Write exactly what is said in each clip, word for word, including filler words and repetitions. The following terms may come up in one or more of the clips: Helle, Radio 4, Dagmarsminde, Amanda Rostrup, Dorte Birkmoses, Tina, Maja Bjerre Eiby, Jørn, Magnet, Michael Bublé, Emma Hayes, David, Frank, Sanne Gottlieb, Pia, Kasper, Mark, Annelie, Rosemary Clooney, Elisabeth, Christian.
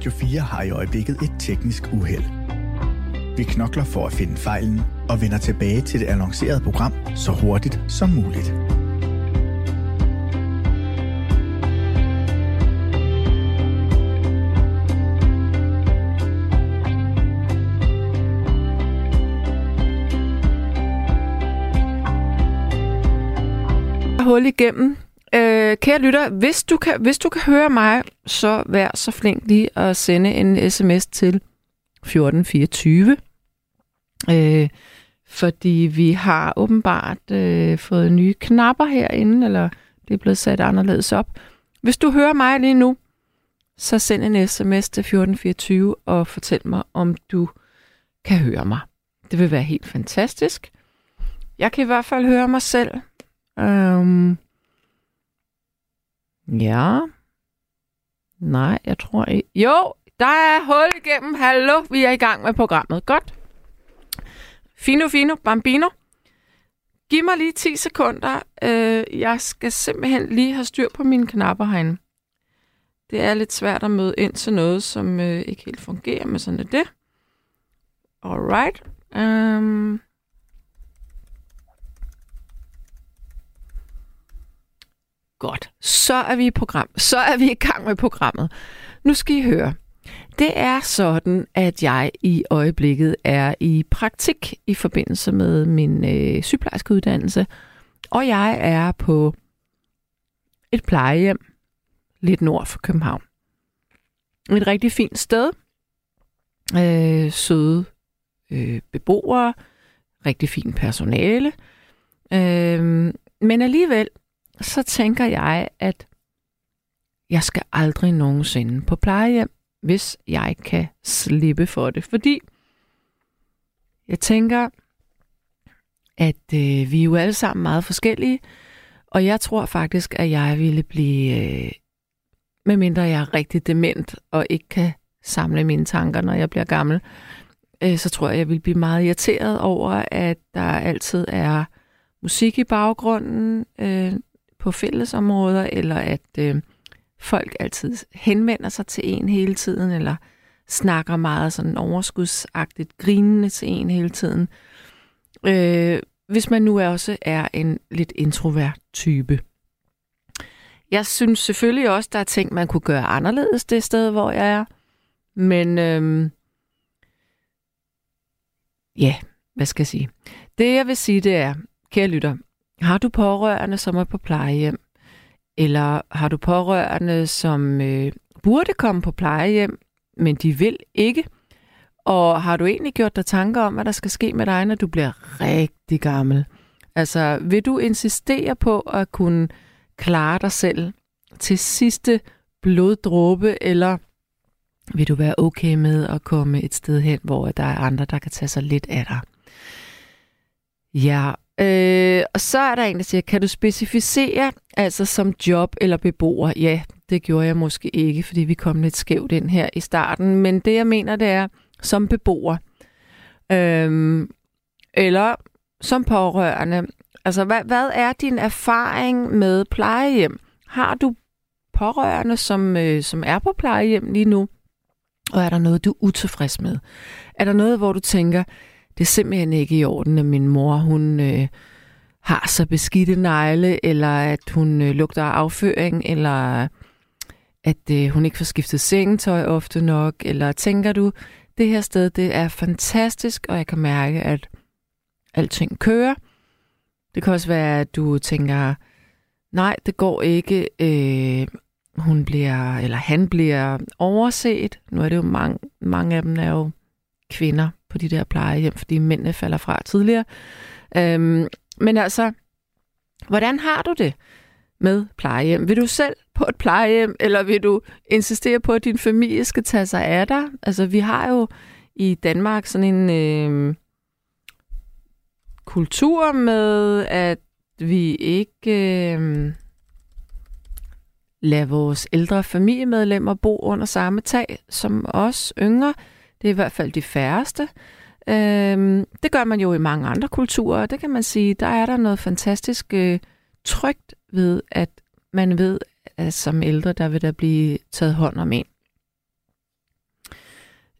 Radio fire har i øjeblikket et teknisk uheld. Vi knokler for at finde fejlen og vender tilbage til det annoncerede program så hurtigt som muligt. Hul igennem. Øh, kære lytter, hvis du, kan, hvis du kan høre mig, så vær så flink lige at sende en sms til fjorten fireogtyve. Øh, fordi vi har åbenbart øh, fået nye knapper herinde, eller det er blevet sat anderledes op. Hvis du hører mig lige nu, så send en sms til fjorten fireogtyve og fortæl mig, om du kan høre mig. Det vil være helt fantastisk. Jeg kan i hvert fald høre mig selv. Um, ja. Nej, jeg tror ikke. Jo, der er hul igennem. Hallo, vi er i gang med programmet. Godt. Fino, fino, bambino. Giv mig lige ti sekunder. Uh, jeg skal simpelthen lige have styr på mine knapper herinde. Det er lidt svært at møde ind til noget, som uh, ikke helt fungerer, men sådan er det. Alright. Um Godt, så er vi i program. Så er vi i gang med programmet. Nu skal I høre. Det er sådan, at jeg i øjeblikket er i praktik i forbindelse med min øh, sygeplejerskeuddannelse, og jeg er på et plejehjem lidt nord for København. Et rigtig fint sted. Øh, søde øh, beboere, rigtig fint personale, øh, men alligevel så tænker jeg, at jeg skal aldrig nogensinde på plejehjem, hvis jeg kan slippe for det. Fordi jeg tænker, at øh, vi er jo alle sammen meget forskellige, og jeg tror faktisk, at jeg ville blive, øh, medmindre jeg er rigtig dement og ikke kan samle mine tanker, når jeg bliver gammel, øh, så tror jeg, jeg ville blive meget irriteret over, at der altid er musik i baggrunden, øh, på fællesområder, eller at øh, folk altid henvender sig til en hele tiden, eller snakker meget sådan overskudsagtigt grinende til en hele tiden. Øh, hvis man nu også er en lidt introvert type. Jeg synes selvfølgelig også, der er ting, man kunne gøre anderledes det sted, hvor jeg er. Men øh, ja, hvad skal jeg sige? Det jeg vil sige, det er, kære lytter, har du pårørende, som er på plejehjem? Eller har du pårørende, som øh, burde komme på plejehjem, men de vil ikke? Og har du egentlig gjort dig tanker om, hvad der skal ske med dig, når du bliver rigtig gammel? Altså, vil du insistere på at kunne klare dig selv til sidste bloddråbe, eller vil du være okay med at komme et sted hen, hvor der er andre, der kan tage sig lidt af dig? Ja, Øh, og så er der en, der siger, kan du specificere, altså som job eller beboer? Ja, det gjorde jeg måske ikke, fordi vi kom lidt skævt ind her i starten. Men det, jeg mener, det er som beboer. Øh, eller som pårørende. Altså, hvad, hvad er din erfaring med plejehjem? Har du pårørende, som, øh, som er på plejehjem lige nu? Og er der noget, du er utilfreds med? Er der noget, hvor du tænker, det er simpelthen ikke i orden, at min mor hun øh, har så beskidte negle, eller at hun øh, lugter afføring, eller at øh, hun ikke får skiftet sengetøj ofte nok, eller tænker du, det her sted det er fantastisk, og jeg kan mærke, at alting kører. Det kan også være, at du tænker, nej, det går ikke, øh, hun bliver, eller han bliver overset. Nu er det jo mange, mange af dem er jo kvinder på de der plejehjem, fordi mændene falder fra tidligere. Øhm, men altså, hvordan har du det med plejehjem? Vil du selv på et plejehjem, eller vil du insistere på, at din familie skal tage sig af dig? Altså, vi har jo i Danmark sådan en øh, kultur med, at vi ikke øh, lader vores ældre familiemedlemmer bo under samme tag som os yngre. Det er i hvert fald de færreste. Øhm, det gør man jo i mange andre kulturer, og det kan man sige, der er der noget fantastisk øh, trygt ved, at man ved, at som ældre, der vil der blive taget hånd om en.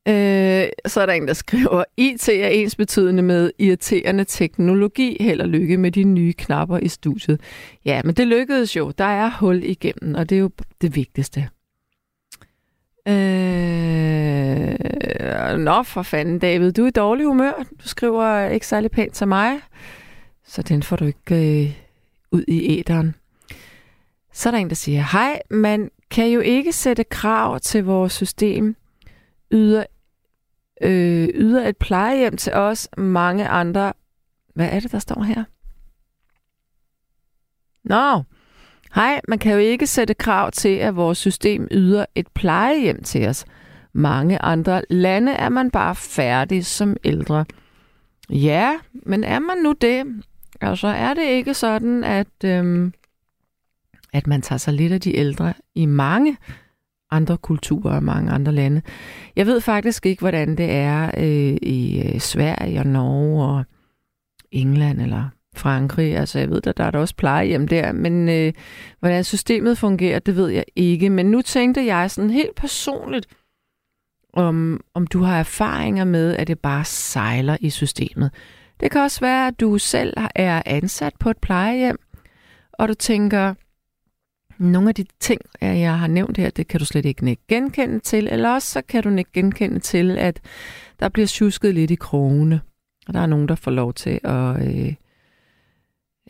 Øh, så er der en, der skriver, I T er ensbetydende med irriterende teknologi. Held og lykke med de nye knapper i studiet. Ja, men det lykkedes jo. Der er hul igennem, og det er jo det vigtigste. Øh, nå for fanden, David. Du er i dårlig humør. Du skriver ikke særlig pænt til mig. Så den får du ikke øh, ud i æteren. Så er der en, der siger, hej, man kan jo ikke sætte krav til vores system. Yder, øh, yder et plejehjem til os, mange andre. Hvad er det, der står her? Nå, hej, man kan jo ikke sætte krav til, at vores system yder et plejehjem til os. Mange andre lande er man bare færdig som ældre. Ja, men er man nu det? Altså er det ikke sådan, at, øhm, at man tager sig lidt af de ældre i mange andre kulturer og mange andre lande. Jeg ved faktisk ikke, hvordan det er øh, i Sverige og Norge og England eller Frankrig. Altså, jeg ved, at der er der også plejehjem der, men øh, hvordan systemet fungerer, det ved jeg ikke. Men nu tænkte jeg sådan helt personligt, om, om du har erfaringer med, at det bare sejler i systemet. Det kan også være, at du selv er ansat på et plejehjem, og du tænker, nogle af de ting, jeg har nævnt her, det kan du slet ikke genkende til, eller også så kan du ikke genkende til, at der bliver sjusket lidt i krogene, og der er nogen, der får lov til at øh,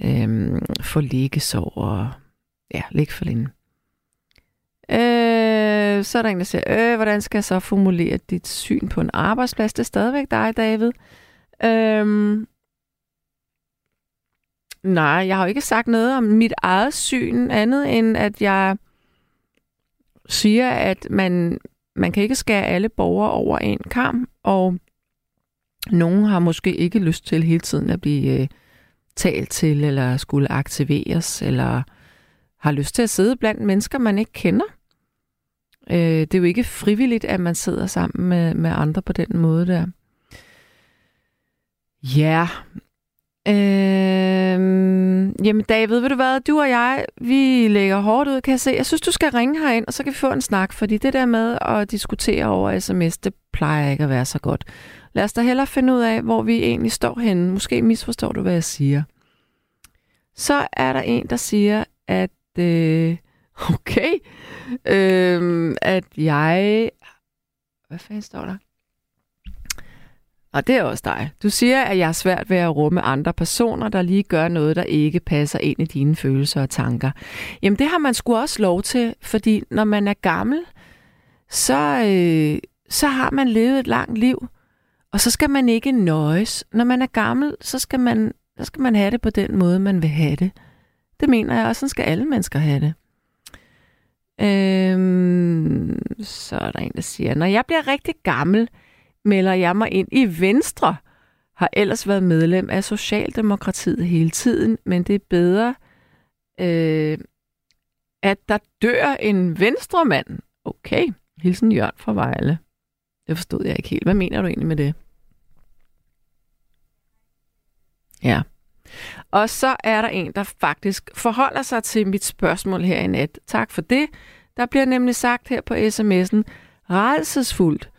øh, få liggesår og ja, ligge for længe. Øh, så er der en, der siger, øh, hvordan skal jeg så formulere dit syn på en arbejdsplads? Det er stadigvæk dig, David. Øh, Nej, jeg har jo ikke sagt noget om mit eget syn, andet end at jeg siger, at man, man kan ikke skære alle borgere over en kam, og nogen har måske ikke lyst til hele tiden at blive øh, talt til, eller skulle aktiveres, eller har lyst til at sidde blandt mennesker, man ikke kender. Øh, det er jo ikke frivilligt, at man sidder sammen med, med andre på den måde der. Ja... Yeah. Øhm, jamen David, ved du hvad, du og jeg, vi lægger hårdt ud, kan jeg se. Jeg synes, du skal ringe herind, og så kan vi få en snak, fordi det der med at diskutere over sms, det plejer ikke at være så godt. Lad os da hellere finde ud af, hvor vi egentlig står henne. Måske misforstår du, hvad jeg siger. Så er der en, der siger, at øh, okay, øh, at jeg... Hvad fanden står der? Og det er også dig. Du siger, at jeg er svært ved at rumme andre personer, der lige gør noget, der ikke passer ind i dine følelser og tanker. Jamen, det har man sgu også lov til, fordi når man er gammel, så, øh, så har man levet et langt liv, og så skal man ikke nøjes. Når man er gammel, så skal man, så skal man have det på den måde, man vil have det. Det mener jeg også, sådan skal alle mennesker have det. Øhm, så er der en, der siger, når jeg bliver rigtig gammel, melder jeg mig ind i Venstre. Har ellers været medlem af Socialdemokratiet hele tiden, men det er bedre, øh, at der dør en venstremand. Okay, hilsen Jørn fra Vejle. Det forstod jeg ikke helt. Hvad mener du egentlig med det? Ja. Og så er der en, der faktisk forholder sig til mit spørgsmål her i nat. Tak for det. Der bliver nemlig sagt her på sms'en, rædselsfuldt.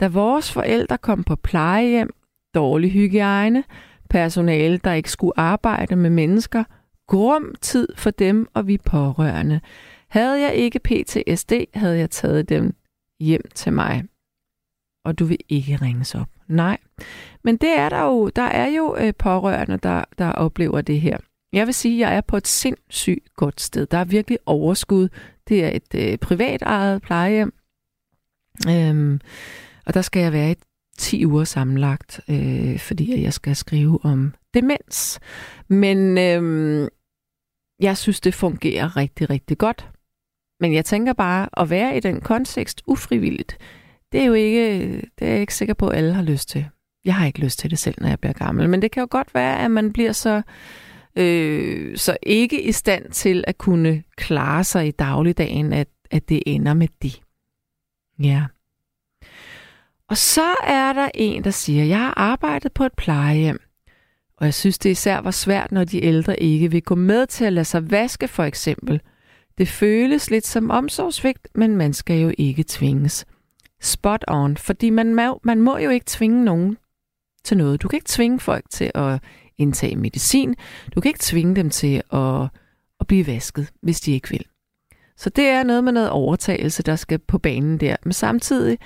Da vores forældre kom på plejehjem, dårlig hygiejne, personale, der ikke skulle arbejde med mennesker, grum tid for dem og vi pårørende. Havde jeg ikke P T S D, havde jeg taget dem hjem til mig. Og du vil ikke ringes op. Nej. Men det er der jo, der er jo pårørende, der, der oplever det her. Jeg vil sige, at jeg er på et sindssygt godt sted. Der er virkelig overskud. Det er et øh, privat ejet plejehjem. Øhm, Og der skal jeg være i ti uger sammenlagt, øh, fordi jeg skal skrive om demens. Men øh, jeg synes, det fungerer rigtig, rigtig godt. Men jeg tænker bare, at være i den kontekst ufrivilligt, det er jo ikke, det er jeg ikke sikker på, at alle har lyst til. Jeg har ikke lyst til det selv, når jeg bliver gammel. Men det kan jo godt være, at man bliver så, øh, så ikke i stand til at kunne klare sig i dagligdagen, at, at det ender med det. Ja. Og så er der en, der siger, jeg har arbejdet på et plejehjem, og jeg synes, det især var svært, når de ældre ikke vil gå med til at lade sig vaske, for eksempel. Det føles lidt som omsorgsvigt, men man skal jo ikke tvinges. spot on, fordi man må, man må jo ikke tvinge nogen til noget. Du kan ikke tvinge folk til at indtage medicin. Du kan ikke tvinge dem til at, at blive vasket, hvis de ikke vil. Så det er noget med noget overtagelse, der skal på banen der. Men samtidig,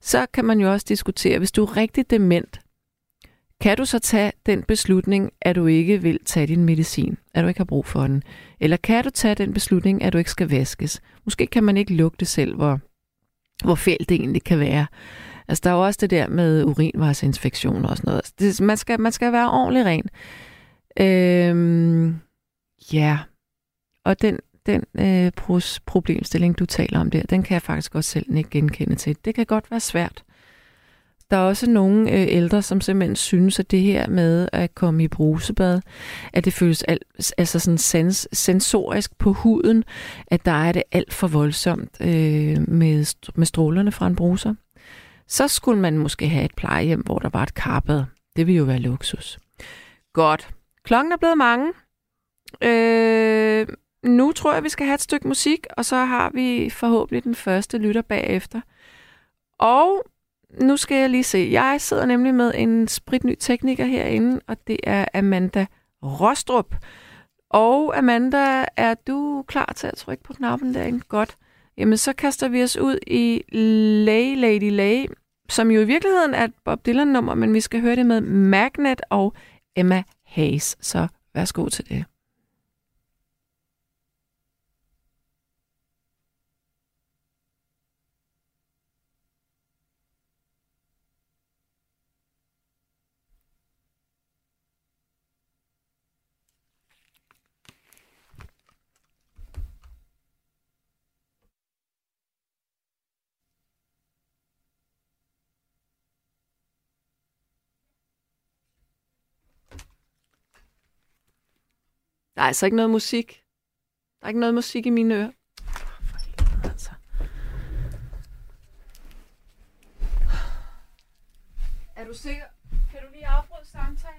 så kan man jo også diskutere, hvis du er rigtig dement, kan du så tage den beslutning, at du ikke vil tage din medicin, at du ikke har brug for den? Eller kan du tage den beslutning, at du ikke skal vaskes? Måske kan man ikke lugte selv, hvor, hvor fælt det egentlig kan være. Altså, der er jo også det der med urinvejsinfektioner og sådan noget. Det, man, skal, man skal være ordentligt ren. Øhm, ja, og den, den øh, problemstilling, du taler om der, den kan jeg faktisk også selv ikke genkende til. Det kan godt være svært. Der er også nogle øh, ældre, som simpelthen synes, at det her med at komme i brusebad, at det føles al, altså sådan sens, sensorisk på huden, at der er det alt for voldsomt øh, med, med strålerne fra en bruser. Så skulle man måske have et plejehjem, hvor der var et karbad. Det ville jo være luksus. Godt. Klokken er blevet mange. Øh, nu tror jeg, vi skal have et stykke musik, og så har vi forhåbentlig den første lytter bagefter. Og nu skal jeg lige se. Jeg sidder nemlig med en spritny tekniker herinde, og det er Amanda Rostrup. Og Amanda, er du klar til at trykke på knappen derinde? Godt. Jamen, så kaster vi os ud i Lay Lady Lay, som jo i virkeligheden er et Bob Dylan-nummer, men vi skal høre det med Magnet og Emma Hayes. Så værsgo til det. Der er altså ikke noget musik. Der er ikke noget musik i mine ører. For helvede, altså. Er du sikker? Kan du lige afbryde samtalen?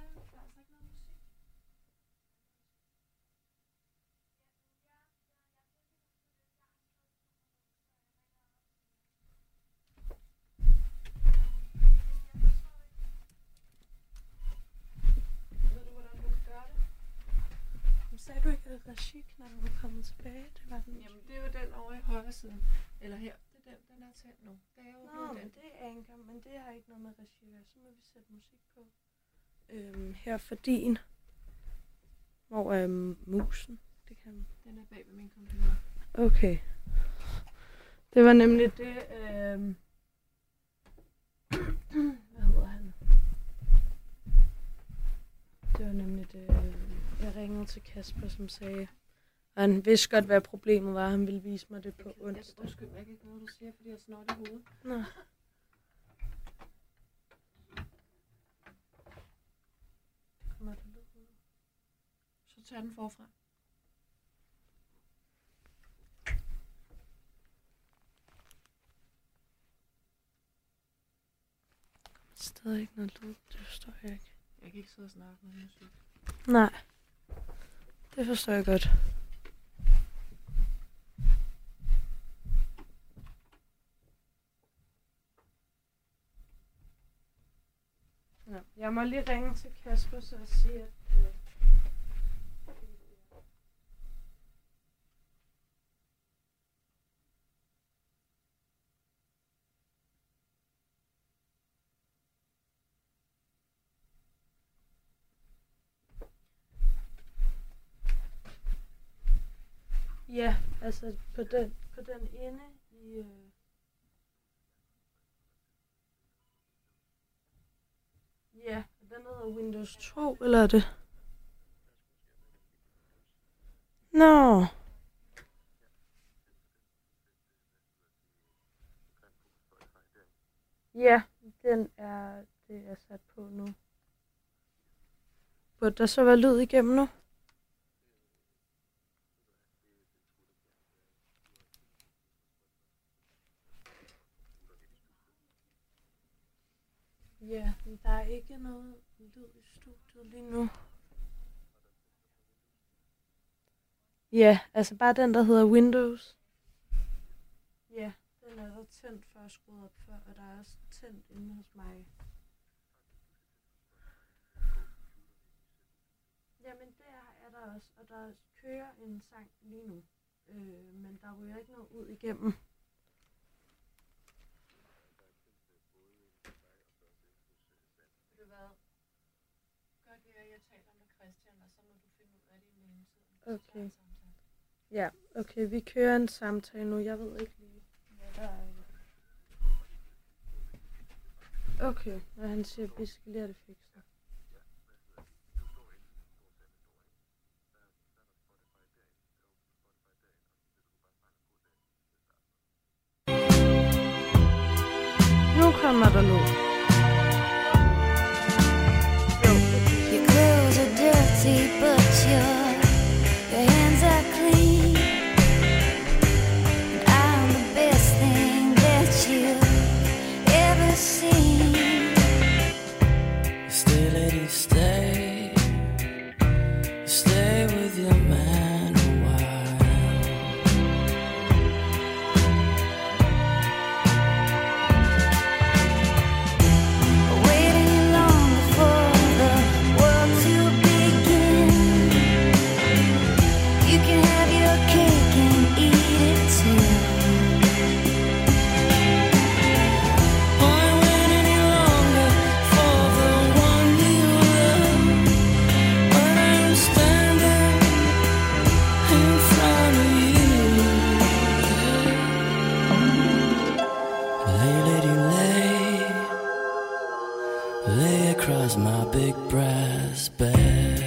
Sagde du ikke, at regi, når du var kommet tilbage? Det var den. Jamen, det er jo den over i højre siden. Eller her. Det er den, den er tændt nu. Det er jo Nå, den. men det er anker, men det har ikke noget med regi. Så må vi sætte musik på. Øhm, her for din. Hvor er øhm, musen? Det kan. Den er bag ved min computer. Okay. Det var nemlig det, øhm... Hvad hedder han? Det var nemlig det, øhm... Jeg ringede til Kasper, som sagde, at han vidste godt, hvad problemet var. Han ville vise mig det på jeg kan, onsdag. Jeg, undskyld, jeg kan ikke noget, du siger, fordi jeg snotter i hovedet. Nå. Kommer du lidt ud? Så tager den forfra. Der stadig ikke noget lyd. Det forstår jeg ikke. Jeg kan ikke sidde og snakke med musik. Nej, det forstår jeg godt. Ja. Jeg må lige ringe til Kasper, så jeg siger, at... Øh... Ja, altså på den, på den ende i... Øh... Ja, den hedder Windows to, eller er det? Nå. No. Ja, den er, det er sat på nu. Burde der så være lyd igennem nu? Ja, men der er ikke noget lyd i studiet lige nu. Ja, altså bare den, der hedder Windows. Ja, den er der. været tændt for at skrue op før, og der er også tændt inde hos mig. Jamen der er der også, og der kører en sang lige nu, øh, men der ryger ikke noget ud igennem. Ved du hvad? Godt høre, jeg taler med Christian, og så må du finde ud af det i mellemtiden. Okay. Ja, okay, vi kører en samtale nu. Jeg ved ikke lige, hvad der er. Okay, og han siger, at vi skal lige have det fikset. Nu kommer der nu. Your clothes are dirty, but your your hands are clean. And I'm the best thing that you've ever seen. Stay, lady, stay. Stay with your man a while. My big brass bed.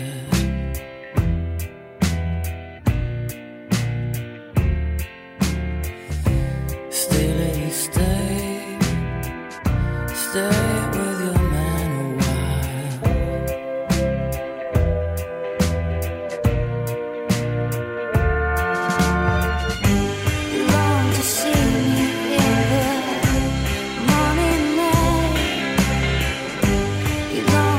Stay, lady, stay. Stay with your man a while. You long to see me in the morning light. You long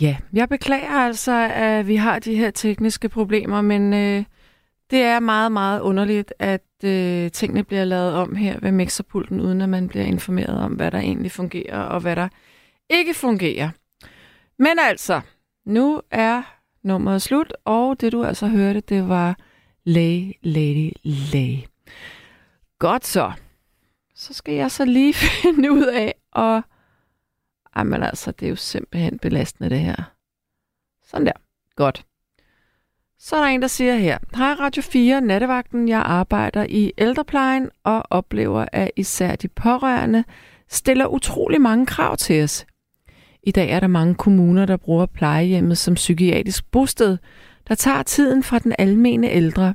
Ja, jeg beklager altså, at vi har de her tekniske problemer, men øh, det er meget, meget underligt, at øh, tingene bliver lavet om her ved mixerpulten, uden at man bliver informeret om, hvad der egentlig fungerer og hvad der ikke fungerer. Men altså, nu er nummeret slut, og det du altså hørte, det var Lay, Lady, Lay. Godt så. Så skal jeg så lige finde ud af at... Jamen altså, det er jo simpelthen belastende, det her. Sådan der. Godt. Så er der en, der siger her. Hej Radio fire, nattevagten. Jeg arbejder i ældreplejen og oplever, at især de pårørende stiller utrolig mange krav til os. I dag er der mange kommuner, der bruger plejehjemmet som psykiatrisk bosted, der tager tiden fra den almene ældre.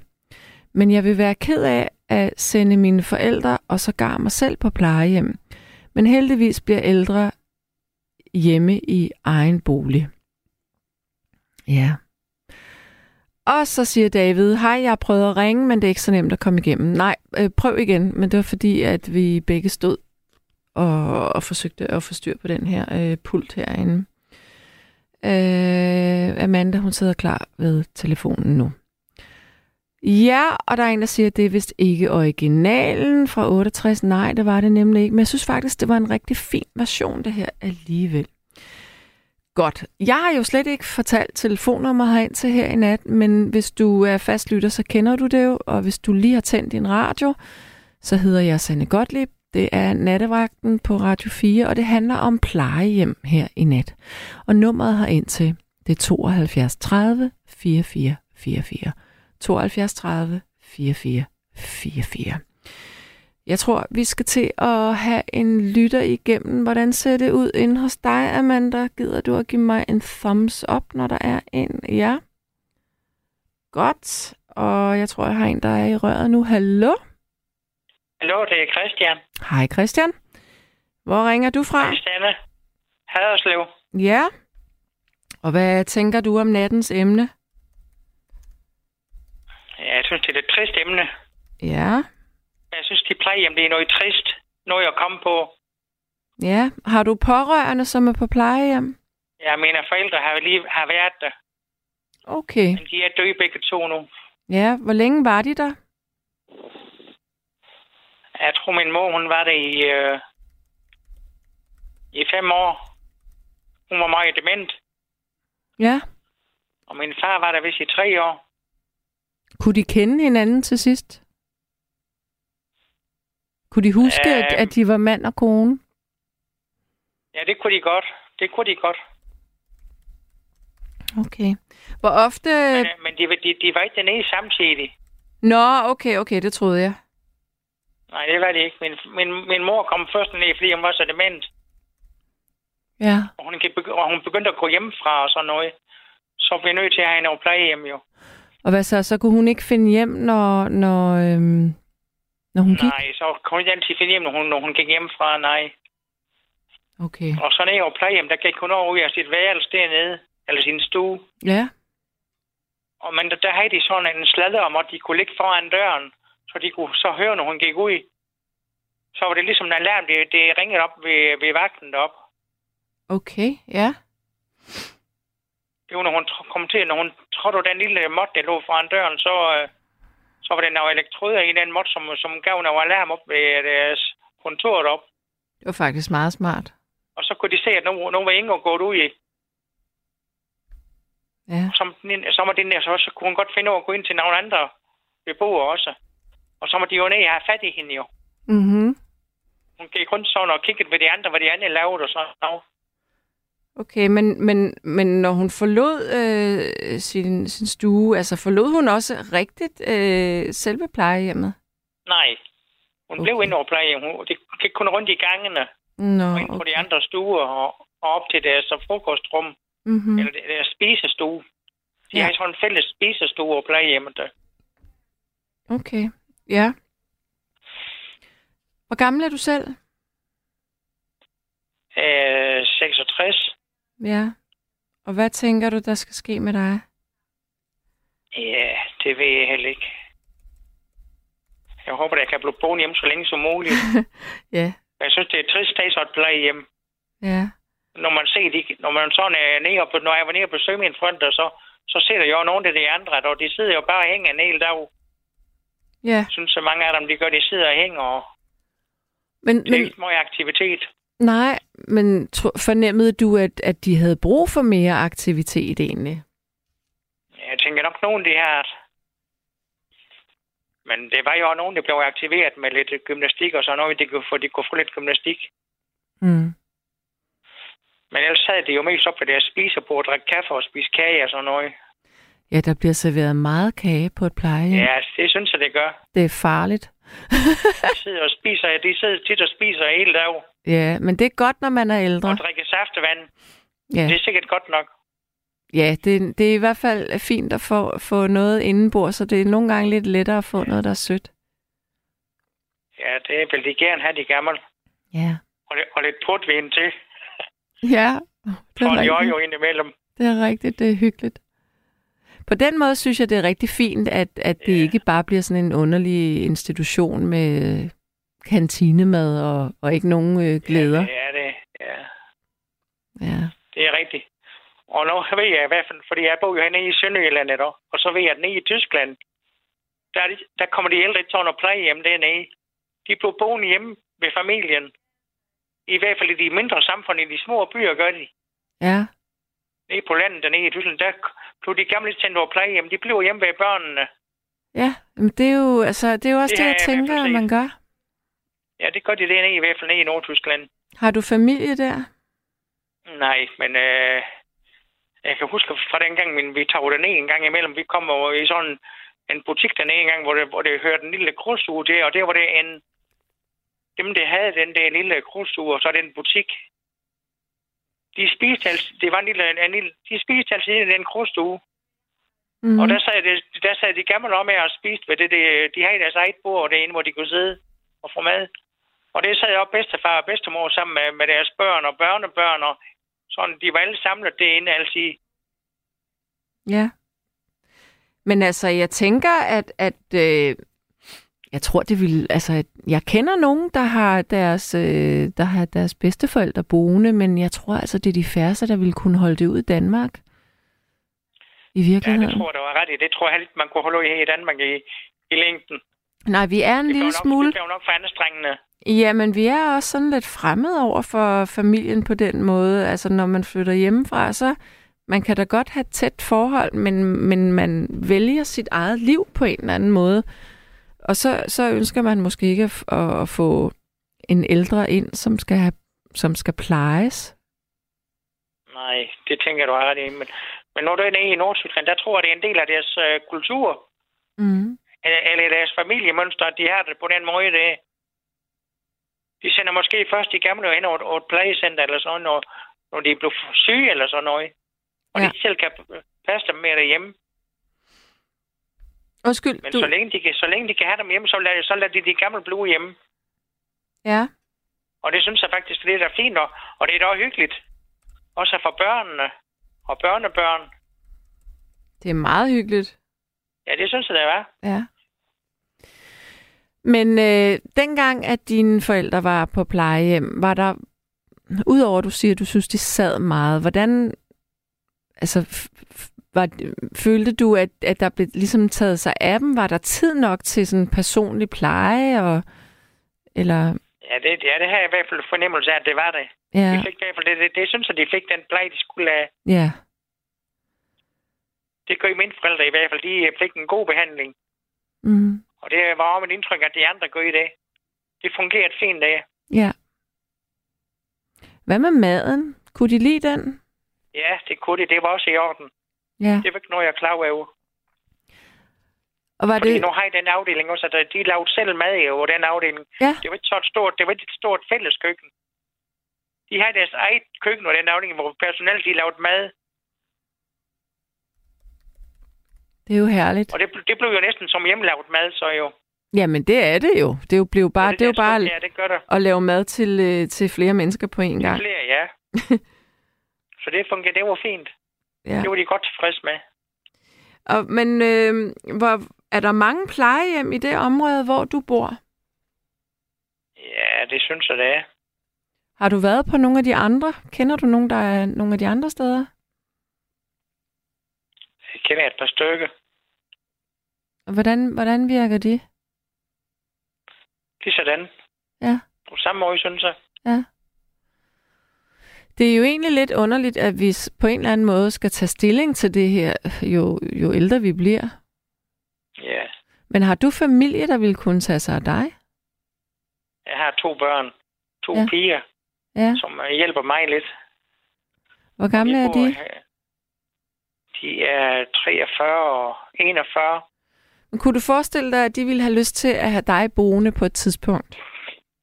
Men jeg vil være ked af at sende mine forældre og sågar mig selv på plejehjem. Men heldigvis bliver ældre hjemme i egen bolig. Ja. Og så siger David, hej, jeg har prøvet at ringe, men det er ikke så nemt at komme igennem. Nej, øh, prøv igen, men det var fordi, at vi begge stod og, og forsøgte at få styr på den her øh, pult herinde. Øh, Amanda, hun sidder klar ved telefonen nu. Ja, og der er en, der siger, at det er vist ikke originalen fra otteogtres. Nej, det var det nemlig ikke. Men jeg synes faktisk, det var en rigtig fin version, det her alligevel. Godt. Jeg har jo slet ikke fortalt telefonnummer herind til her i nat, men hvis du er fastlytter, så kender du det jo. Og hvis du lige har tændt din radio, så hedder jeg Sanne Gottlieb. Det er nattevagten på Radio fire, og det handler om plejehjem her i nat. Og nummeret herind til, det er syv to tre nul fire fire fire fire. syv to tre nul fire fire fire fire. Jeg tror, vi skal til at have en lytter igennem. Hvordan ser det ud inde hos dig, Amanda? Gider du at give mig en thumbs up, når der er en? Ja. Godt. Og jeg tror, jeg har en, der er i røret nu. Hallo? Hallo, det er Christian. Hej, Christian. Hvor ringer du fra? Hej, Sanne. Haderslev. Ja. Og hvad tænker du om nattens emne? Ja, jeg synes, det er et trist emne. Ja. Jeg synes, de plejehjem, det er noget trist. Noget at komme på. Ja. Har du pårørende, som er på plejehjem? Ja, mine forældre har lige har været der. Okay. Men de er døde begge to nu. Ja. Hvor længe var de der? Jeg tror, min mor, hun var der i, øh, i fem år. Hun var meget dement. Ja. Og min far var der vist i tre år. Kunne de kende hinanden til sidst? Kunne de huske, øh, at, at de var mand og kone? Ja, det kunne de godt. Det kunne de godt. Okay. Hvor ofte... Men, men de, de, de var ikke dernede samtidig. Nå, okay, okay, det troede jeg. Nej, det var det ikke. Min, min, min mor kom først ned, fordi hun var så dement. Ja. Og hun, og hun begyndte at gå hjemmefra og sådan noget. Så blev jeg nødt til at have en over plejehjem, jo. Og hvad så? Så kunne hun ikke finde hjem, når... når øhm Nej, så kunne hun ikke altid finde hjem, når hun, når hun gik hjemmefra, nej. Okay. Og så ned over plejehjem, der gik hun over ud af sit værelse dernede, eller sin stue. Ja. Og men der, der havde de sådan en sladder om, at de kunne ligge foran døren, så de kunne så høre, når hun gik ud. Så var det ligesom en alarm, det, det ringede op ved, ved vagten deroppe. Okay, ja. Det var, når hun kom til, når hun trådte den lille måtte, der lå foran døren, så... Øh, Så var det nogle elektroder i den måde, som, som gav noget alarm op ved deres kontor op. Det var faktisk meget smart. Og så kunne de se, at nogen, nogen var ingen gået ud i. Ja. Som, så var den der, så, så kunne hun godt finde over at gå ind til nogle andre beboere også. Og så må de jo ned og have fat i hende jo. Mhm. Hun gik rundt sådan og kiggede ved de andre, hvad de andre lavede og sådan noget. Okay, men, men, men når hun forlod øh, sin, sin stue, altså forlod hun også rigtigt øh, selve plejehjemmet? Nej, hun okay. blev inde over plejehjemmet. Det gik kun rundt i gangene, Nå, og ind på okay. de andre stuer og, og op til deres frokostrum, mm-hmm. eller deres spisestue. De ja. har sådan en fælles spisestue over plejehjemmet. Okay, ja. Hvor gammel er du selv? Øh, seksogtres. Ja. Og hvad tænker du, der skal ske med dig? Ja, det ved jeg heller ikke. Jeg håber, at jeg kan blive boende hjemme så længe som muligt. Ja. Jeg synes, det er trist dag, så at pleje hjem. Ja. Når man ser de, når man sådan er nede og, når jeg var nede og besøger mine forældre, så, så ser der jo nogen af de andre, og de sidder jo bare og hænger en hel dag. Ja. Jeg synes, så mange af dem, de gør, de sidder og hænger. Og men, det er men... ikke meget aktivitet. Nej, men fornemmede du, at, at de havde brug for mere aktivitet egentlig? Jeg tænker nok, nogen de her. Men det var jo nogen, der blev aktiveret med lidt gymnastik, og så noget, de kunne få, de kunne få lidt gymnastik. Mm. Men ellers havde det jo mest op ved deres spisebord og drikke kaffe og spise kage og sådan noget. Ja, der bliver serveret meget kage på et plejehjem. Ja, det synes jeg, det gør. Det er farligt. de, sidder og spiser, de sidder tit og spiser hele dag. Ja, men det er godt, når man er ældre. Og drikke saftevand. Ja. Det er sikkert godt nok. Ja, det, det er i hvert fald fint at få, få noget indenbord, så det er nogle gange lidt lettere at få noget, der er sødt. Ja, det vil de gerne have, de gamle. Ja. Og, og lidt portvin til. Ja. Det er jo jo indimellem. Det er rigtigt, det er hyggeligt. På den måde synes jeg, det er rigtig fint, at, at det ja. ikke bare bliver sådan en underlig institution med... kantinemad og, og ikke nogen øh, glæder. Ja, det er det. Ja. ja. Det er rigtigt. Og nu ved jeg i hvert fald, fordi jeg bor jo hernede i Sønderjylland, og så ved jeg, at nede i Tyskland, der, de, der kommer de ældre tårn og plejehjem dernede. De bliver boende hjemme ved familien. I hvert fald i de mindre samfund, i de små byer, gør de. Ja. Nede på landet dernede i Tyskland, der blev de gamle tændt over plejehjem. De bliver hjemme ved børnene. Ja, men det er jo, altså, det er jo også det, det jeg, jeg tænker, at man gør. Ja, det gør de det i hvert fald nede i Nordtyskland. Har du familie der? Nej, men øh, jeg kan huske fra den gang, men vi tog dernede en gang imellem. Vi kom over i sådan en butik dernede en gang, hvor det, hvor det hørte en lille krussuge der, og der var det en, dem, der havde den der lille krudstue, og så den butik, de spiste altså, det var en lille, en lille, de spiste altså i den krudstue. Mm. Og der sad, de, der sad de gamle om og spiste ved det, de, de havde deres eget bord derinde, hvor de kunne sidde og få mad. Og det sad også bedstefar og bedstemor sammen med, med deres børn og børnebørn, og sådan, de var alle samlet derinde, altså. Ja. Men altså, jeg tænker, at, at øh, jeg tror, det vil, altså, at jeg kender nogen, der har deres, øh, der har deres bedsteforældre boende, men jeg tror altså, det er de færreste, der ville kunne holde det ud i Danmark. I virkeligheden. Ja, det tror jeg, der var ret i. Det tror jeg helt, man kunne holde ud her i Danmark i, i længden. Nej, vi er en det lille nok, smule... Det bliver jo nok forandrestrengende. Ja, men vi er også sådan lidt fremmed over for familien på den måde. Altså, når man flytter hjemmefra, så... Man kan da godt have et tæt forhold, men, men man vælger sit eget liv på en eller anden måde. Og så, så ønsker man måske ikke at, at, at få en ældre ind, som skal, have, som skal plejes. Nej, det tænker du ret i. Men, men når du er i Nordsjælland, der tror jeg, det er en del af deres øh, kultur. Mm. Eller deres familiemønster, de har det på den måde. Det. De sender måske først de gamle ind over et, over et plejecenter, eller sådan, når, når de bliver syge eller sådan noget. Og ja. De selv kan passe dem mere derhjemme. Undskyld, Men du... så, længe de kan, så længe de kan have dem hjemme, så lader, så lader de de gamle blive hjemme. Ja. Og det synes jeg faktisk, det er da fint, og, og det er da hyggeligt. Også for børnene og børnebørn. Det er meget hyggeligt. Ja, det synes jeg, det var. Ja. Men øh, dengang, at dine forældre var på plejehjem, var der... Udover at du siger, at du synes, de sad meget, hvordan... Altså, var, følte du, at, at der blev ligesom taget sig af dem? Var der tid nok til sådan personlig pleje? Og, eller... ja, det, ja, det har jeg i hvert fald fornemmelse af, at det var det. Ja. De fik i hvert fald, det, det, det synes jeg, de fik den pleje, de skulle have. Ja. Det gør mine forældre i hvert fald. De fik en god behandling. Mm. Og det var også mit indtryk, at de andre gør i det. Det fungerede fint der. Ja. Hvad med maden? Kunne de lide den? Ja, det kunne det. Det var også i orden. Ja. Det var ikke noget, jeg klar over. Og var Fordi det... nu har jeg den afdeling også, at de lavede selv mad i over den afdeling. Ja. Det var ikke så et stort, det var ikke et stort fælles køkken. De har deres eget køkken og den afdeling, hvor personalet de lavede mad. Det er jo herligt. Og det, det blev jo næsten som hjemmelavet mad, så jo. Jamen, det er det jo. Det blev bare, det det det bare ja, det gør det. At lave mad til, til flere mennesker på en gang. Flere, ja. Så det fungerede, det var fint. Ja. Det var de godt tilfredse med. Og, men øh, hvor, er der mange plejehjem i det område, hvor du bor? Ja, det synes jeg, det er. Har du været på nogle af de andre? Kender du nogen, der er nogle af de andre steder? Jeg kender et par stykker. Og hvordan, hvordan virker de? Det er sådan. Ja. På samme måde, synes jeg. Ja. Det er jo egentlig lidt underligt, at vi på en eller anden måde skal tage stilling til det her, jo, jo ældre vi bliver. Ja. Yeah. Men har du familie, der ville kunne tage sig af dig? Jeg har to børn. To ja. piger, ja. som hjælper mig lidt. Hvor gamle er de? De er treogfyrre og enogfyrre. Men kunne du forestille dig, at de ville have lyst til at have dig boende på et tidspunkt?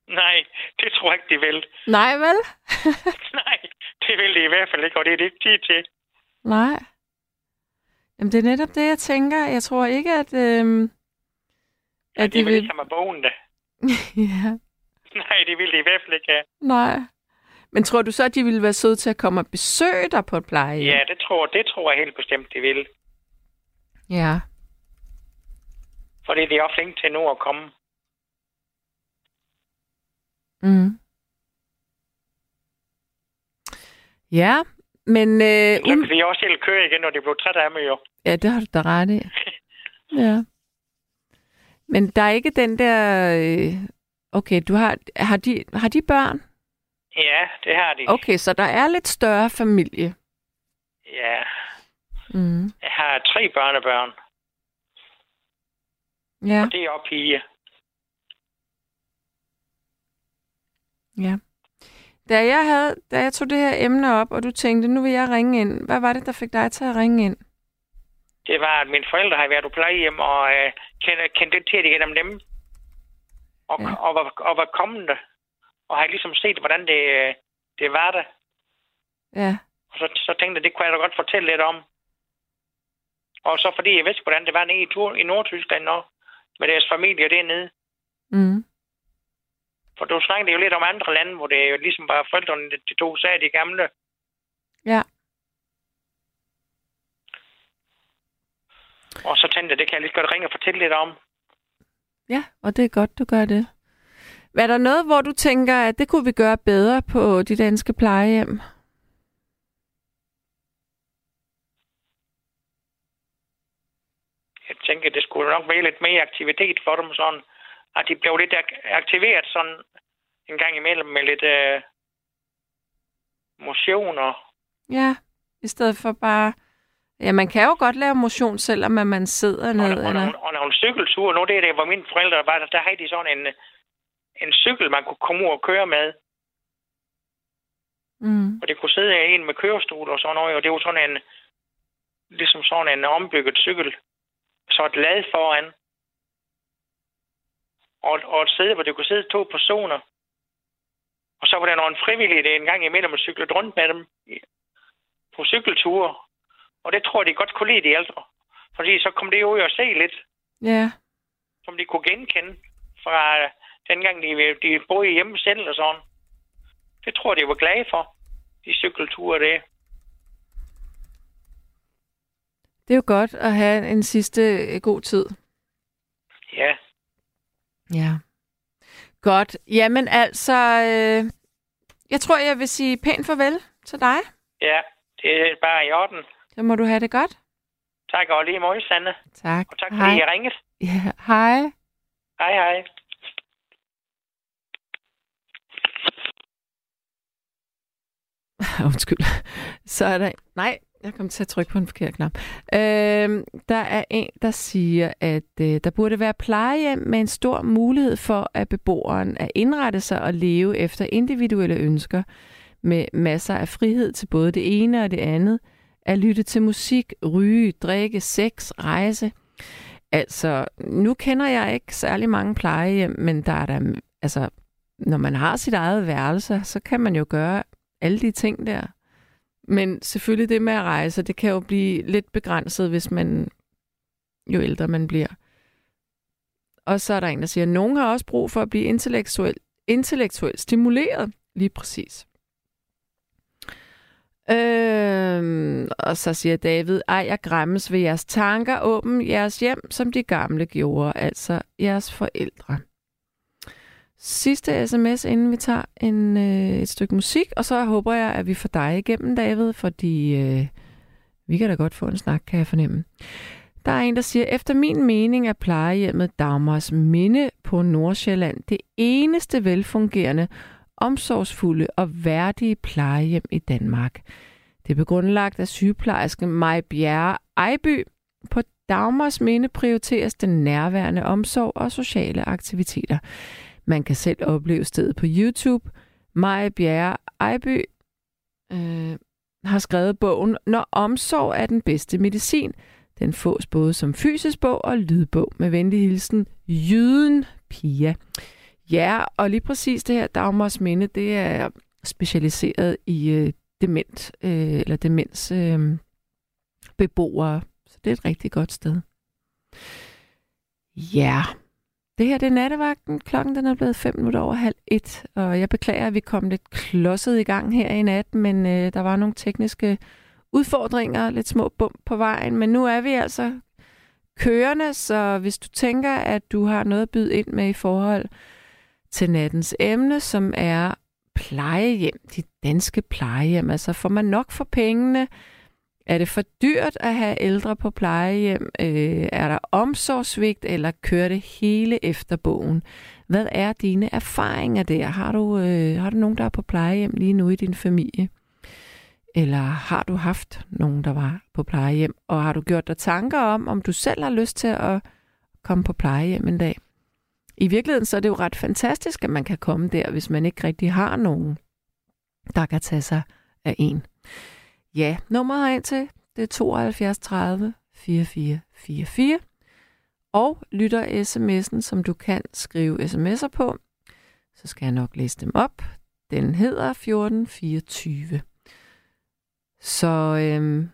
Nej, det tror jeg ikke, de vil. Nej, vel? Nej, det vil de i hvert fald ikke, og det er det ikke tid til. Nej. Jamen, det er netop det, jeg tænker. Jeg tror ikke, at... Øhm, at ja, de, de vil ikke have mig boende. Ja. Nej, det vil de i hvert fald ikke have. Nej. Men tror du så, at de ville være søde til at komme og besøge dig på et plejehjem? Ja, det tror, det tror jeg helt bestemt, de vil. Ja. Fordi de er ofte ikke til nu at komme. Mm. Ja, men... Øh, um... kan vi også helt køre igen, når det blev træt af mig jo. Ja, det har du da ret i. Ja. Men der er ikke den der... Øh... Okay, du har... Har de... har de børn? Ja, det har de. Okay, så der er lidt større familie. Ja. Mm. Jeg har tre børnebørn. Ja. Og det er også piger. Ja. Da jeg, havde, da jeg tog det her emne op, og du tænkte, nu vil jeg ringe ind. Hvad var det, der fik dig til at ringe ind? Det var, at mine forældre har været på plejehjem og øh, kendte, kendte til det gennem dem. og, ja. og, var, og var kommende, og har ligesom set, hvordan det, det var der. Ja. Og så, så tænkte jeg, det kunne jeg da godt fortælle lidt om. Og så fordi jeg vidste, hvordan det var nede i, Tur- i Nordtyskland og med deres familie dernede. Mm. For du snakkede jo lidt om andre lande, hvor det jo ligesom var forældrene, de to sagde, de gamle. Ja. Og så tænkte jeg, det kan jeg lige godt ringe og fortælle lidt om. Ja, og det er godt, du gør det. Er der noget, hvor du tænker, at det kunne vi gøre bedre på de danske plejehjem? Jeg tænker, det skulle nok være lidt mere aktivitet for dem, sådan at de blev lidt aktiveret sådan en gang imellem med lidt øh, motioner. Ja, i stedet for bare... Ja, man kan jo godt lave motion, selvom man sidder ned. Og, og, eller... og, og nogle cykelture, nu det er det, hvor mine forældre var, der havde de sådan en, en cykel, man kunne komme ud og køre med. Mm. Og det kunne sidde en med kørestol og sådan noget, og det var sådan en, ligesom sådan en ombygget cykel. Så et lad foran. Og, og et sæde, hvor det kunne sidde to personer. Og så var der nogle frivillige, det en gang imellem, og cyklede rundt med dem på cykelture. Og det tror jeg, de godt kunne lide de ældre. Fordi så kom det ud og se lidt. Ja. Yeah. Som de kunne genkende fra dengang, de, de boede hjemme selv og sådan. Det tror jeg, de var glade for. De cykelture, det. Det er jo godt at have en sidste god tid. Ja. Ja. Godt. Jamen altså, øh, jeg tror, jeg vil sige pænt farvel til dig. Ja, det er bare i orden. Så må du have det godt. Tak, og lige måde, Sanne. Tak. Og tak, hej. Fordi I ringede. Ja, hej. Hej, hej. Undskyld. Så er der... Nej, jeg kom til at trykke på en forkert knap. Øhm, der er en, der siger, at øh, der burde være plejehjem med en stor mulighed for, at beboeren at indrette sig og leve efter individuelle ønsker med masser af frihed til både det ene og det andet. At lytte til musik, ryge, drikke, sex, rejse. Altså, nu kender jeg ikke særlig mange plejehjem, men der er der, altså, når man har sit eget værelse, så kan man jo gøre alle de ting der. Men selvfølgelig det med at rejse, det kan jo blive lidt begrænset, hvis man, jo ældre man bliver. Og så er der en, der siger, at nogen har også brug for at blive intellektuelt intellektuel stimuleret. Lige præcis. Øhm, og så siger David, ej, jeg græmmes ved jeres tanker, åbn jeres hjem, som de gamle gjorde, altså jeres forældre. Sidste sms, inden vi tager en, øh, et stykke musik, og så håber jeg, at vi får dig igennem, David, fordi øh, vi kan da godt få en snak, kan jeg fornemme. Der er en, der siger, efter min mening er plejehjemmet Dagmarsminde på Nordsjælland det eneste velfungerende, omsorgsfulde og værdige plejehjem i Danmark. Det blev grundlagt af sygeplejersken Maja Bjerre Eiby. På Dagmarsminde prioriteres den nærværende omsorg og sociale aktiviteter. Man kan selv opleve stedet på YouTube. Maja Bjerre Eiby øh, har skrevet bogen Når omsorg er den bedste medicin. Den fås både som fysisk bog og lydbog. Med venlig hilsen, jyden Pia. Ja, og lige præcis det her Dagmarsminde, det er specialiseret i øh, dement, øh, eller demens øh, beboere. Så det er et rigtig godt sted. Ja, det her det er nattevagten. Klokken den er blevet fem minutter over halv et, og jeg beklager, at vi kom lidt klodset i gang her i nat, men øh, der var nogle tekniske udfordringer, lidt små bump på vejen, men nu er vi altså kørende, så hvis du tænker, at du har noget at byde ind med i forhold til nattens emne, som er plejehjem, de danske plejehjem. Altså får man nok for pengene? Er det for dyrt at have ældre på plejehjem? Øh, er der omsorgssvigt, eller kører det hele efter bogen? Hvad er dine erfaringer der? Har du, øh, har du nogen, der er på plejehjem lige nu i din familie? Eller har du haft nogen, der var på plejehjem? Og har du gjort dig tanker om, om du selv har lyst til at komme på plejehjem en dag? I virkeligheden så er det jo ret fantastisk, at man kan komme der, hvis man ikke rigtig har nogen, der kan tage sig af en. Ja, nummeret herind til, det er syv to tre nul fire fire fire fire. og lytter sms'en, som du kan skrive sms'er på. Så skal jeg nok læse dem op. Den hedder fjorten fireogtyve. Så øhm,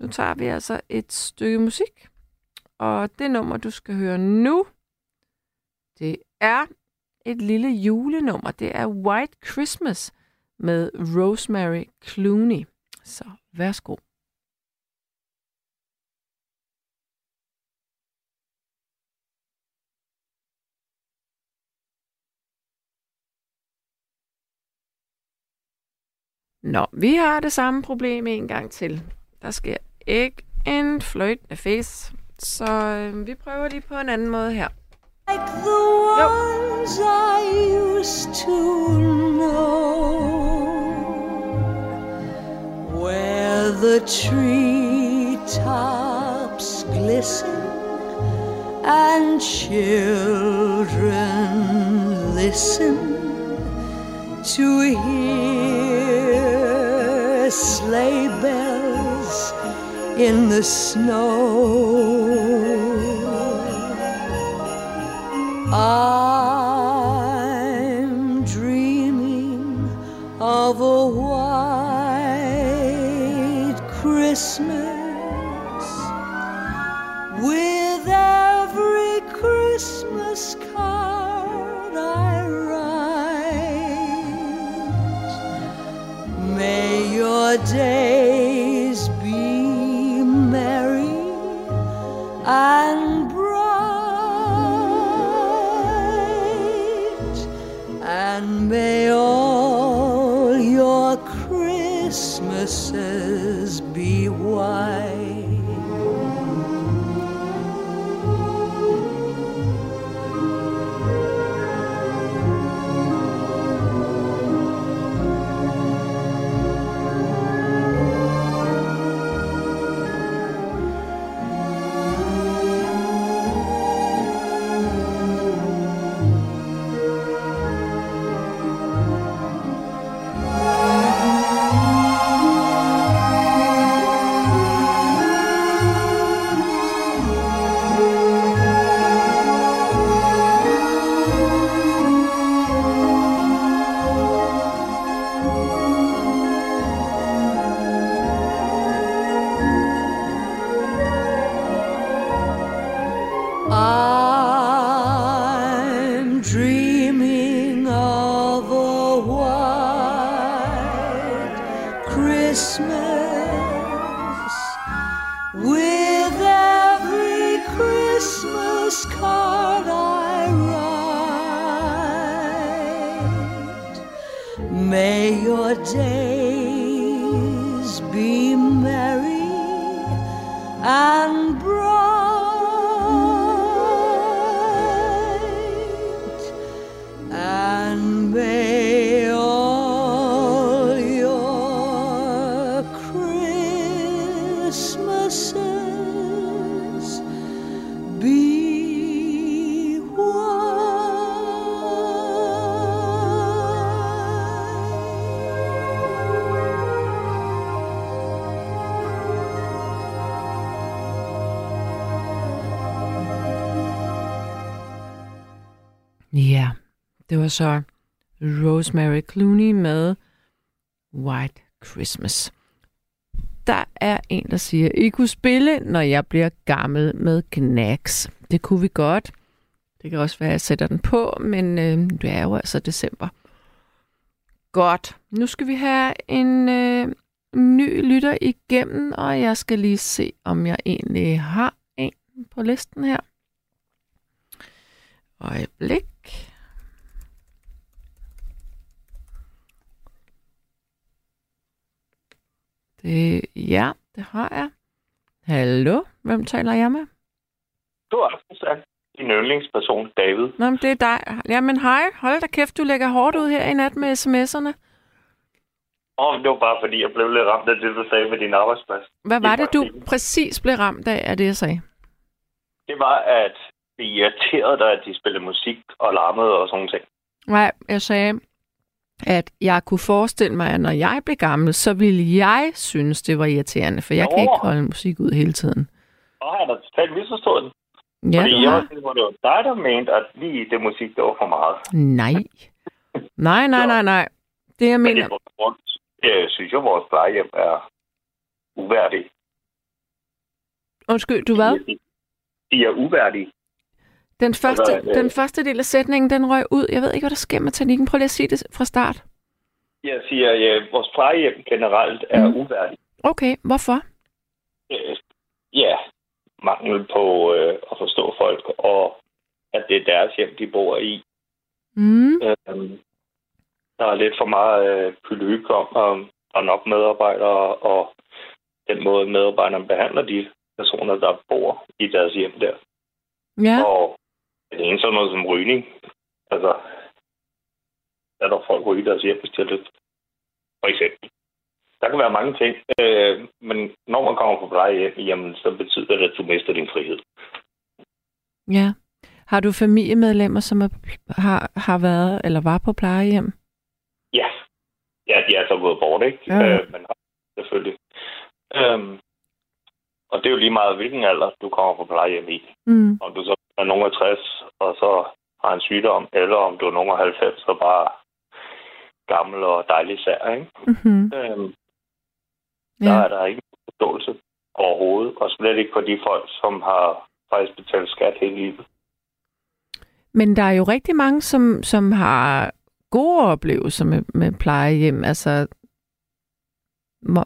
nu tager vi altså et stykke musik. Og det nummer, du skal høre nu, det er et lille julenummer. Det er White Christmas med Rosemary Clooney. Så værsgo. Nå, vi har det samme problem en gang til. Der sker ikke en fløjtende fæs. Så øh, vi prøver lige på en anden måde her. Like the ones I used to know, where the treetops glisten and children listen to hear sleigh bells in the snow. I'm dreaming of a white Christmas with every Christmas card I write. May your days be merry and And may all your Christmases be white. Ja, det var så Rosemary Clooney med White Christmas. Der er en, der siger, I kunne spille, når jeg bliver gammel med knacks. Det kunne vi godt. Det kan også være, at jeg sætter den på, men øh, det er jo altså december. Godt. Nu skal vi have en øh, ny lytter igennem, og jeg skal lige se, om jeg egentlig har en på listen her. Øjeblik. Det, ja, det har jeg. Hallo, hvem taler jeg med? Du er aftenstærk. Din yndlingsperson, David. Nå, men det er dig. Jamen hej, hold da kæft, du lægger hårdt ud her i nat med sms'erne. Åh, oh, det var bare fordi, jeg blev lidt ramt af det, du sagde med din arbejdsplads. Hvad var det, du præcis blev ramt af, af det, jeg sagde? Det var, at det irriterede dig, at de spillede musik og larmede og sådan nogle ting. Nej, jeg sagde, at jeg kunne forestille mig, at når jeg blev gammel, så ville jeg synes, det var irriterende, for jeg Nå. kan ikke holde musik ud hele tiden. Nå, han har totalt misforstået den. Ja, fordi jeg var hvor det var dig, der mente, at lige det musik, det var for meget. Nej. Nej, nej, nej, nej. Det, jeg mener... Jeg synes jo, vores plejehjem er uværdig. Undskyld, du hvad? De er uværdige. Den første, altså, den øh... første del af sætningen, den røg ud. Jeg ved ikke, hvad der sker med teknikken. Prøv lige at sige det fra start. Jeg siger, at vores plejehjem generelt er mm. uværdige. Okay, hvorfor? Øh, ja, mangel på øh, at forstå folk, og at det er deres hjem, de bor i. Mm. Øh, der er lidt for meget øh, pyløk om, og der er nok medarbejdere, og den måde medarbejderne behandler de personer, der bor i deres hjem der. Ja. Og det er en sådan noget som rygning. Altså, er der folk ryger i deres hjem, hvis de har lyst. For eksempel. Der kan være mange ting, øh, men når man kommer på pleje, jamen, så betyder det, at du mister din frihed. Ja. Har du familiemedlemmer, som er, har, har været eller var på plejehjem? Ja. Ja, de er så gået bort, ikke? Ja. Øh, men selvfølgelig. Øhm, og det er jo lige meget, hvilken alder du kommer på plejehjem i. Mm. Om du så er nogen af tres, og så har en sygdom, eller om du er nogen af halvfems, så bare gammel og dejlig sær, ikke? Mm-hmm. Øhm, der ja. er der ikke forståelse overhovedet, og slet ikke for de folk, som har faktisk betalt skat hele livet. Men der er jo rigtig mange, som, som har gode oplevelser med, med plejehjem. Altså, må,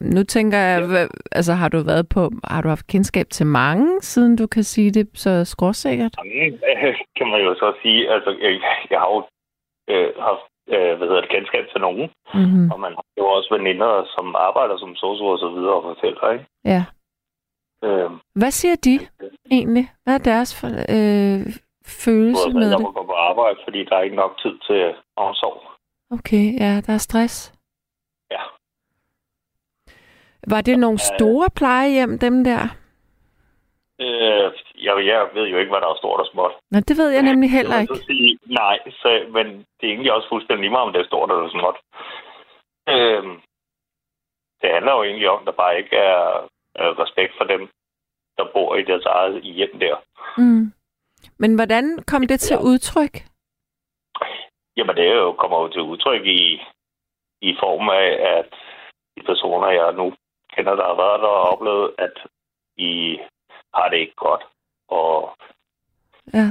nu tænker jeg, ja. altså har du været på, har du haft kendskab til mange, siden du kan sige det så skråsikkert? Jamen, kan man jo så sige, altså jeg, jeg har jo øh, haft øh, hvad hedder det, kendskab til nogen, mm-hmm. og man har jo også veninder, som arbejder som sosu og så videre og fortæller, ikke? Ja. Øh, Hvad siger de egentlig? Hvad er deres for, øh, følelse med det? Jeg må gå på arbejde, fordi der er ikke nok tid til omsorg. Okay, ja, der er stress. Ja. Var det nogle store plejehjem, dem der? Øh, jeg, jeg ved jo ikke, hvad der er stort og småt. Nå, det ved jeg nemlig heller ikke. Så sige, nej, så, men det er egentlig også fuldstændig lige meget, om det er stort eller småt. Øh, det handler jo egentlig om, at der bare ikke er øh, respekt for dem, der bor i deres eget hjem der. Mm. Men hvordan kom det til udtryk? Jamen, det jo, kommer jo til udtryk i, i form af, at de personer, jeg nu kender, der har været der og oplevet, at I har det ikke godt, og ja.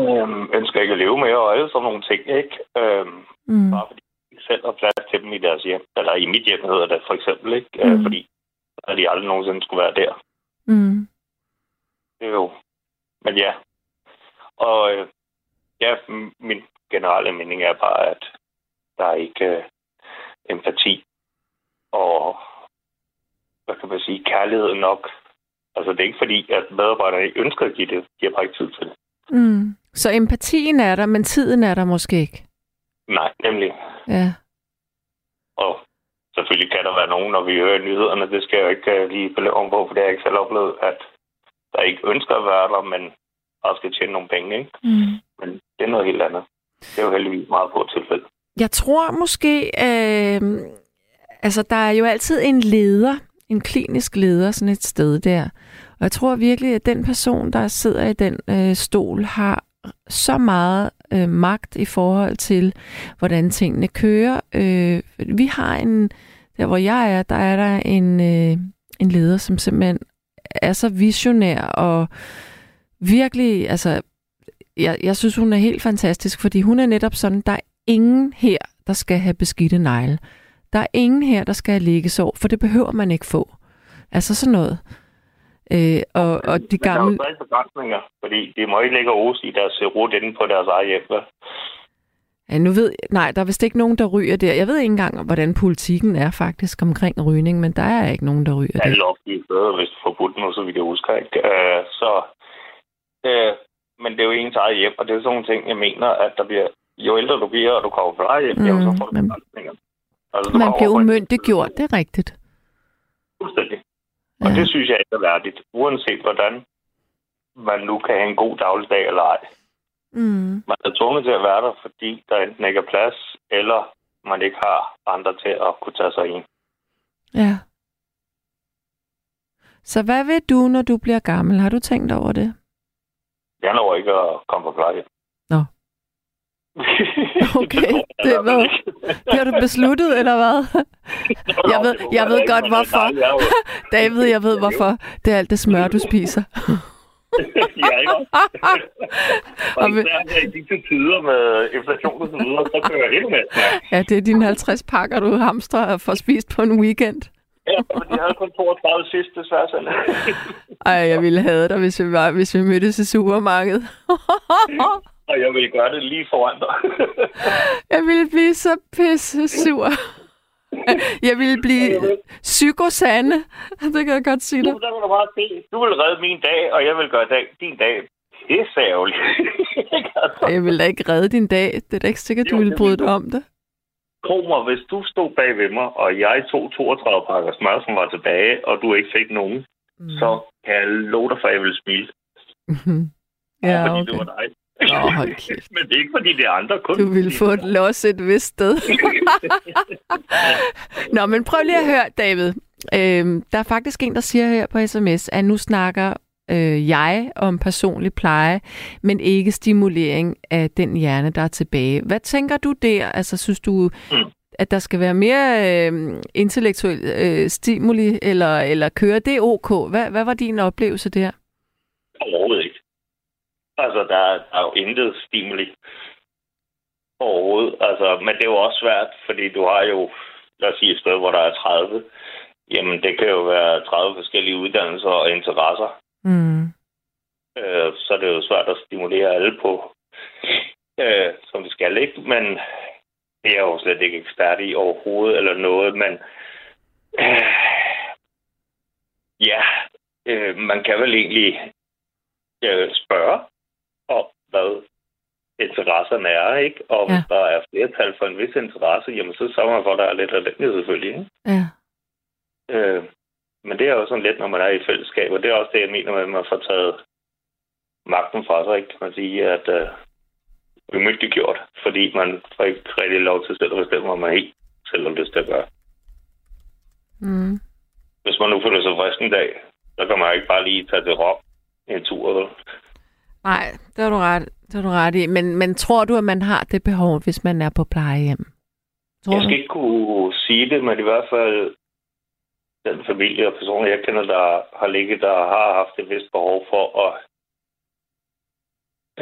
øhm, ønsker ikke at leve mere, og alle sådan nogle ting, ikke? Øhm, mm. Bare fordi de selv har plads til dem i deres hjem, eller i mit hjem hedder det for eksempel, ikke? Mm. Øh, fordi at de aldrig nogensinde skulle være der. Mm. Det er jo, men ja. Og øh, ja, min generelle mening er bare, at der er ikke øh, empati og, hvad kan man sige, kærlighed nok. Altså, det er ikke fordi, at medarbejderne ikke ønsker at give det. De har bare ikke tid til det. Mm. Så empatien er der, men tiden er der måske ikke? Nej, nemlig. Ja. Og selvfølgelig kan der være nogen, når vi hører nyhederne. Det skal jeg jo ikke lige beløbe på, for det har jeg ikke selv oplevet, at der ikke ønsker at være der, men bare skal tjene nogle penge, ikke? Mm. Men det er noget helt andet. Det er jo heldigvis meget få tilfælde. Jeg tror måske... Øh... Altså, der er jo altid en leder, en klinisk leder, sådan et sted der. Og jeg tror virkelig, at den person, der sidder i den øh, stol, har så meget øh, magt i forhold til, hvordan tingene kører. Øh, vi har en, der hvor jeg er, der er der en, øh, en leder, som simpelthen er så visionær og virkelig, altså, jeg, jeg synes, hun er helt fantastisk, fordi hun er netop sådan, der er ingen her, der skal have beskidte negle. Der er ingen her, der skal have liggesår, for det behøver man ikke få. Altså sådan noget. Øh, og, og de gamle... Men der er jo stadig begrænsninger, fordi de må ikke ligge og rose i deres rut inde på deres eget hjem. Ja, nu ved... Nej, der er vist ikke nogen, der ryger der. Jeg ved ikke engang, hvordan politikken er faktisk omkring rygning, men der er ikke nogen, der ryger der. Det er lovligt bedre, hvis det er forbudt nu, så vi kan huske ikke. Øh, så... Øh, men det er jo ens eget hjem, og det er sådan nogle ting, jeg mener, at der bliver... Jo ældre du bliver, og du kommer på dig hjem, mm, så får du begrænsninger. Altså, man bliver umyndiggjort, det er rigtigt. Fuldstændig. Og ja. Det synes jeg ikke er værdigt, uanset hvordan man nu kan have en god dagligdag eller ej. Mm. Man er tvunget til at være der, fordi der enten ikke er plads, eller man ikke har andre til at kunne tage sig ind. Ja. Så hvad vil du, når du bliver gammel? Har du tænkt over det? Jeg når ikke at komme på pleje. Nå. Okay, det, var, det har du besluttet, eller hvad? Jeg ved, jeg ved godt, hvorfor. David, jeg ved, hvorfor. Det er alt det smør, du spiser. Ja, ikke også? Og især her i disse tider med inflation og så videre, så kører jeg endnu mere. Ja, det er dine halvtreds pakker, du hamstrer og får spist på en weekend. Ja, men de havde kun toogtredive sidst, desværre selv. Ej, jeg ville have dig, hvis vi, var, hvis vi mødtes i supermarkedet. Og jeg ville gøre det lige foran dig. Jeg ville blive så pisse sur. Jeg ville blive psykosande. Det kan jeg godt sige dig. Du, du vil redde min dag, og jeg vil gøre dag, din dag pisse ærgerlig. Jeg vil da ikke redde din dag. Det er da ikke sikkert, du ville bryde dig om det. Tro mig, hvis du stod bag ved mig, og jeg tog toogtredive pakker smør, som var tilbage, og du ikke fik nogen, mm. så kan jeg love dig for, at jeg ville smile. Ja, fordi okay. Det var dig. Nå, hold kæft. Men det er ikke, fordi det er andre kunder. Du ville få et loss et vist sted. Nå, men prøv lige at høre, David. Øhm, der er faktisk en, der siger her på sms, at nu snakker øh, jeg om personlig pleje, men ikke stimulering af den hjerne, der er tilbage. Hvad tænker du der? Altså, synes du, mm. at der skal være mere øh, intellektuel øh, stimuli, eller, eller køre det ok? Hvad, hvad var din oplevelse der? Overhovedet ikke. Altså, der er, der er jo intet stimuli overhovedet. Altså, men det er jo også svært, fordi du har jo, lad os sige et sted, hvor der er tredive. Jamen, det kan jo være tredive forskellige uddannelser og interesser. Mm. Øh, så det er jo svært at stimulere alle på, øh, som det skal, ikke? Men det er jeg jo slet ikke ekspert i overhovedet eller noget, men øh, ja, øh, man kan vel egentlig øh, spørge om, hvad interesserne er, ikke? Og hvis ja. Der er flertal for en vis interesse, jamen så sørger man for, at der er lidt af det, selvfølgelig, ikke? Ja. Øh, men det er jo sådan lidt, når man er i fællesskab, og det er også det, jeg mener med, at man får taget magten fra sig, ikke? Kan man sige, at øh, umyndiggjort, fordi man får ikke rigtig lov til selv at bestemme, om man helt selv har lyst til at gøre. Mm. Hvis man nu føler sig frisk en dag, så kan man ikke bare lige tage til Rom en tur, eller? Nej, det har du ret, det har du ret i. Men, men tror du, at man har det behov, hvis man er på plejehjem? Tror jeg skal du? Ikke kunne sige det, men i hvert fald den familie og personer, jeg kender, der har ligget, der har haft et vist behov for at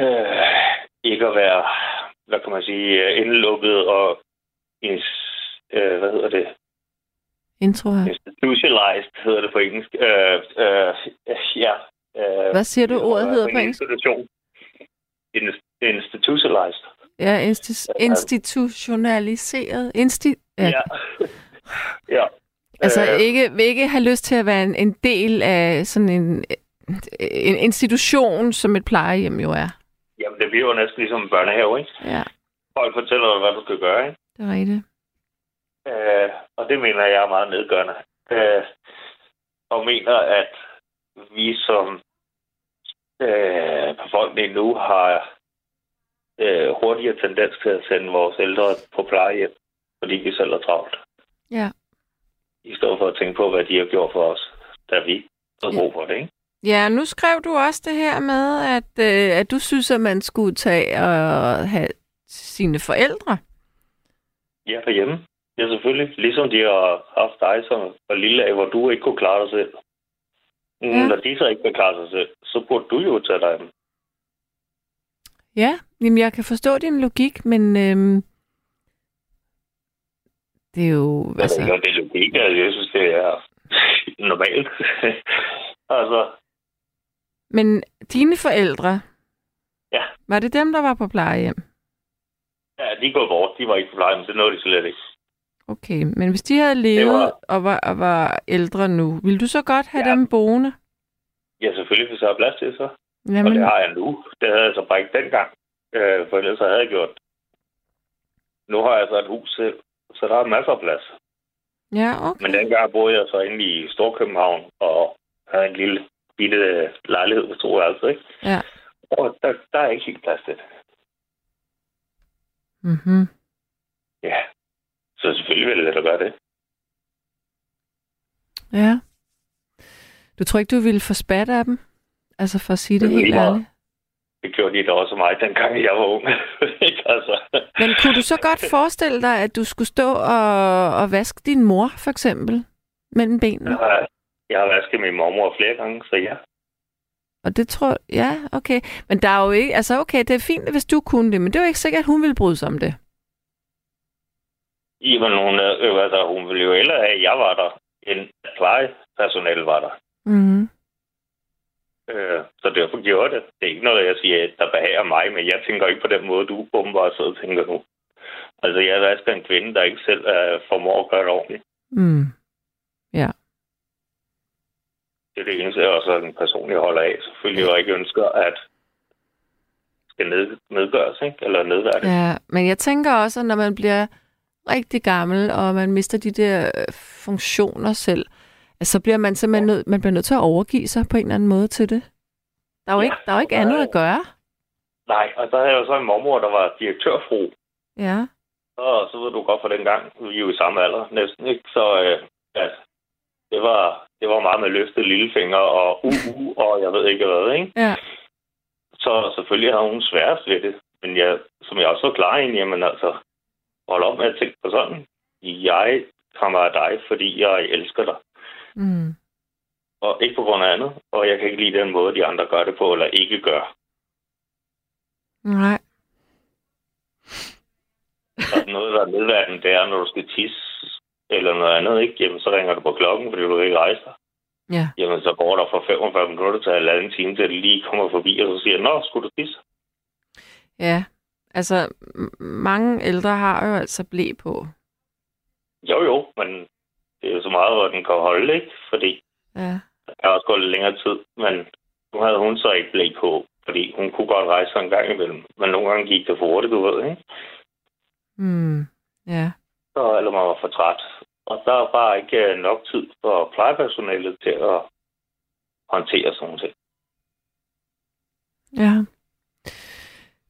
øh, ikke at være, hvad kan man sige, indelukket og ins, øh, hvad hedder det? Introvert. Institutionalized hedder det på engelsk. Øh, øh, ja. Hvad siger du, ordet hedder på engelsk? Institutionalized. Ja, insti- institutionaliseret. Insti- ja. Ja. ja. Altså ikke, vil ikke have lyst til at være en, en del af sådan en, en institution, som et plejehjem jo er. Jamen, det bliver jo næsten ligesom en børnehave, ikke? Ja. Folk fortæller dig, hvad du skal gøre, ikke? Det er rigtigt. Øh, og det mener jeg er meget nedgørende. Øh, og mener, at vi som øh, befolkning nu har øh, hurtigere tendens til at sende vores ældre på plejehjem, fordi vi selv er travlt. Ja. I stedet for at tænke på, hvad de har gjort for os, da vi har brug for det, ikke? Ja, nu skrev du også det her med, at, øh, at du synes, at man skulle tage og have sine forældre. Ja, derhjemme. Ja, selvfølgelig. Ligesom de har haft dig som var lille af, hvor du ikke kunne klare dig selv. Ja. Når de så ikke kan klare sig selv, så burde du jo tage dig dem. Ja, jamen jeg kan forstå din logik, men øhm, det er jo... Altså... Ja, det er logik, altså, jeg synes, det er normalt. altså... Men dine forældre, ja. Var det dem, der var på plejehjem? Ja, de går bort, de var ikke på plejehjem, det nåede de slet ikke. Okay, men hvis de havde levet var... Og, var, og var ældre nu, ville du så godt have ja. Dem boende? Ja, selvfølgelig, hvis jeg har plads til så. Jamen. Og det har jeg nu. Det havde jeg så bare ikke dengang, øh, for ellers havde jeg gjort. Nu har jeg så et hus selv, så der er masser af plads. Ja, okay. Men dengang boede jeg så inde i Storkøbenhavn og havde en lille bitte lejlighed, hvis du er altså, ikke? Ja. Og der, der er ikke helt plads til det. Mhm. Ja. Så selvfølgelig ville det da gøre det. Ja. Du tror ikke, du ville få spat af dem? Altså for at sige det, det helt ærligt? Det gjorde de da også mig, dengang jeg var ung. Ikke, altså. Men kunne du så godt forestille dig, at du skulle stå og, og vaske din mor, for eksempel, mellem benene? Jeg har, jeg har vasket min mormor flere gange, så ja. Og det tror ja, okay. Men der er jo ikke... Altså, okay, det er fint, hvis du kunne det, men det er jo ikke sikkert, at hun ville bryde sig om det. Jamen, hun, altså, hun ville jo hellere have, at jeg var der, end plejepersonale var der. Mhm. Så derfor gjorde det. Det er ikke noget, jeg siger, der behager mig, men jeg tænker ikke på den måde, du bomber og sidder og tænker nu. Altså, jeg er altså en kvinde, der ikke selv uh, formår at gøre det ordentligt. Mm. Ja. Det er det eneste, jeg også er en person, jeg holder af. Selvfølgelig, jeg ikke ønsker, at skal ned, nedgøres, ikke? Eller nedværdes. Ja, men jeg tænker også, at når man bliver rigtig gammel, og man mister de der funktioner selv, altså, så bliver man simpelthen nød, man bliver nødt til at overgive sig på en eller anden måde til det. Der er jo ja, ikke, der er jo ikke der andet jo, at gøre. Nej, og der havde jeg jo så en mormor, der var direktørfru. Ja. Og så ved du godt fra den gang, vi er jo i samme alder næsten, ikke? Så øh, ja, det var, det var meget med løftede lillefinger og uhu, og jeg ved ikke hvad, ikke? Ja. Så selvfølgelig har hun sværest ved det, men jeg, som jeg også var klar ind, jamen altså, hold op med at tænke på sådan. Jeg kommer af dig, fordi jeg elsker dig. Mm. Og ikke på grund af andet, og jeg kan ikke lide den måde, de andre gør det på, eller ikke gør. Nej. Og noget, der er nedværende, det er, når du skal tisse, eller noget andet, ikke? Jamen, så ringer du på klokken, fordi du ikke rejser. Ja. Jamen, så går der fra femogfyrre minutter til halvanden time, til det lige kommer forbi, og så siger, nå, skulle du tisse? Ja, altså, mange ældre har jo altså blæ på. Jo, jo, men... Det er jo så meget, hvor den kan holde, ikke? Fordi ja. Jeg har også gået lidt længere tid, men nu havde hun så ikke blæk på, fordi hun kunne godt rejse sig en gang imellem. Men nogle gange gik det for hurtigt, du ved, ikke? Mm, ja. Så alle man var for træt. Og der var bare ikke nok tid for plejepersonalet til at håndtere sådan nogle ting. Ja.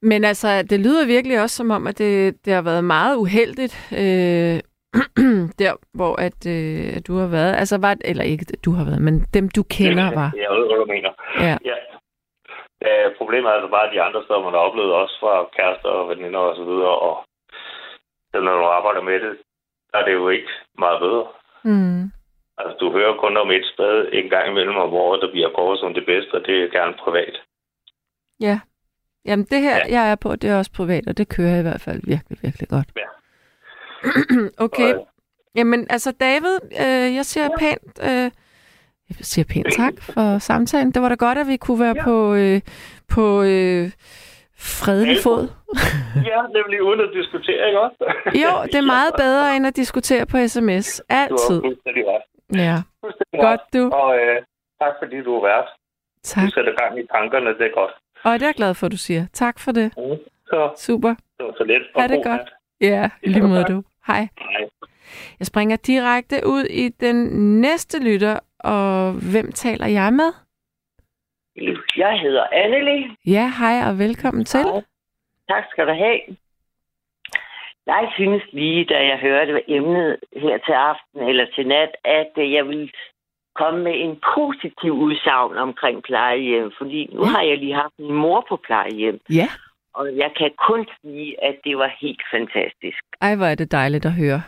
Men altså, det lyder virkelig også som om, at det, det har været meget uheldigt, øh... der, hvor at, øh, at du har været, altså var, eller ikke du har været, men dem du kender var. Jeg ved, hvad du mener. Ja. Ja. Øh, problemet er altså bare, at de andre steder, man har oplevet, også fra kærester og veninder og så videre, og når du arbejder med det, der er det jo ikke meget bedre. Mm. Altså, du hører kun om et sted en gang imellem om året, der bliver gået som det bedste, og det er gerne privat. Ja. Jamen, det her, ja. Jeg er på, det er også privat, og det kører i hvert fald virkelig, virkelig godt. Ja. Okay. Jamen, altså David, øh, jeg siger pænt, øh, jeg siger pænt tak for samtalen. Det var da godt, at vi kunne være ja. på øh, på øh, fredelig fod. Ja, nemlig uden at diskutere, ikke også? Jo, det er meget bedre end at diskutere på sms. Altid. Du er ja. Godt, du. Og øh, tak fordi du er vært. Tak. Du sætter gang i tankerne, det er godt. Og det er jeg glad for, du siger. Tak for det. Mm, så. Super. Det var så let. Og er det godt? Ja, lige måde du. Hej. Jeg springer direkte ud i den næste lytter, og hvem taler jeg med? Jeg hedder Annelie. Ja, hej og velkommen til. Hej. Tak skal du have. Jeg synes lige, da jeg hørte emnet her til aften eller til nat, at jeg ville komme med en positiv udsagn omkring plejehjem, fordi nu ja. har jeg lige haft min mor på plejehjem. Ja. Og jeg kan kun sige, at det var helt fantastisk. Ej, hvor er det dejligt at høre.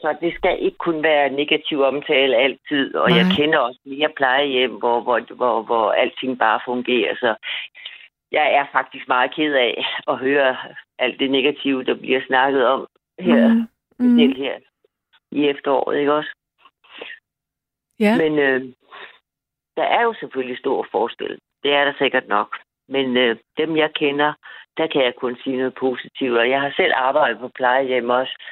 Så det skal ikke kun være negativ omtale altid. Og nej. Jeg kender også mere plejehjem, hvor, hvor, hvor, hvor alting bare fungerer. Så jeg er faktisk meget ked af at høre alt det negative, der bliver snakket om her, mm. Mm. Del her i efteråret, ikke også? Ja. Men øh, der er jo selvfølgelig stor forskel. Det er der sikkert nok. Men øh, dem, jeg kender, der kan jeg kun sige noget positivt. Og jeg har selv arbejdet på plejehjem også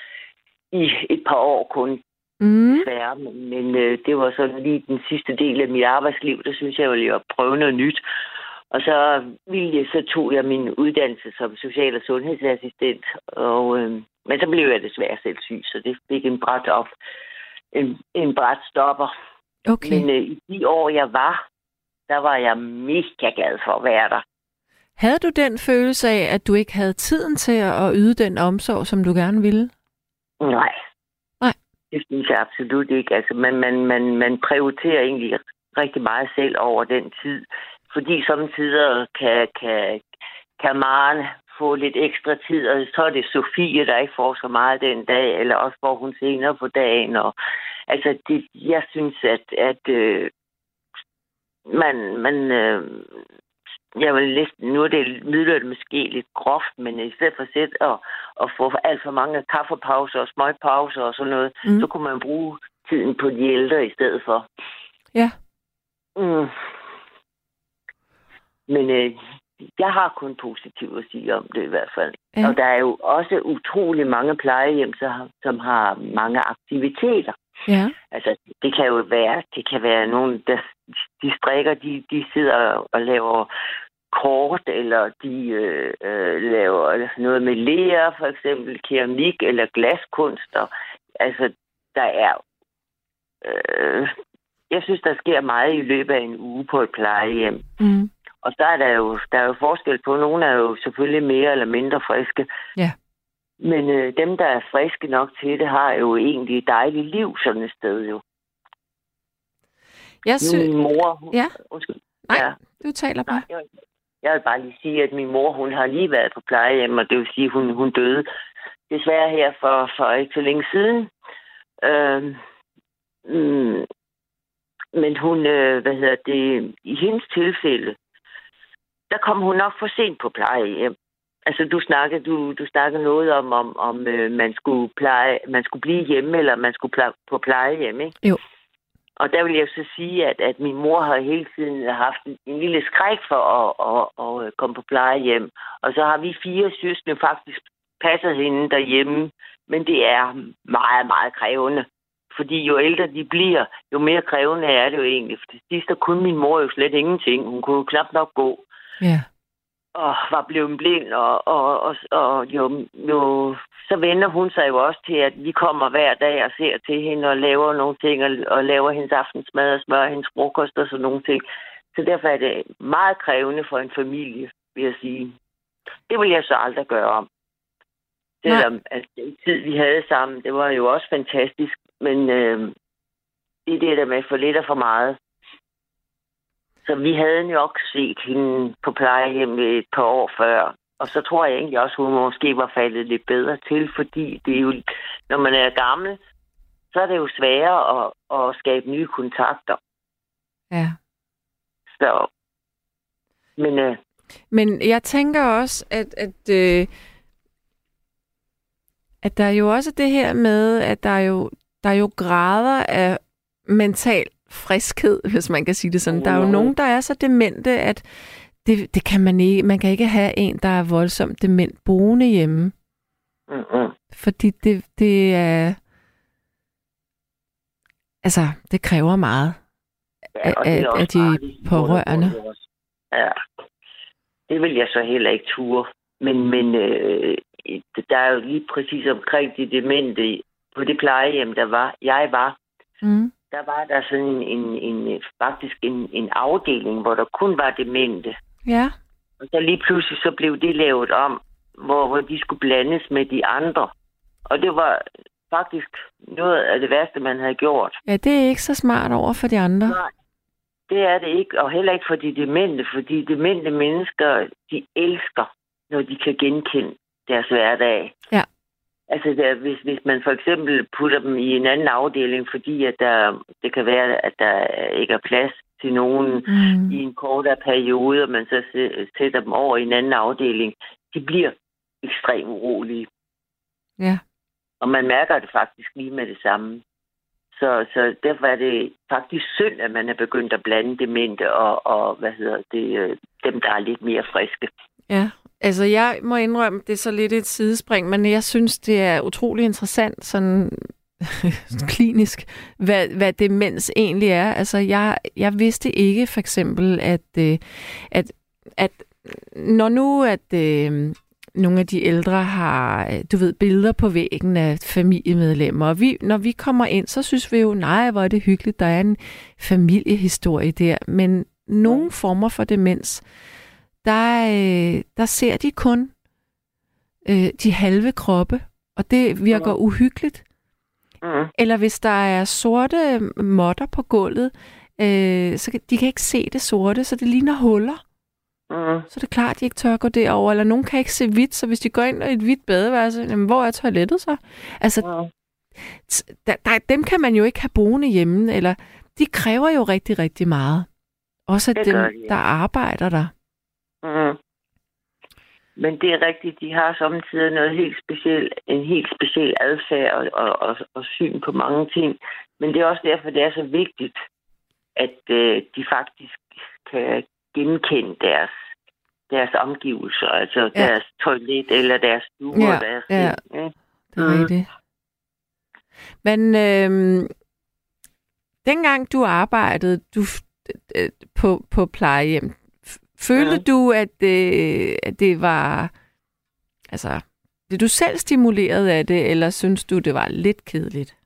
i et par år kun. Mm. Færre, men men øh, det var sådan lige den sidste del af mit arbejdsliv. Der synes jeg, ville jeg prøve noget nyt. Og så, ville, så tog jeg min uddannelse som social- og sundhedsassistent. Og, øh, men så blev jeg desværre selv syg, så det fik en brat op. En, en brat stopper. Okay. Men øh, i de år, jeg var... der var jeg mega glad for at være der. Havde du den følelse af, at du ikke havde tiden til at yde den omsorg, som du gerne ville? Nej. Nej. Det synes jeg absolut ikke. Altså, man, man, man, man prioriterer egentlig rigtig meget selv over den tid. Fordi samtidig kan, kan, kan Maren få lidt ekstra tid, og så er det Sofie, der ikke får så meget den dag, eller også får hun senere på dagen. Og, altså, det, jeg synes, at, at øh, man... man øh, jeg vil næsten, nu er det midlet måske lidt groft, men i stedet for at sætte og, og få alt for mange kaffepauser og smøgpauser og sådan noget, mm. så kunne man bruge tiden på de ældre i stedet for. Ja. Mm. Men øh, jeg har kun positivt at sige om det i hvert fald. Ja. Og der er jo også utrolig mange plejehjem, som har mange aktiviteter. Ja. Altså, det kan jo være, det kan være nogen, der de strikker, de, de sidder og laver kort, eller de øh, øh, laver noget med ler, for eksempel keramik eller glaskunster. Altså, der er... Øh, jeg synes, der sker meget i løbet af en uge på et plejehjem. Mm. Og der er der jo, der er jo forskel på. Nogle er jo selvfølgelig mere eller mindre friske. Ja. Men øh, dem, der er friske nok til det, har jo egentlig et dejligt liv sådan et sted jo. Jeg synes... Min mor... Hun... Ja. Undskyld. Nej, ja. Du taler bare. Nej, jeg vil bare lige sige, at min mor, hun har lige været på plejehjem, og det vil sige, at hun, hun døde desværre her for, for ikke så længe siden. Øhm, mm, men hun, øh, hvad hedder det, i hendes tilfælde, der kom hun nok for sent på plejehjem. Altså, du snakkede, du, du snakkede noget om, om, om øh, man, skulle pleje, man skulle blive hjemme, eller man skulle pleje, på plejehjem, ikke? Jo. Og der vil jeg så sige, at, at min mor har hele tiden haft en, en lille skræk for at, at, at, at komme på plejehjem. Og så har vi fire søskende faktisk passet hende derhjemme. Men det er meget, meget krævende. Fordi jo ældre de bliver, jo mere krævende er det jo egentlig. For til sidst, der kunne min mor jo slet ingenting. Hun kunne jo knap nok gå. Ja. Og var blevet blind, og, og, og, og jo, jo, så vender hun sig jo også til, at vi kommer hver dag og ser til hende og laver nogle ting, og, og laver hendes aftensmad og smører hendes frokost og sådan nogle ting. Så derfor er det meget krævende for en familie, vil jeg sige. Det vil jeg så aldrig gøre om. Selvom at den tid, vi havde sammen, det var jo også fantastisk, men øh, det er det der med for lidt og for meget. Så vi havde jo også set hende på plejehjem et par år før. Og så tror jeg egentlig også, hun måske var faldet lidt bedre til, fordi det er jo, når man er gammel, så er det jo sværere at, at skabe nye kontakter. Ja. Så. Men, øh, Men jeg tænker også, at, at, øh, at der er jo også det her med, at der er jo, der er jo grader af mental friskhed, hvis man kan sige det sådan. Der er jo nogen, der er så demente, at det, det kan man ikke. Man kan ikke have en, der er voldsomt dement boende hjemme. Mm-hmm. Fordi det, det er... Altså, det kræver meget ja, af, det af de farligt, pårørende. Ja, det vil jeg så heller ikke ture. Men, men øh, der er jo lige præcis omkring de demente på det plejehjem, der var. Jeg var... Mm. Der var der sådan en, en, en faktisk en, en afdeling, hvor der kun var demente. Ja. Og så lige pludselig så blev det lavet om, hvor, hvor de skulle blandes med de andre. Og det var faktisk noget af det værste, man havde gjort. Ja, det er ikke så smart over for de andre. Nej, det er det ikke. Og heller ikke for de demente, fordi demente mennesker, de elsker, når de kan genkende deres hverdag. Ja. Altså, der, hvis, hvis man for eksempel putter dem i en anden afdeling, fordi at der, det kan være, at der ikke er plads til nogen mm. i en kortere periode, og man så sætter dem over i en anden afdeling, de bliver ekstremt urolige. Ja. Og man mærker det faktisk lige med det samme. Så, så derfor er det faktisk synd, at man er begyndt at blande demente og, og hvad hedder det, dem, der er lidt mere friske. Ja. Altså, jeg må indrømme, det er så lidt et sidespring, men jeg synes, det er utrolig interessant, sådan klinisk, hvad, hvad demens egentlig er. Altså, jeg, jeg vidste ikke, for eksempel, at, at, at når nu, at øh, nogle af de ældre har, du ved, billeder på væggen af familiemedlemmer, og vi, når vi kommer ind, så synes vi jo, nej, hvor er det hyggeligt, der er en familiehistorie der, men nogle former for demens, Der, øh, der ser de kun øh, de halve kroppe, og det virker mm. uhyggeligt. Mm. Eller hvis der er sorte måtter på gulvet, øh, så kan, de kan ikke se det sorte, så det ligner huller. Mm. Så er det klart, at de ikke tør at gå derover, eller nogen kan ikke se hvidt, så hvis de går ind i et hvidt badeværelse, jamen, hvor er toilettet så? Altså, mm. t- der, der, dem kan man jo ikke have boende hjemme, eller de kræver jo rigtig, rigtig meget. Også af dem, der arbejder der. Mm. Men det er rigtigt, de har samtidig noget helt speciel, en helt speciel adfærd og, og, og, og syn på mange ting. Men det er også derfor, det er så vigtigt, at øh, de faktisk kan genkende deres, deres omgivelser, altså ja. Deres toilet eller deres stue. Ja, deres ja. Ting, ja. Det er rigtigt. Mm. Men øh, dengang du arbejdede du, øh, på, på plejehjem, følte mm. du, at, øh, at det var... Altså, blev du selv stimuleret af det, eller synes du, det var lidt kedeligt?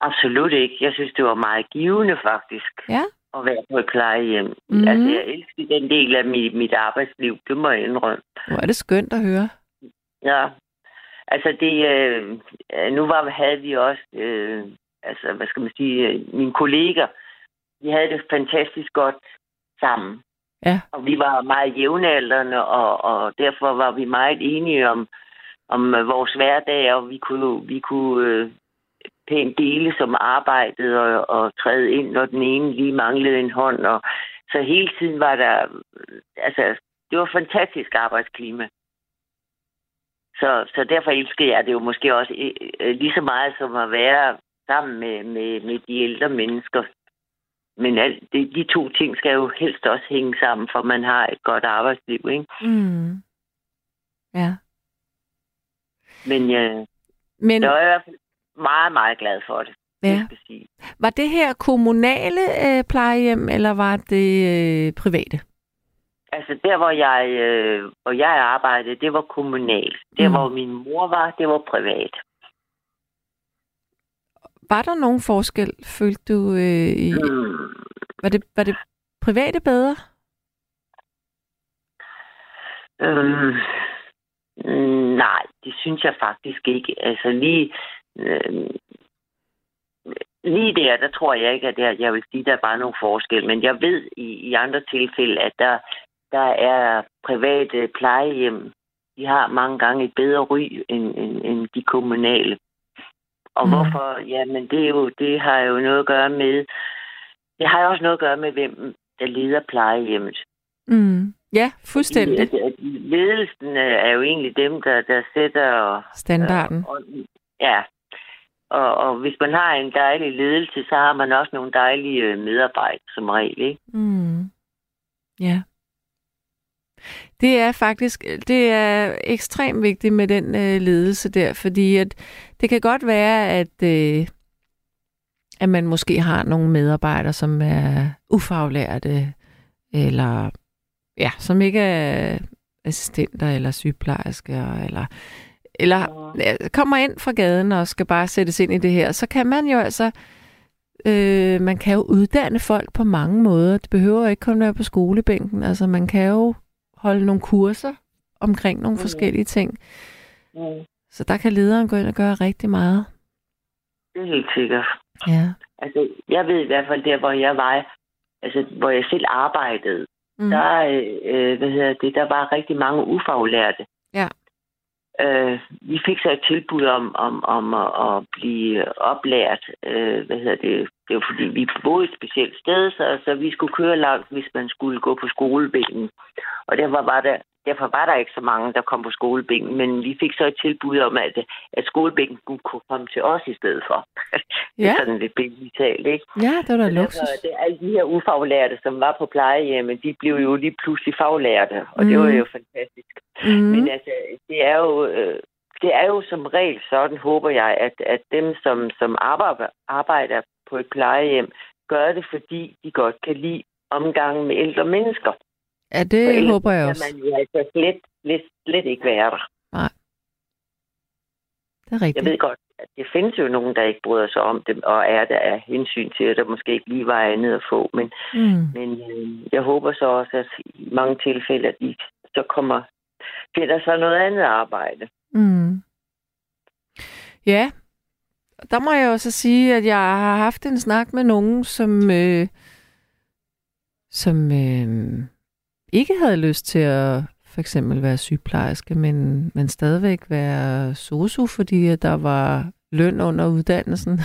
Absolut ikke. Jeg synes, det var meget givende, faktisk, ja? At være på et plejehjem. Mm-hmm. Altså, jeg elsker den del af mit, mit arbejdsliv. Det må jeg indrømme. Hvor er det skønt at høre. Ja. Altså, det... Øh, nu var, havde vi også... Øh, altså, hvad skal man sige... Øh, mine kolleger, de havde det fantastisk godt sammen. Ja. Og vi var meget jævnaldrende, og, og derfor var vi meget enige om, om vores hverdag, og vi kunne, vi kunne øh, pænt dele som arbejdede og, og træde ind, når den ene lige manglede en hånd. Og, så hele tiden var der... Altså, det var et fantastisk arbejdsklima. Så, så derfor elsker jeg det jo måske også øh, lige så meget som at være sammen med, med, med de ældre mennesker. Men alt, de, de to ting skal jo helst også hænge sammen, for man har et godt arbejdsliv, ikke? Mm. Ja. Men, øh, Men jeg er i hvert fald meget, meget glad for det. Ja. Det sige. Var det her kommunale øh, plejehjem, eller var det øh, private? Altså der, hvor jeg, øh, hvor jeg arbejdede, det var kommunalt. Der, mm. hvor min mor var, det var privat. Var der nogen forskel, følte du? Øh, i... mm. var, det, var det private bedre? Øhm, nej, det synes jeg faktisk ikke. Altså lige, øh, lige der, der tror jeg ikke, at der, jeg vil sige, der er bare nogen forskel. Men jeg ved i, i andre tilfælde, at der, der er private plejehjem. De har mange gange et bedre ry end, end, end de kommunale. Og mm. hvorfor? Jamen, det, er jo, det har jo noget at gøre med... Det har jo også noget at gøre med, hvem der leder plejehjemmet. Mm. Ja, fuldstændig. Ledelsen er jo egentlig dem, der, der sætter... Standarden. Og, og, ja. Og, og hvis man har en dejlig ledelse, så har man også nogle dejlige medarbejdere som regel, ikke? Mm. Ja. Det er faktisk det er ekstremt vigtigt med den øh, ledelse der, fordi at det kan godt være, at, øh, at man måske har nogle medarbejdere, som er ufaglærte, eller ja, som ikke er assistenter eller sygeplejersker, eller, eller ja, kommer ind fra gaden og skal bare sættes ind i det her. Så kan man jo altså, øh, man kan jo uddanne folk på mange måder. Det behøver ikke kun være på skolebænken. Altså man kan jo holde nogle kurser omkring nogle mm. forskellige ting. Mm. Så der kan lederen gå ind og gøre rigtig meget. Det er helt sikkert. Ja. Altså, jeg ved i hvert fald der, hvor jeg var, altså, hvor jeg selv arbejdede, mm. der, øh, hvad hedder det, der var rigtig mange ufaglærte. Ja. Øh, vi fik så et tilbud om, om, om at, at blive oplært. Øh, hvad hedder det? Det var fordi, vi boede et specielt sted, så, så vi skulle køre langt, hvis man skulle gå på skolebænken. Og derfor var, der, derfor var der ikke så mange, der kom på skolebænken. Men vi fik så et tilbud om, at, at skolebænken kunne komme til os i stedet for. Det er sådan lidt billigt talt, ikke? Ja, det var da luksus. Alle de her ufaglærte, som var på plejehjemmet, de blev jo lige pludselig faglærte. Og mm. det var jo fantastisk. Mm. Men altså, det er jo... Øh, Det er jo som regel sådan, håber jeg, at, at dem, som, som arbejder, arbejder på et plejehjem, gør det, fordi de godt kan lide omgangen med ældre mennesker. Ja, det håber jeg også. For ellers kan man jo altså slet, slet, slet ikke være der. Nej. Det er rigtigt. Jeg ved godt, at det findes jo nogen, der ikke bryder sig om dem, og er der af hensyn til, at der måske ikke lige var andet at få. Men, mm. men jeg håber så også, at i mange tilfælde, at de så kommer til, der så noget andet arbejde. Mm. Ja, der må jeg også sige, at jeg har haft en snak med nogen, som, øh, som øh, ikke havde lyst til at for eksempel være sygeplejerske, men, men stadigvæk være sosu, fordi der var løn under uddannelsen.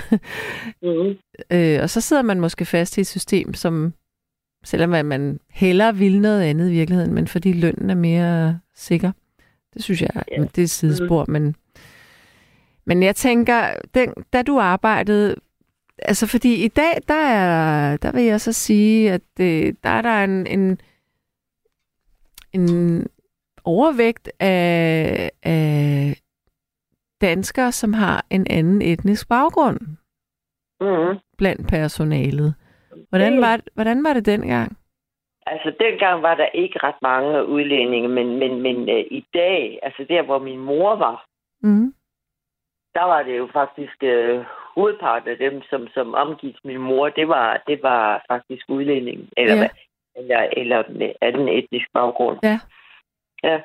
Mm-hmm. øh, og så sidder man måske fast i et system, som selvom man hellere vil noget andet i virkeligheden, men fordi lønnen er mere sikker. Det synes jeg, yeah. det er et sidespor. Mm-hmm. Men, men jeg tænker, den, da du arbejdede, altså fordi i dag, der, er, der vil jeg så sige, at det, der er der en, en, en overvægt af, af danskere, som har en anden etnisk baggrund mm. blandt personalet. Hvordan var, hvordan var det dengang? Altså, dengang var der ikke ret mange udlændinge, men, men, men øh, i dag, altså der, hvor min mor var, mm. der var det jo faktisk øh, hovedparten af dem, som, som omgik min mor, det var, det var faktisk udlændinge, eller, ja. eller, eller af den etniske baggrund. Ja. Ja.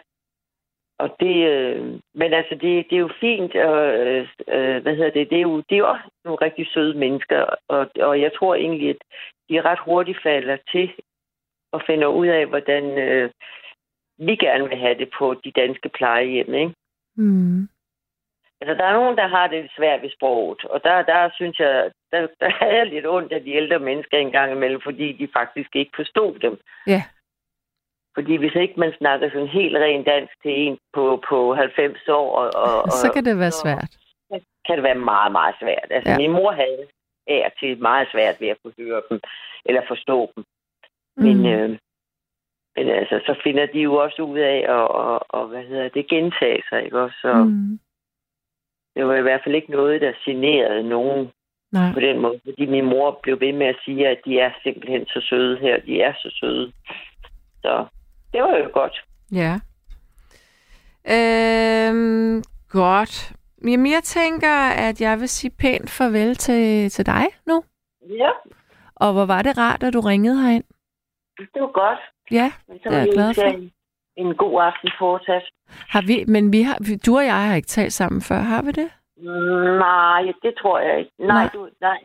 Og det, øh, men altså, det, det er jo fint, og øh, hvad hedder det, det er jo, det er jo også nogle rigtig søde mennesker, og, og jeg tror egentlig, at de ret hurtigt falder til og finder ud af, hvordan øh, vi gerne vil have det på de danske plejehjem, ikke? Mm. Altså, der er nogen, der har det svært ved sproget, og der, der synes jeg, der, der havde jeg lidt ondt af de ældre mennesker engang imellem, fordi de faktisk ikke forstod dem. Ja. Yeah. Fordi hvis ikke man snakker sådan helt ren dansk til en på, på halvfems år... Og, og, så kan det være svært. Så kan det være meget, meget svært. Altså, ja. Min mor havde af til meget svært ved at kunne høre dem, eller forstå dem. Mm. Men, øh, men altså, så finder de jo også ud af at, og, og, hvad hedder det, gentage sig, ikke også? Så mm. det var i hvert fald ikke noget, der generede nogen. Nej. På den måde. Fordi min mor blev ved med at sige, at de er simpelthen så søde her, de er så søde. Så... det var jo godt. Ja. Øhm, godt. Jamen, jeg tænker, at jeg vil sige pænt farvel til, til dig nu. Ja. Og hvor var det rart, at du ringede herind. Det var godt. Ja, det er jeg glad for. En, en god aften fortsat. Har vi, men vi har, du og jeg har ikke talt sammen før, har vi det? Nej, det tror jeg ikke. Nej, nej. Du, nej.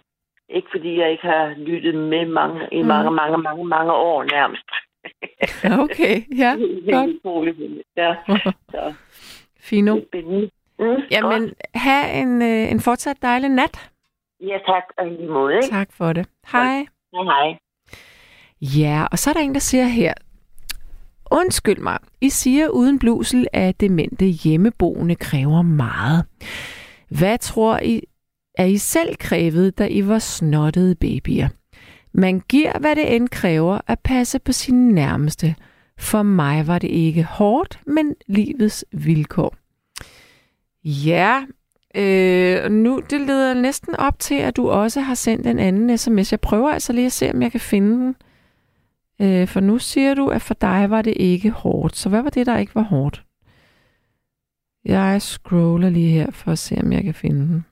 Ikke fordi jeg ikke har lyttet med mange, i mm. mange, mange, mange, mange år nærmest. Okay, ja, godt. Ja, så. Fino. Mm, Jamen, godt. have en, øh, en fortsat dejlig nat. Ja, tak. Og lige måde, ikke? Tak for det. Hej. Ja, hej. Ja, og så er der en, der siger her, undskyld mig, I siger uden blusel, at demente hjemmeboende kræver meget. Hvad tror I, at I selv krævede, da I var snottede babyer? Man giver, hvad det end kræver, at passe på sine nærmeste. For mig var det ikke hårdt, men livets vilkår. Ja, øh, nu det leder næsten op til, at du også har sendt en anden sms. Jeg prøver altså lige at se, om jeg kan finde den. Øh, for nu siger du, at for dig var det ikke hårdt. Så hvad var det, der ikke var hårdt? Jeg scroller lige her for at se, om jeg kan finde den.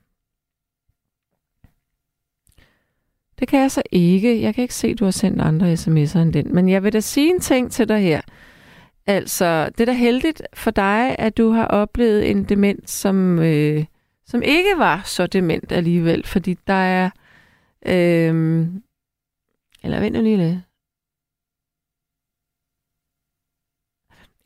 Det kan jeg så ikke. Jeg kan ikke se, at du har sendt andre sms'er end den. Men jeg vil da sige en ting til dig her. Altså, det er da heldigt for dig, at du har oplevet en dement, som, øh, som ikke var så dement alligevel. Fordi der er... Øh, eller vent nu lige lidt.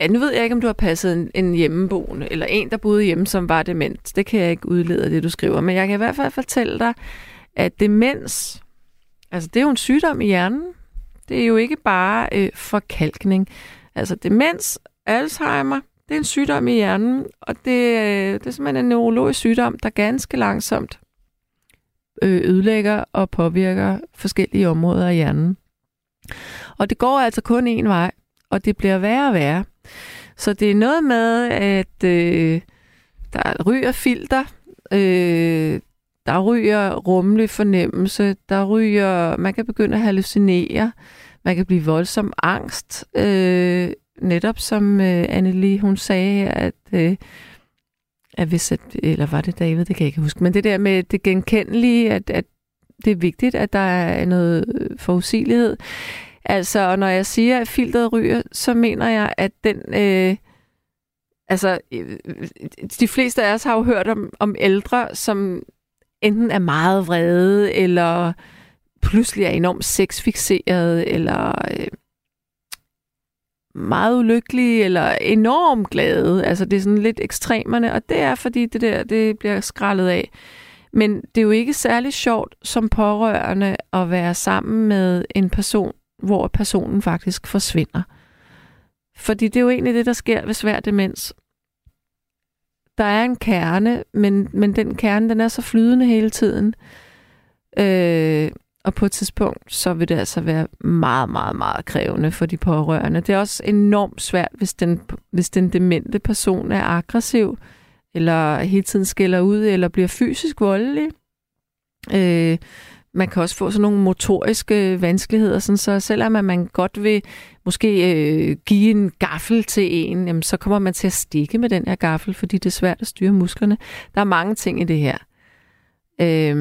Ja, nu ved jeg ikke, om du har passet en, en hjemmeboende, eller en, der boede hjemme, som var dement. Det kan jeg ikke udlede af det, du skriver. Men jeg kan i hvert fald fortælle dig, at demens... altså, det er jo en sygdom i hjernen. Det er jo ikke bare øh, forkalkning. Altså, demens, Alzheimer, det er en sygdom i hjernen, og det, øh, det er simpelthen en neurologisk sygdom, der ganske langsomt øh, ødelægger og påvirker forskellige områder af hjernen. Og det går altså kun en vej, og det bliver værre og værre. Så det er noget med, at øh, der ryger filter, øh, der ryger rummelig fornemmelse, der ryger, man kan begynde at hallucinere, man kan blive voldsom angst. Øh, netop som øh, Annelie, hun sagde, at, øh, at hvis, at, eller var det David, det kan jeg ikke huske, men det der med det genkendelige, at, at det er vigtigt, at der er noget forudsigelighed. Altså, og når jeg siger, at filteret ryger, så mener jeg, at den... Øh, altså, de fleste af os har jo hørt om, om ældre, som... enten er meget vrede, eller pludselig er enormt sexfixeret, eller øh, meget ulykkelige eller enormt glade. Altså det er sådan lidt ekstremerne, og det er fordi det der, det bliver skrællet af. Men det er jo ikke særlig sjovt som pårørende at være sammen med en person, hvor personen faktisk forsvinder. Fordi det er jo egentlig det, der sker ved svær demens. Der er en kerne, men, men den kerne, den er så flydende hele tiden. Øh, og på et tidspunkt, så vil det altså være meget, meget, meget krævende for de pårørende. Det er også enormt svært, hvis den, hvis den demente person er aggressiv, eller hele tiden skiller ud, eller bliver fysisk voldelig. Øh, man kan også få sådan nogle motoriske vanskeligheder, sådan så selvom at man godt vil måske øh, give en gaffel til en, jamen, så kommer man til at stikke med den her gaffel, fordi det er svært at styre musklerne. Der er mange ting i det her. Øh,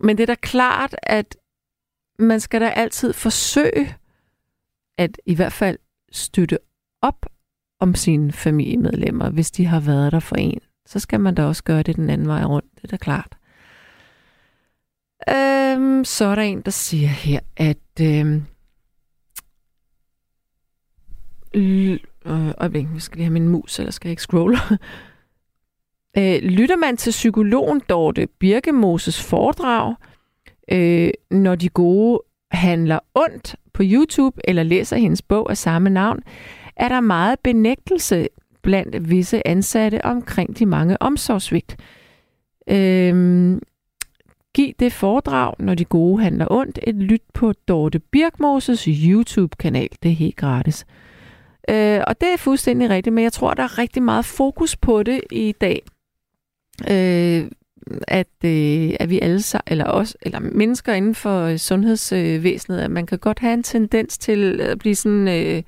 men det er da klart, at man skal da altid forsøge at i hvert fald støtte op om sine familiemedlemmer, hvis de har været der for en. Så skal man da også gøre det den anden vej rundt. Det er da klart. Øhm, så er der en, der siger her, at øhm, øh, øjeblik, vi skal lige have min mus, eller skal jeg ikke scrolle? øh, lytter man til psykologen Dorte Birkmoses foredrag, øh, når de gode handler ondt på YouTube, eller læser hendes bog af samme navn, er der meget benægtelse blandt visse ansatte omkring de mange omsorgssvigt. Øhm, giv det foredrag, når de gode handler ondt, et lyt på Dorte Birkmoses YouTube-kanal. Det er helt gratis. Øh, og det er fuldstændig rigtigt, men jeg tror, der er rigtig meget fokus på det i dag. Øh, at, øh, at vi alle, eller os, eller mennesker inden for sundhedsvæsenet, at man kan godt have en tendens til at blive sådan... Øh,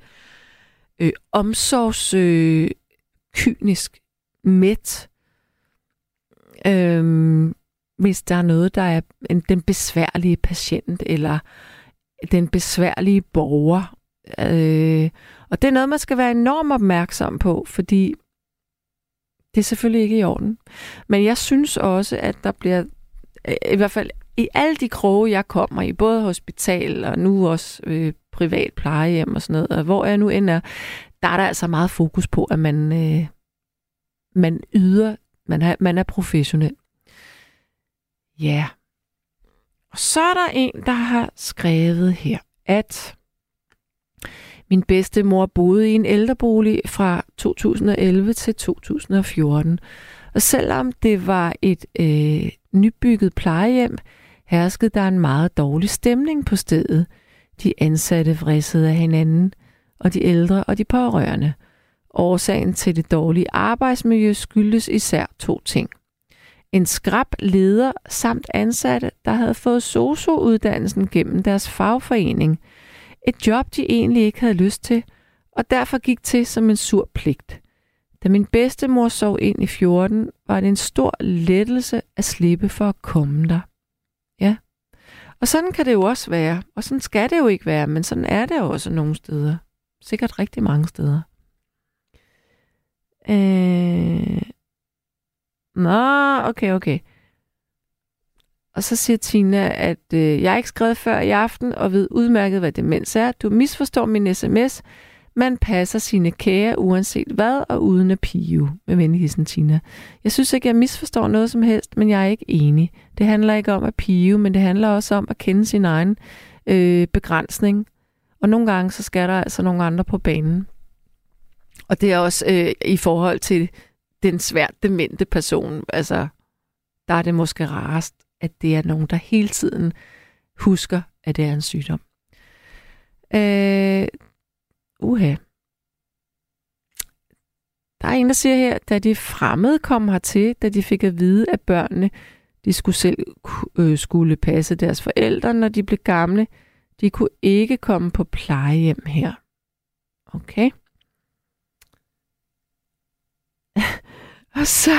Øh, omsorgskynisk øh, mæt, øh, hvis der er noget, der er en, den besværlige patient eller den besværlige borger. Øh, og det er noget, man skal være enormt opmærksom på, fordi det er selvfølgelig ikke i orden. Men jeg synes også, at der bliver, i hvert fald i alle de kroge, jeg kommer i, både hospital og nu også øh, privat plejehjem og sådan noget, og hvor jeg nu end er, der er der altså meget fokus på, at man, øh, man yder, man, har, man er professionel. Ja. Yeah. Og så er der en, der har skrevet her, at min bedstemor boede i en ældrebolig fra to tusind og elleve til to tusind og fjorten. Og selvom det var et øh, nybygget plejehjem, herskede der en meget dårlig stemning på stedet. De ansatte vridsede af hinanden, og de ældre og de pårørende. Årsagen til det dårlige arbejdsmiljø skyldes især to ting. En skrap leder samt ansatte, der havde fået sosu-uddannelsen gennem deres fagforening. Et job, de egentlig ikke havde lyst til, og derfor gik til som en sur pligt. Da min bedstemor sov ind i fjorten, var det en stor lettelse at slippe for at komme der. Ja. Og sådan kan det jo også være, og sådan skal det jo ikke være, men sådan er det jo også nogle steder. Sikkert rigtig mange steder. Øh... Nå, okay, okay. Og så siger Tina, at øh, jeg har ikke skrevet før i aften, og ved udmærket, hvad demens er. Du misforstår min sms. Man passer sine kære, uanset hvad, og uden at pive, med venligheden Tina. Jeg synes ikke, jeg misforstår noget som helst, men jeg er ikke enig. Det handler ikke om at pive, men det handler også om at kende sin egen øh, begrænsning. Og nogle gange, så skal der altså nogle andre på banen. Og det er også øh, i forhold til den svært demente person. Altså, der er det måske rarest, at det er nogen, der hele tiden husker, at det er en sygdom. Øh... Uha. Der er en, der siger her, da de fremmede kom hertil, da de fik at vide, at børnene de skulle selv øh, skulle passe deres forældre, når de blev gamle, de kunne ikke komme på plejehjem her. Okay. Og så...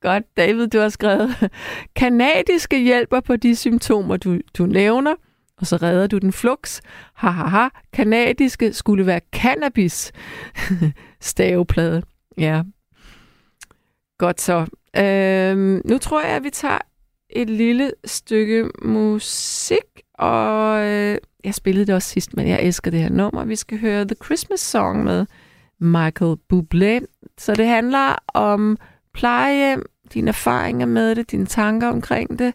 Godt, David, du har skrevet. Kanadiske hjælper på de symptomer, du, du nævner. Og så redder du den fluks. Hahaha. Kanadiske skulle være cannabis. Staveplade. Ja. Godt så. Øhm, nu tror jeg, at vi tager et lille stykke musik, Og øh, jeg spillede det også sidst, men jeg elsker det her nummer. Vi skal høre The Christmas Song med Michael Bublé. Så det handler om plejehjem, dine erfaringer med det, dine tanker omkring det.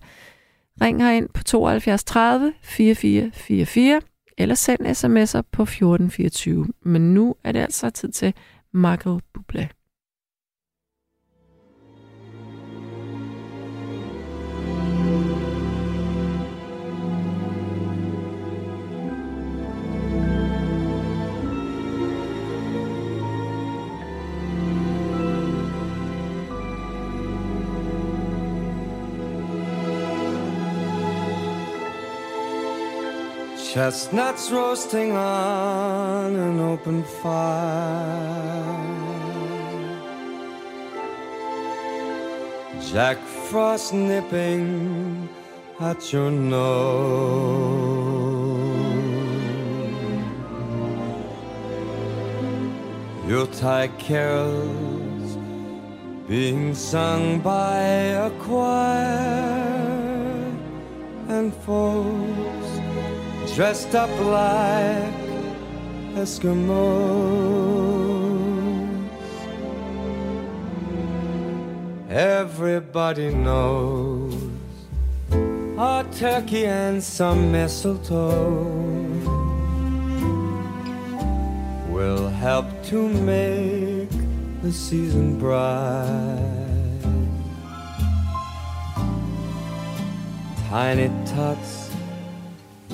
Ring herind på syv to tre nul fire fire fire fire, eller send sms'er på fjorten fireogtyve. Men nu er det altså tid til Michael Bublé. Chestnuts roasting on an open fire, Jack Frost nipping at your nose, Yuletide carols being sung by a choir, and folks dressed up like Eskimos. Everybody knows a turkey and some mistletoe will help to make the season bright. Tiny tots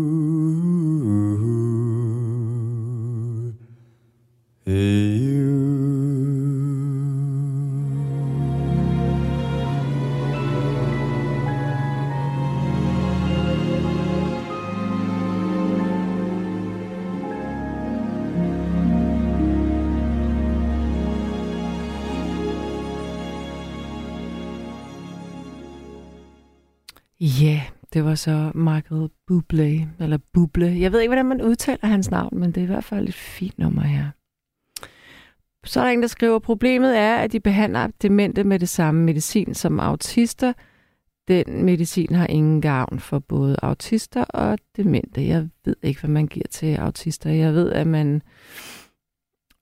Ja, yeah, det var så Michael Bublé, eller Bublé. Jeg ved ikke, hvordan man udtaler hans navn, men det er i hvert fald et fint nummer her. Så er der en, der skriver, problemet er, at de behandler demente med det samme medicin som autister. Den medicin har ingen gavn for både autister og demente. Jeg ved ikke, hvad man giver til autister. Jeg ved, at man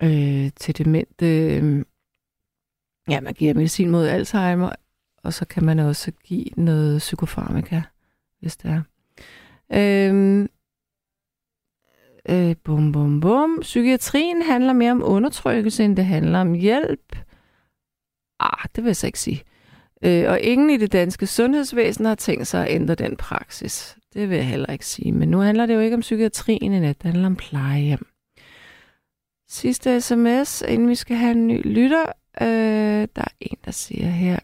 øh, til demente. Øh, ja, man giver medicin mod Alzheimer, og så kan man også give noget psykofarmaka, hvis det er. Øh, øh, bum, bum, bum. Psykiatrien handler mere om undertrykkelse, end det handler om hjælp. Ah, det vil jeg så ikke sige. Øh, og ingen i det danske sundhedsvæsen har tænkt sig at ændre den praksis. Det vil jeg heller ikke sige. Men nu handler det jo ikke om psykiatrien i nat. Det handler om plejehjem. Sidste sms, inden vi skal have en ny lytter. Øh, der er en, der siger her.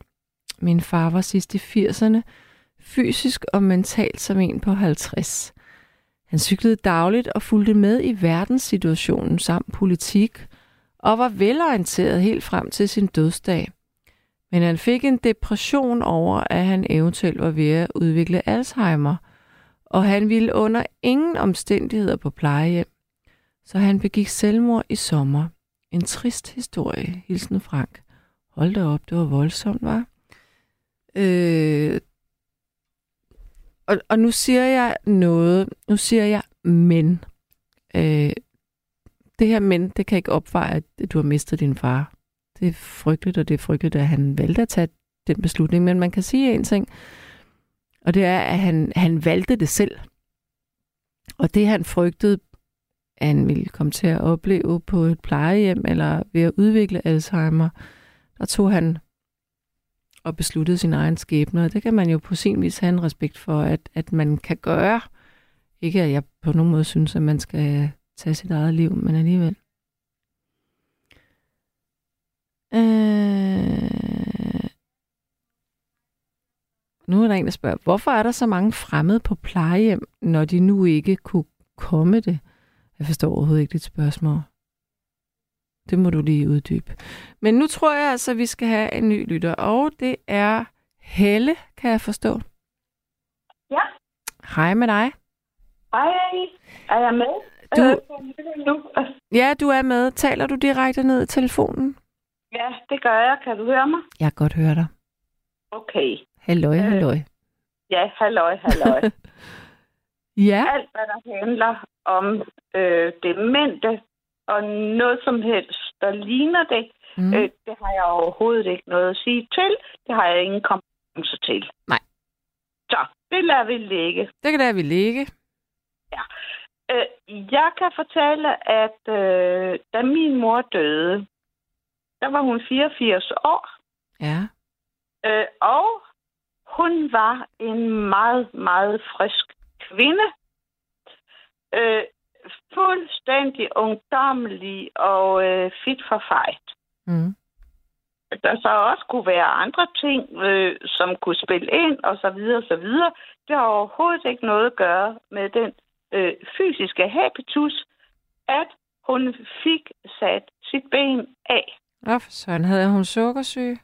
Min far var sidst i firserne. Fysisk og mentalt som en på halvtreds. Han cyklede dagligt og fulgte med i verdenssituationen samt politik. Og var velorienteret helt frem til sin dødsdag. Men han fik en depression over, at han eventuelt var ved at udvikle Alzheimer. Og han ville under ingen omstændigheder på plejehjem. Så han begik selvmord i sommer. En trist historie, hilsen Frank. Hold da op, det var voldsomt, var. Øh, og, og nu siger jeg noget. Nu siger jeg men. Øh, det her men, det kan ikke opveje, at du har mistet din far. Det er frygteligt, og det er frygteligt, at han valgte at tage den beslutning. Men man kan sige én ting. Og det er, at han, han valgte det selv. Og det, han frygtede, at han ville komme til at opleve på et plejehjem, eller ved at udvikle Alzheimer, der tog han og besluttede sin egen skæbne. Og det kan man jo på sin vis have en respekt for, at, at man kan gøre. Ikke at jeg på nogen måde synes, at man skal tage sit eget liv, men alligevel. Øh... Nu er der en, der spørger, hvorfor er der så mange fremmede på plejehjem, når de nu ikke kunne komme det? Jeg forstår overhovedet ikke dit spørgsmål. Det må du lige uddybe. Men nu tror jeg altså, at vi skal have en ny lytter, og det er Helle, kan jeg forstå. Ja. Hej med dig. Hej, er jeg med? Du... Ja, du er med. Taler du direkte ned i telefonen? Ja, det gør jeg. Kan du høre mig? Jeg kan godt høre dig. Okay. Halløj, halløj. Øh, ja, halløj, halløj. Ja. Alt, hvad der handler om øh, demente og noget som helst, der ligner det, mm. øh, det har jeg overhovedet ikke noget at sige til. Det har jeg ingen kompetence til. Nej. Så, det lader vi ligge. Det kan lade vi ligge. Ja. Øh, jeg kan fortælle, at øh, da min mor døde, der var hun fireogfirs år. Ja. Øh, og hun var en meget, meget frisk kvinde. Øh, fuldstændig ungdommelig og øh, fit for fight. Mm. Der så også kunne være andre ting, øh, som kunne spille ind, og så videre, og så videre. Det har overhovedet ikke noget at gøre med den øh, fysiske habitus, at hun fik sat sit ben af. Nå, for sådan havde hun sukkersyge?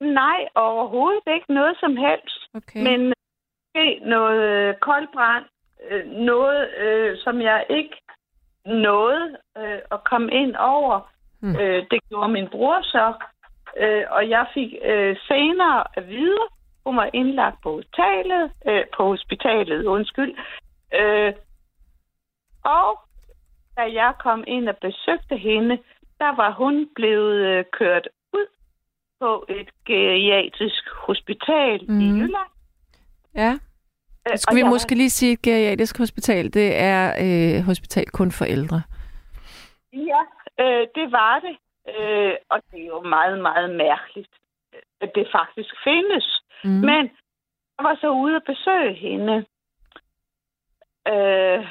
Nej, overhovedet ikke noget som helst. Okay. Men noget koldbrand, noget, øh, som jeg ikke nåede øh, at komme ind over. Hmm. Øh, det gjorde min bror så, øh, og jeg fik øh, senere at vide, hun var indlagt på hospitalet, øh, på hospitalet, undskyld. Øh, og da jeg kom ind og besøgte hende, der var hun blevet kørt ud på et geriatrisk hospital mm. i Jylland. Ja. Nu skal og vi måske var... lige sige, at geriatrisk hospital, det er øh, hospital kun for ældre. Ja, øh, det var det. Øh, og det er jo meget, meget mærkeligt, at det faktisk findes. Mm. Men jeg var så ude at besøge hende. Øh,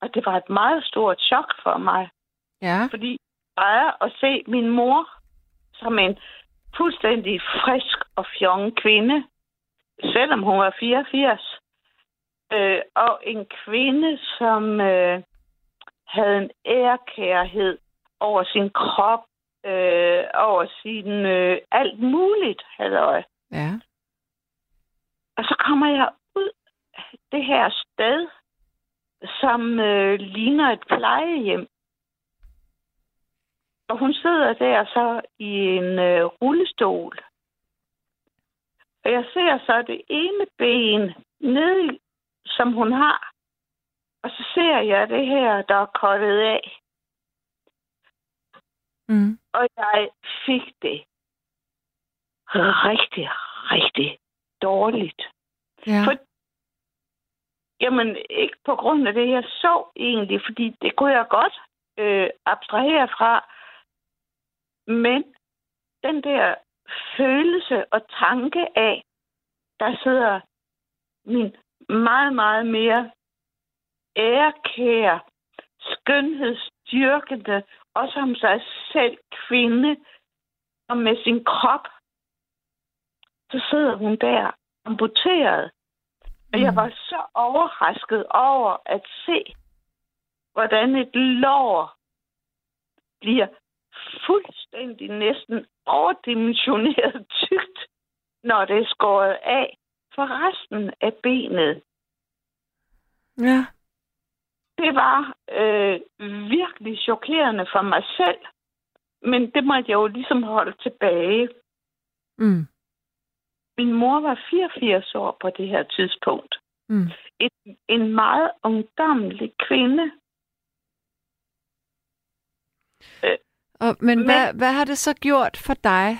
og det var et meget stort chok for mig. Ja. Fordi jeg at se min mor som en fuldstændig frisk og fjong kvinde, selvom hun var fireogfirs. Øh, og en kvinde, som øh, havde en ærekærhed over sin krop, øh, over sin øh, alt muligt. Halløj. Ja. Og så kommer jeg ud af det her sted, som øh, ligner et plejehjem. Og hun sidder der så i en øh, rullestol. Og jeg ser så det ene ben ned, som hun har. Og så ser jeg det her, der er kottet af. Mm. Og jeg fik det rigtig, rigtig dårligt. Ja. For, jamen, ikke på grund af det, jeg så egentlig, fordi det kunne jeg godt øh, abstrahere fra. Men den der følelse og tanke af, der sidder min meget, meget mere ærekære, skønhedsstyrkende, og som sig selv kvinde, og med sin krop, så sidder hun der, amputeret. Og jeg var så overrasket over at se, hvordan et lår bliver fuldstændig næsten overdimensioneret tykt, når det er skåret af for resten af benet. Ja. Det var øh, virkelig chokerende for mig selv, men det måtte jeg jo ligesom holde tilbage. Mm. Min mor var fireogfirs år på det her tidspunkt. Mm. Et, en meget ungdommelig kvinde. Øh, Og, men, men hvad, hvad har det så gjort for dig,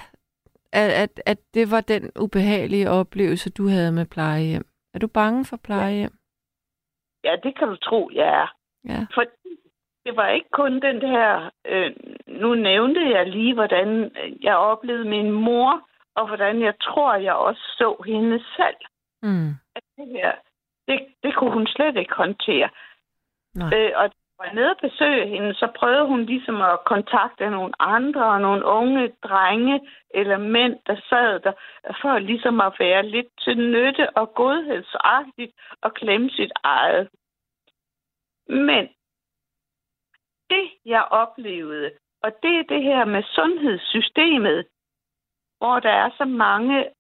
at, at, at det var den ubehagelige oplevelse, du havde med plejehjem? Er du bange for plejehjem? Ja, ja det kan du tro, jeg er. Ja. For det var ikke kun den her... Øh, nu nævnte jeg lige, hvordan jeg oplevede min mor, og hvordan jeg tror, jeg også så hende selv. Mm. At det her, det, det kunne hun slet ikke håndtere. Øh, og var nede og besøge hende, så prøvede hun ligesom at kontakte nogle andre og nogle unge drenge eller mænd, der sad der, for ligesom at være lidt til nytte og godhedsagtigt og klemme sit eget. Men det, jeg oplevede, og det er det her med sundhedssystemet, hvor der er så mange,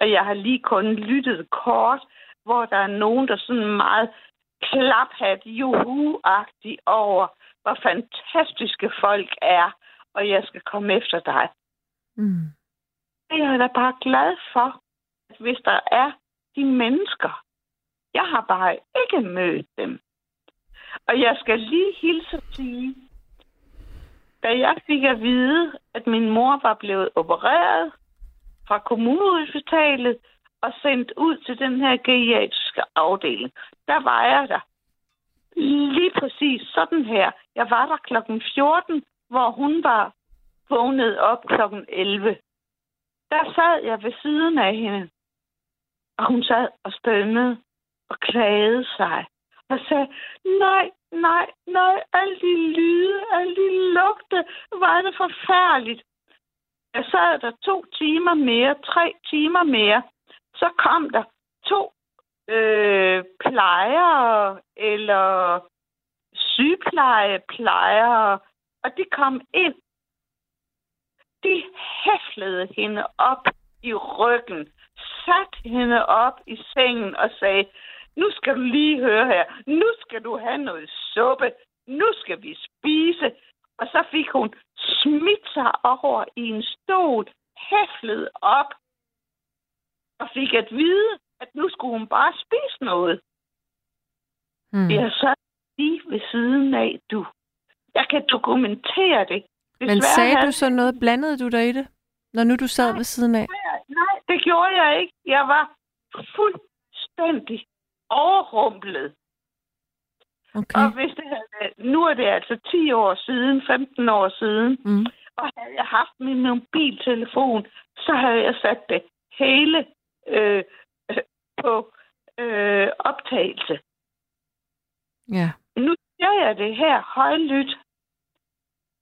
og jeg har lige kun lyttet kort, hvor der er nogen, der sådan meget klaphat, juhu-agtig over, hvor fantastiske folk er, og jeg skal komme efter dig. Mm. Det er jeg da bare glad for, at hvis der er de mennesker, jeg har bare ikke mødt dem. Og jeg skal lige hilse sige, da jeg fik at vide, at min mor var blevet opereret fra kommunehospitalet, og sendt ud til den her geriatriske afdeling. Der var jeg der. Lige præcis sådan her. Jeg var der klokken fjorten, hvor hun var vågnet op klokken elleve. Der sad jeg ved siden af hende, og hun sad og stønnede og klagede sig. Og sagde, nej, nej, nej, alle de lyde, alle de lugte, var det forfærdeligt. Jeg sad der to timer mere, tre timer mere. Så kom der to øh, plejere eller sygeplejeplejere, og de kom ind. De hæflede hende op i ryggen, satte hende op i sengen og sagde, nu skal du lige høre her, nu skal du have noget suppe, nu skal vi spise. Og så fik hun smidt sig over i en stol, hæflet op, og fik at vide, at nu skulle hun bare spise noget. Hmm. Jeg sad lige ved siden af, du. Jeg kan dokumentere det. Desværre Men sagde havde... du så noget? Blandede du dig i det, når nu du sad nej, ved siden af? Nej, det gjorde jeg ikke. Jeg var fuldstændig overrumplet. Okay. Og hvis det havde... Nu er det altså ti år siden, femten år siden, hmm. og havde jeg haft min mobiltelefon, så havde jeg sat det hele øh, øh, på øh, optagelse. Ja. Nu siger jeg det her højlydt.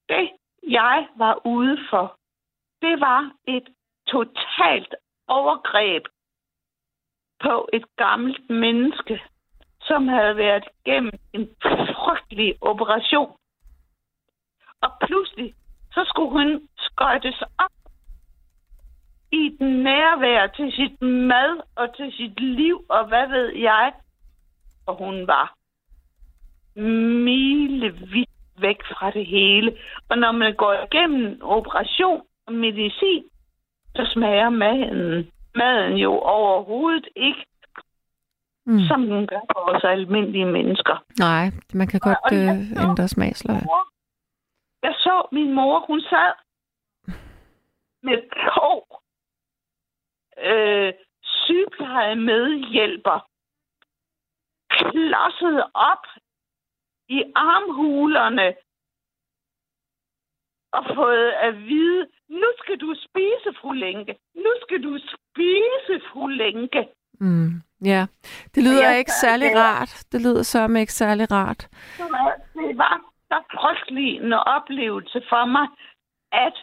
Det, jeg var ude for, det var et totalt overgreb på et gammelt menneske, som havde været gennem en frygtelig operation. Og pludselig, så skulle hun skøjtes op i et nærvær til sit mad og til sit liv, og hvad ved jeg. Og hun var milevidt væk fra det hele. Og når man går igennem operation og medicin, så smager maden, maden jo overhovedet ikke, mm. som den gør for os almindelige mennesker. Nej, man kan godt og, og jeg så, ændre smagsløg. Jeg så min mor, hun sad med to øh, sygepleje medhjælper klodset op i armhulerne og fået at vide, nu skal du spise, fru Lenke. Nu skal du spise, fru Lenke. Mm. Ja, det lyder jeg ikke særlig det. rart. Det lyder sørme ikke særlig rart. Det var så frygtelig en oplevelse for mig, at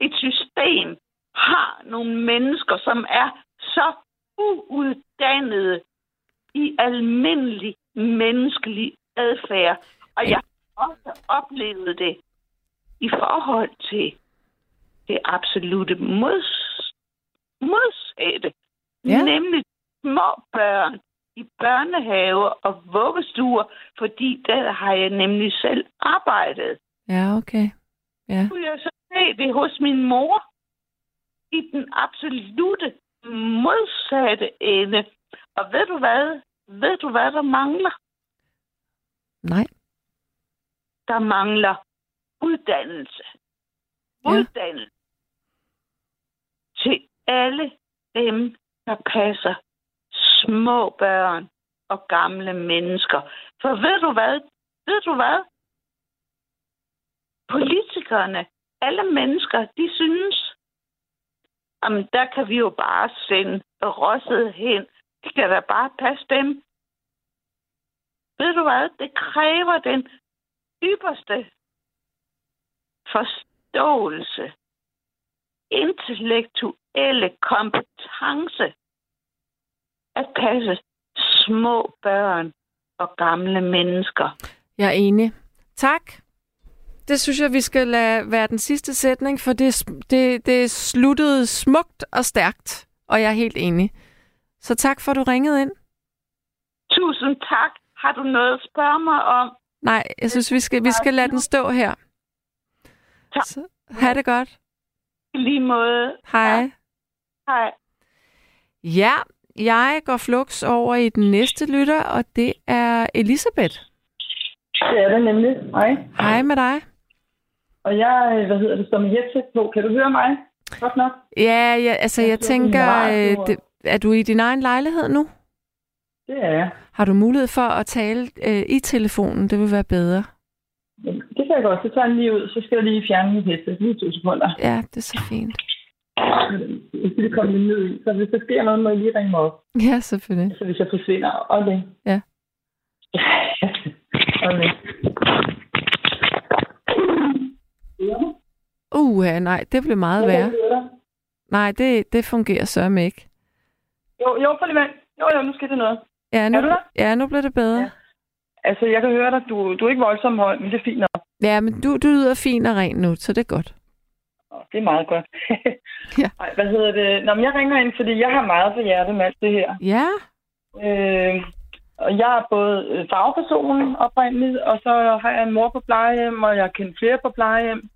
et system har nogle mennesker, som er så uuddannede i almindelig menneskelig adfærd. Og jeg har også oplevet det i forhold til det absolute mods- modsatte. Ja. Nemlig små børn i børnehave og vuggestuer, fordi der har jeg nemlig selv arbejdet. Ja, okay. Ja. Kunne jeg så se det hos min mor i den absolute modsatte ende. Og ved du hvad? Ved du hvad, der mangler? Nej. Der mangler uddannelse. Ja. Uddannelse til alle dem, der passer små børn og gamle mennesker. For ved du hvad? Ved du hvad? Politikerne, alle mennesker, de synes, jamen der kan vi jo bare sende rosset hen. De kan da bare passe dem. Ved du hvad? Det kræver den ypperste forståelse, intellektuelle kompetence at passe små børn og gamle mennesker. Jeg er enig. Tak. Det synes jeg, vi skal lade være den sidste sætning, for det, det, det sluttede smukt og stærkt, og jeg er helt enig. Så tak for, at du ringede ind. Tusind tak. Har du noget at spørge mig om? Nej, jeg synes, vi skal, vi skal lade den stå her. Tak. Så, ha' det godt. I lige måde. Hej. Ja. Hej. Ja, jeg går fluks over i den næste lytter, og det er Elisabeth. Det er det nemlig. Hej. Hej med dig. Og jeg, hvad hedder det, står med headset på. Kan du høre mig? Godt nok. Ja, jeg, altså jeg, jeg tænker, øh, det, er du i din egen lejlighed nu? Det er jeg. Har du mulighed for at tale øh, i telefonen? Det vil være bedre. Det kan jeg godt. Så tager jeg lige ud, så skal jeg lige fjerne min headset. Lige to sekunder. Ja, det er så fint. Hvis det kommer lidt ned i, så hvis der sker noget, må jeg lige ringe mig op. Ja, selvfølgelig. Så hvis jeg forsvinder, og okay. Ja. Okay. Uh, nej, det blev meget værre. Nej, det, det fungerer sørme ikke. Jo, jo, for lige med. Jo, jo, nu skete det noget. Ja, nu, ja, nu blev det bedre. Ja. Altså, jeg kan høre dig, du, du er ikke voldsom høj, men det er fint nok. Ja, men du, du lyder fin og ren nu, så det er godt. Det er meget godt. Ja. Ej, hvad hedder det? Nå, men jeg ringer ind, fordi jeg har meget på hjertet med alt det her. Ja. Øh, og jeg er både fagpersonen oprindeligt, og så har jeg en mor på plejehjem, og jeg kender flere på plejehjem.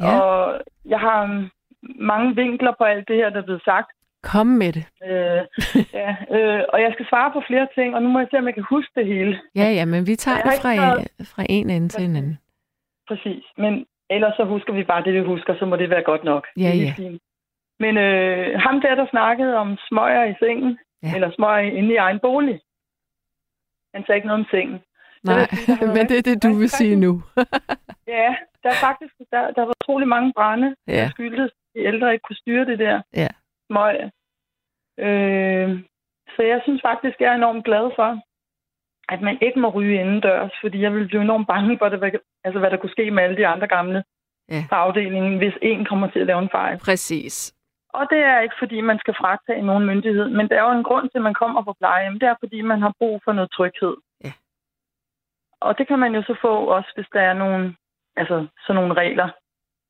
Ja. Og jeg har mange vinkler på alt det her, der er blevet sagt. Kom med det. Øh, ja, øh, og jeg skal svare på flere ting, og nu må jeg se, om jeg kan huske det hele. Ja, ja, men vi tager det fra, fra en ende til en anden. Præcis, men ellers så husker vi bare det, vi husker, så må det være godt nok. Ja, ja. Men øh, ham der, der snakkede om smøger i sengen, ja. Eller smøger inde i egen bolig, han sagde ikke noget om sengen. Nej, sige, men det er det, du vil sige nu. Ja, der er faktisk der, der var utrolig mange brande, ja. Der skyldtes, de ældre ikke kunne styre det der. Ja. Smøg. Øh, så jeg synes faktisk, jeg er enormt glad for, at man ikke må ryge indendørs, fordi jeg ville blive enormt bange for, det, hvad, altså, hvad der kunne ske med alle de andre gamle ja. På afdelingen, hvis en kommer til at lave en fejl. Præcis. Og det er ikke, fordi man skal fratage nogen myndighed, men der er jo en grund til, at man kommer på plejehjem. Det er, fordi man har brug for noget tryghed. Ja. Og det kan man jo så få også, hvis der er nogle, altså, sådan nogle regler,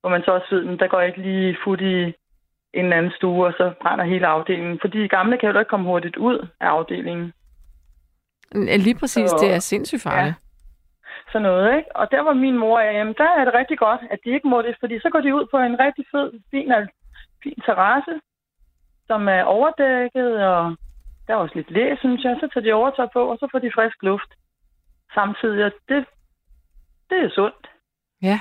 hvor man så også ved, at der går ikke lige fut i en eller anden stue, og så brænder hele afdelingen. Fordi gamle kan jo ikke komme hurtigt ud af afdelingen. Lige præcis, så, det er sindssygt farligt. Ja, sådan noget, ikke? Og der var min mor, ja, jamen, der er det rigtig godt, at de ikke må det, fordi så går de ud på en rigtig fed, fin, fin terrasse, som er overdækket, og der er også lidt læ, synes jeg, så tager de overtøj på, og så får de frisk luft samtidig, og det, det er sundt. Ja.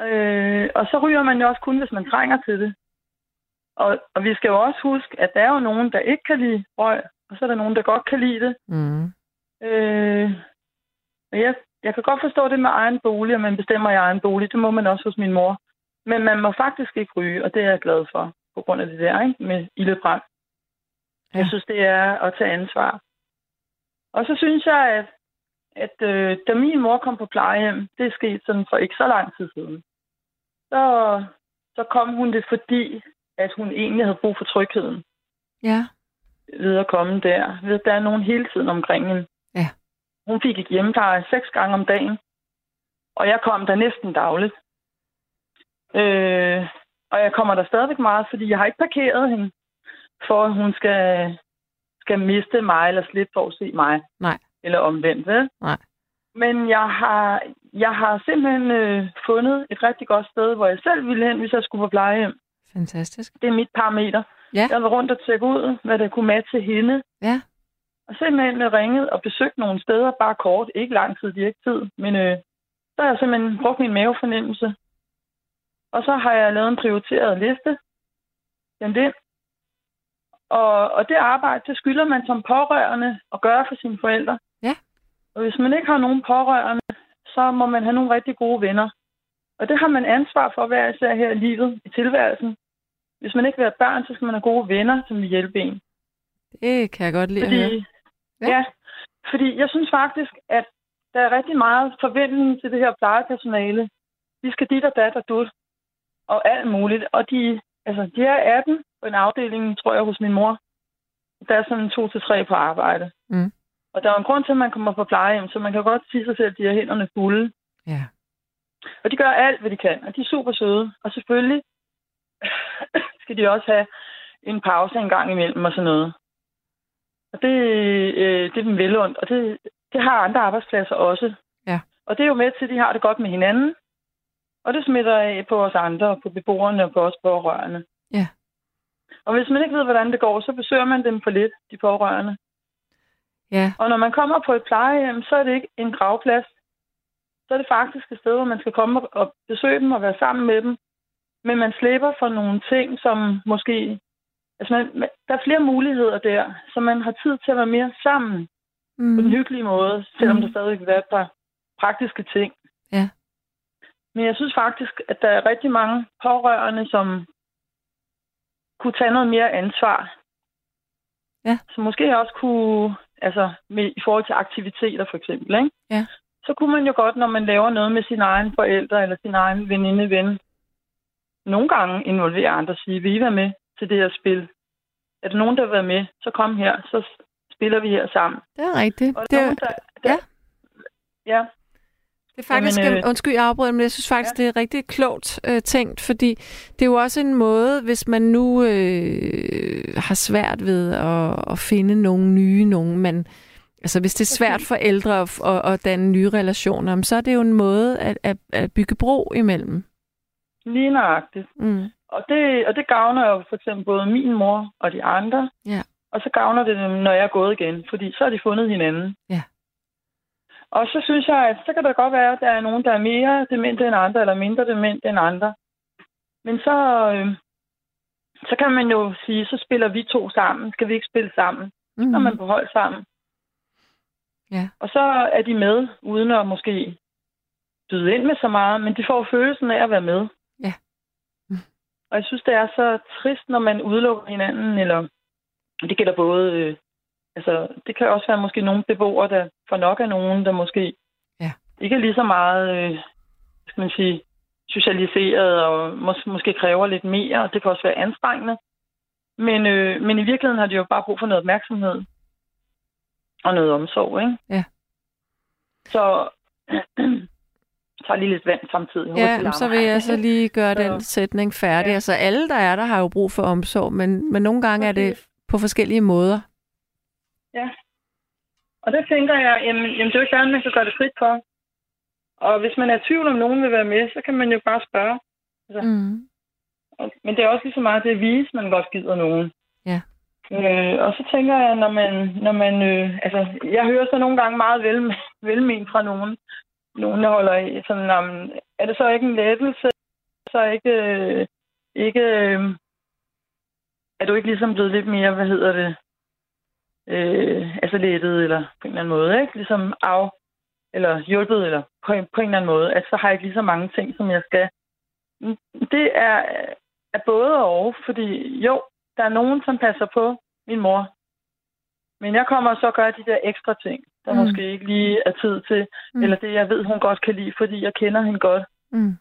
Øh, og så ryger man jo også kun, hvis man trænger til det. Og, og vi skal jo også huske, at der er jo nogen, der ikke kan lide røg, og så er der nogen, der godt kan lide det. Mm. Øh, jeg, jeg kan godt forstå det med egen bolig, og man bestemmer i egen bolig. Det må man også hos min mor. Men man må faktisk ikke ryge, og det er jeg glad for, på grund af det der, ikke? Med ildebrand. Ja. Jeg synes, det er at tage ansvar. Og så synes jeg, at, at øh, da min mor kom på plejehjem, det er sket sådan for ikke så lang tid siden, så, så kom hun det, fordi at hun egentlig havde brug for trygheden. Ja. Ved at komme der. Ved at der er nogen hele tiden omkring hende. Ja. Hun fik et hjemmepleje seks gange om dagen, og jeg kom der næsten dagligt. Øh, og jeg kommer der stadigvæk meget, fordi jeg har ikke parkeret hende, for at hun skal, skal miste mig, eller slippe for at se mig. Nej. Eller omvendt, vel? Nej. Men jeg har, jeg har simpelthen øh, fundet et rigtig godt sted, hvor jeg selv ville hen, hvis jeg skulle på plejehjem. Fantastisk. Det er mit parameter. Ja. Jeg var rundt og tjekke ud, hvad der kunne matche hende. Ja. Og simpelthen ringet og besøgt nogle steder, bare kort, ikke lang tid, det er ikke tid, men øh, så har jeg simpelthen brugt min mavefornemmelse. Og så har jeg lavet en prioriteret liste. Jamen det. Og, og det arbejde, det skylder man som pårørende at gøre for sine forældre. Ja. Og hvis man ikke har nogen pårørende, så må man have nogle rigtig gode venner. Og det har man ansvar for hver især her i livet, i tilværelsen. Hvis man ikke vil have børn, så skal man have gode venner, som vil hjælpe en. Det kan jeg godt lide fordi, at høre. Ja. ja, fordi jeg synes faktisk, at der er rigtig meget forventning til det her plejepersonale. De skal dit og dat og dut. Og alt muligt. Og de, altså, de er atten på en afdeling, tror jeg, hos min mor. Der er sådan to til tre på arbejde. Mm. Og der er en grund til, at man kommer på plejehjem, så man kan godt sige sig selv, at de er hænderne fulde. Yeah. Og de gør alt, hvad de kan, og de er super søde. Og selvfølgelig skal de også have en pause en gang imellem og sådan noget. Og det, øh, det er dem velundt, og det, det har andre arbejdspladser også. Yeah. Og det er jo med til, at de har det godt med hinanden. Og det smitter af på os andre, på beboerne og på os pårørende. Ja. Og hvis man ikke ved, hvordan det går, så besøger man dem for lidt, de pårørende. Ja. Og når man kommer på et plejehjem, så er det ikke en gravplads. Så er det faktisk et sted, hvor man skal komme og besøge dem og være sammen med dem. Men man slipper for nogle ting, som måske... Altså, man, der er flere muligheder der, så man har tid til at være mere sammen. Mm. På en hyggelig måde, selvom mm. der stadig kan være et par praktiske ting. Ja. Men jeg synes faktisk, at der er rigtig mange pårørende, som kunne tage noget mere ansvar. Ja. Så måske også kunne, altså med, i forhold til aktiviteter for eksempel, ikke? Ja. Så kunne man jo godt, når man laver noget med sine egne forældre eller sin egen veninde, ven, nogle gange involvere andre og sige, vil I være med til det her spil? Er der nogen, der vil være med? Så kom her, så spiller vi her sammen. Det er rigtigt. Og det er... Nogen, der, der, ja. Ja. Det er faktisk, Jamen, øh... undskyld, jeg afbryder, men jeg synes faktisk, ja. Det er rigtig klogt øh, tænkt, fordi det er jo også en måde, hvis man nu øh, har svært ved at, at finde nogle nye, nogle, men altså hvis det er svært for ældre at, at, at danne nye relationer, så er det jo en måde at, at, at bygge bro imellem. Lige nøjagtigt. Mm. Og, det, og det gavner jo for eksempel både min mor og de andre, ja. Og så gavner det dem, når jeg er gået igen, fordi så har de fundet hinanden. Ja. Og så synes jeg, at så kan det godt være, at der er nogen, der er mere demente end andre, eller mindre demente end andre. Men så, øh, så kan man jo sige, så spiller vi to sammen. Skal vi ikke spille sammen? Mm-hmm. Så er man på hold sammen. Ja. Og så er de med, uden at måske byde ind med så meget, men de får følelsen af at være med. Ja. Mm. Og jeg synes, det er så trist, når man udelukker hinanden, eller det gælder både... Øh, Altså, det kan også være måske nogle beboere, der for nok er nogen, der måske ja. Ikke er lige så meget, øh, skal man sige, socialiseret og mås- måske kræver lidt mere, og det kan også være anstrengende. Men, øh, men i virkeligheden har de jo bare brug for noget opmærksomhed og noget omsorg, ikke? Ja. Så tager lige lidt vand samtidig. Ja, så vil jeg så lige gøre så... den sætning færdig. Ja. Altså, alle, der er der, har jo brug for omsorg, men, men nogle gange er det på forskellige måder. Ja, og der tænker jeg, jamen, jamen det er jo ikke andet, man kan gøre det frit for. Og hvis man er i tvivl om nogen vil være med, så kan man jo bare spørge. Altså, mm. og, men det er også lige så meget det at vise, man godt gider nogen. Ja. Øh, og så tænker jeg, når man, når man øh, altså, jeg hører så nogle gange meget vel, velment fra nogen, nogen der holder i, sådan, om, er det så ikke en lettelse? Så ikke... ikke er du ikke ligesom blevet lidt mere, hvad hedder det, øh, altså lettet, eller på en eller anden måde, ikke? Ligesom af, eller hjulpet, eller på en, på en eller anden måde, at så har jeg ikke lige så mange ting, som jeg skal. Det er, er både og, fordi jo, der er nogen, som passer på min mor, men jeg kommer og så gør de der ekstra ting, der mm. måske ikke lige er tid til, mm. eller det, jeg ved, hun godt kan lide, fordi jeg kender hende godt, mm.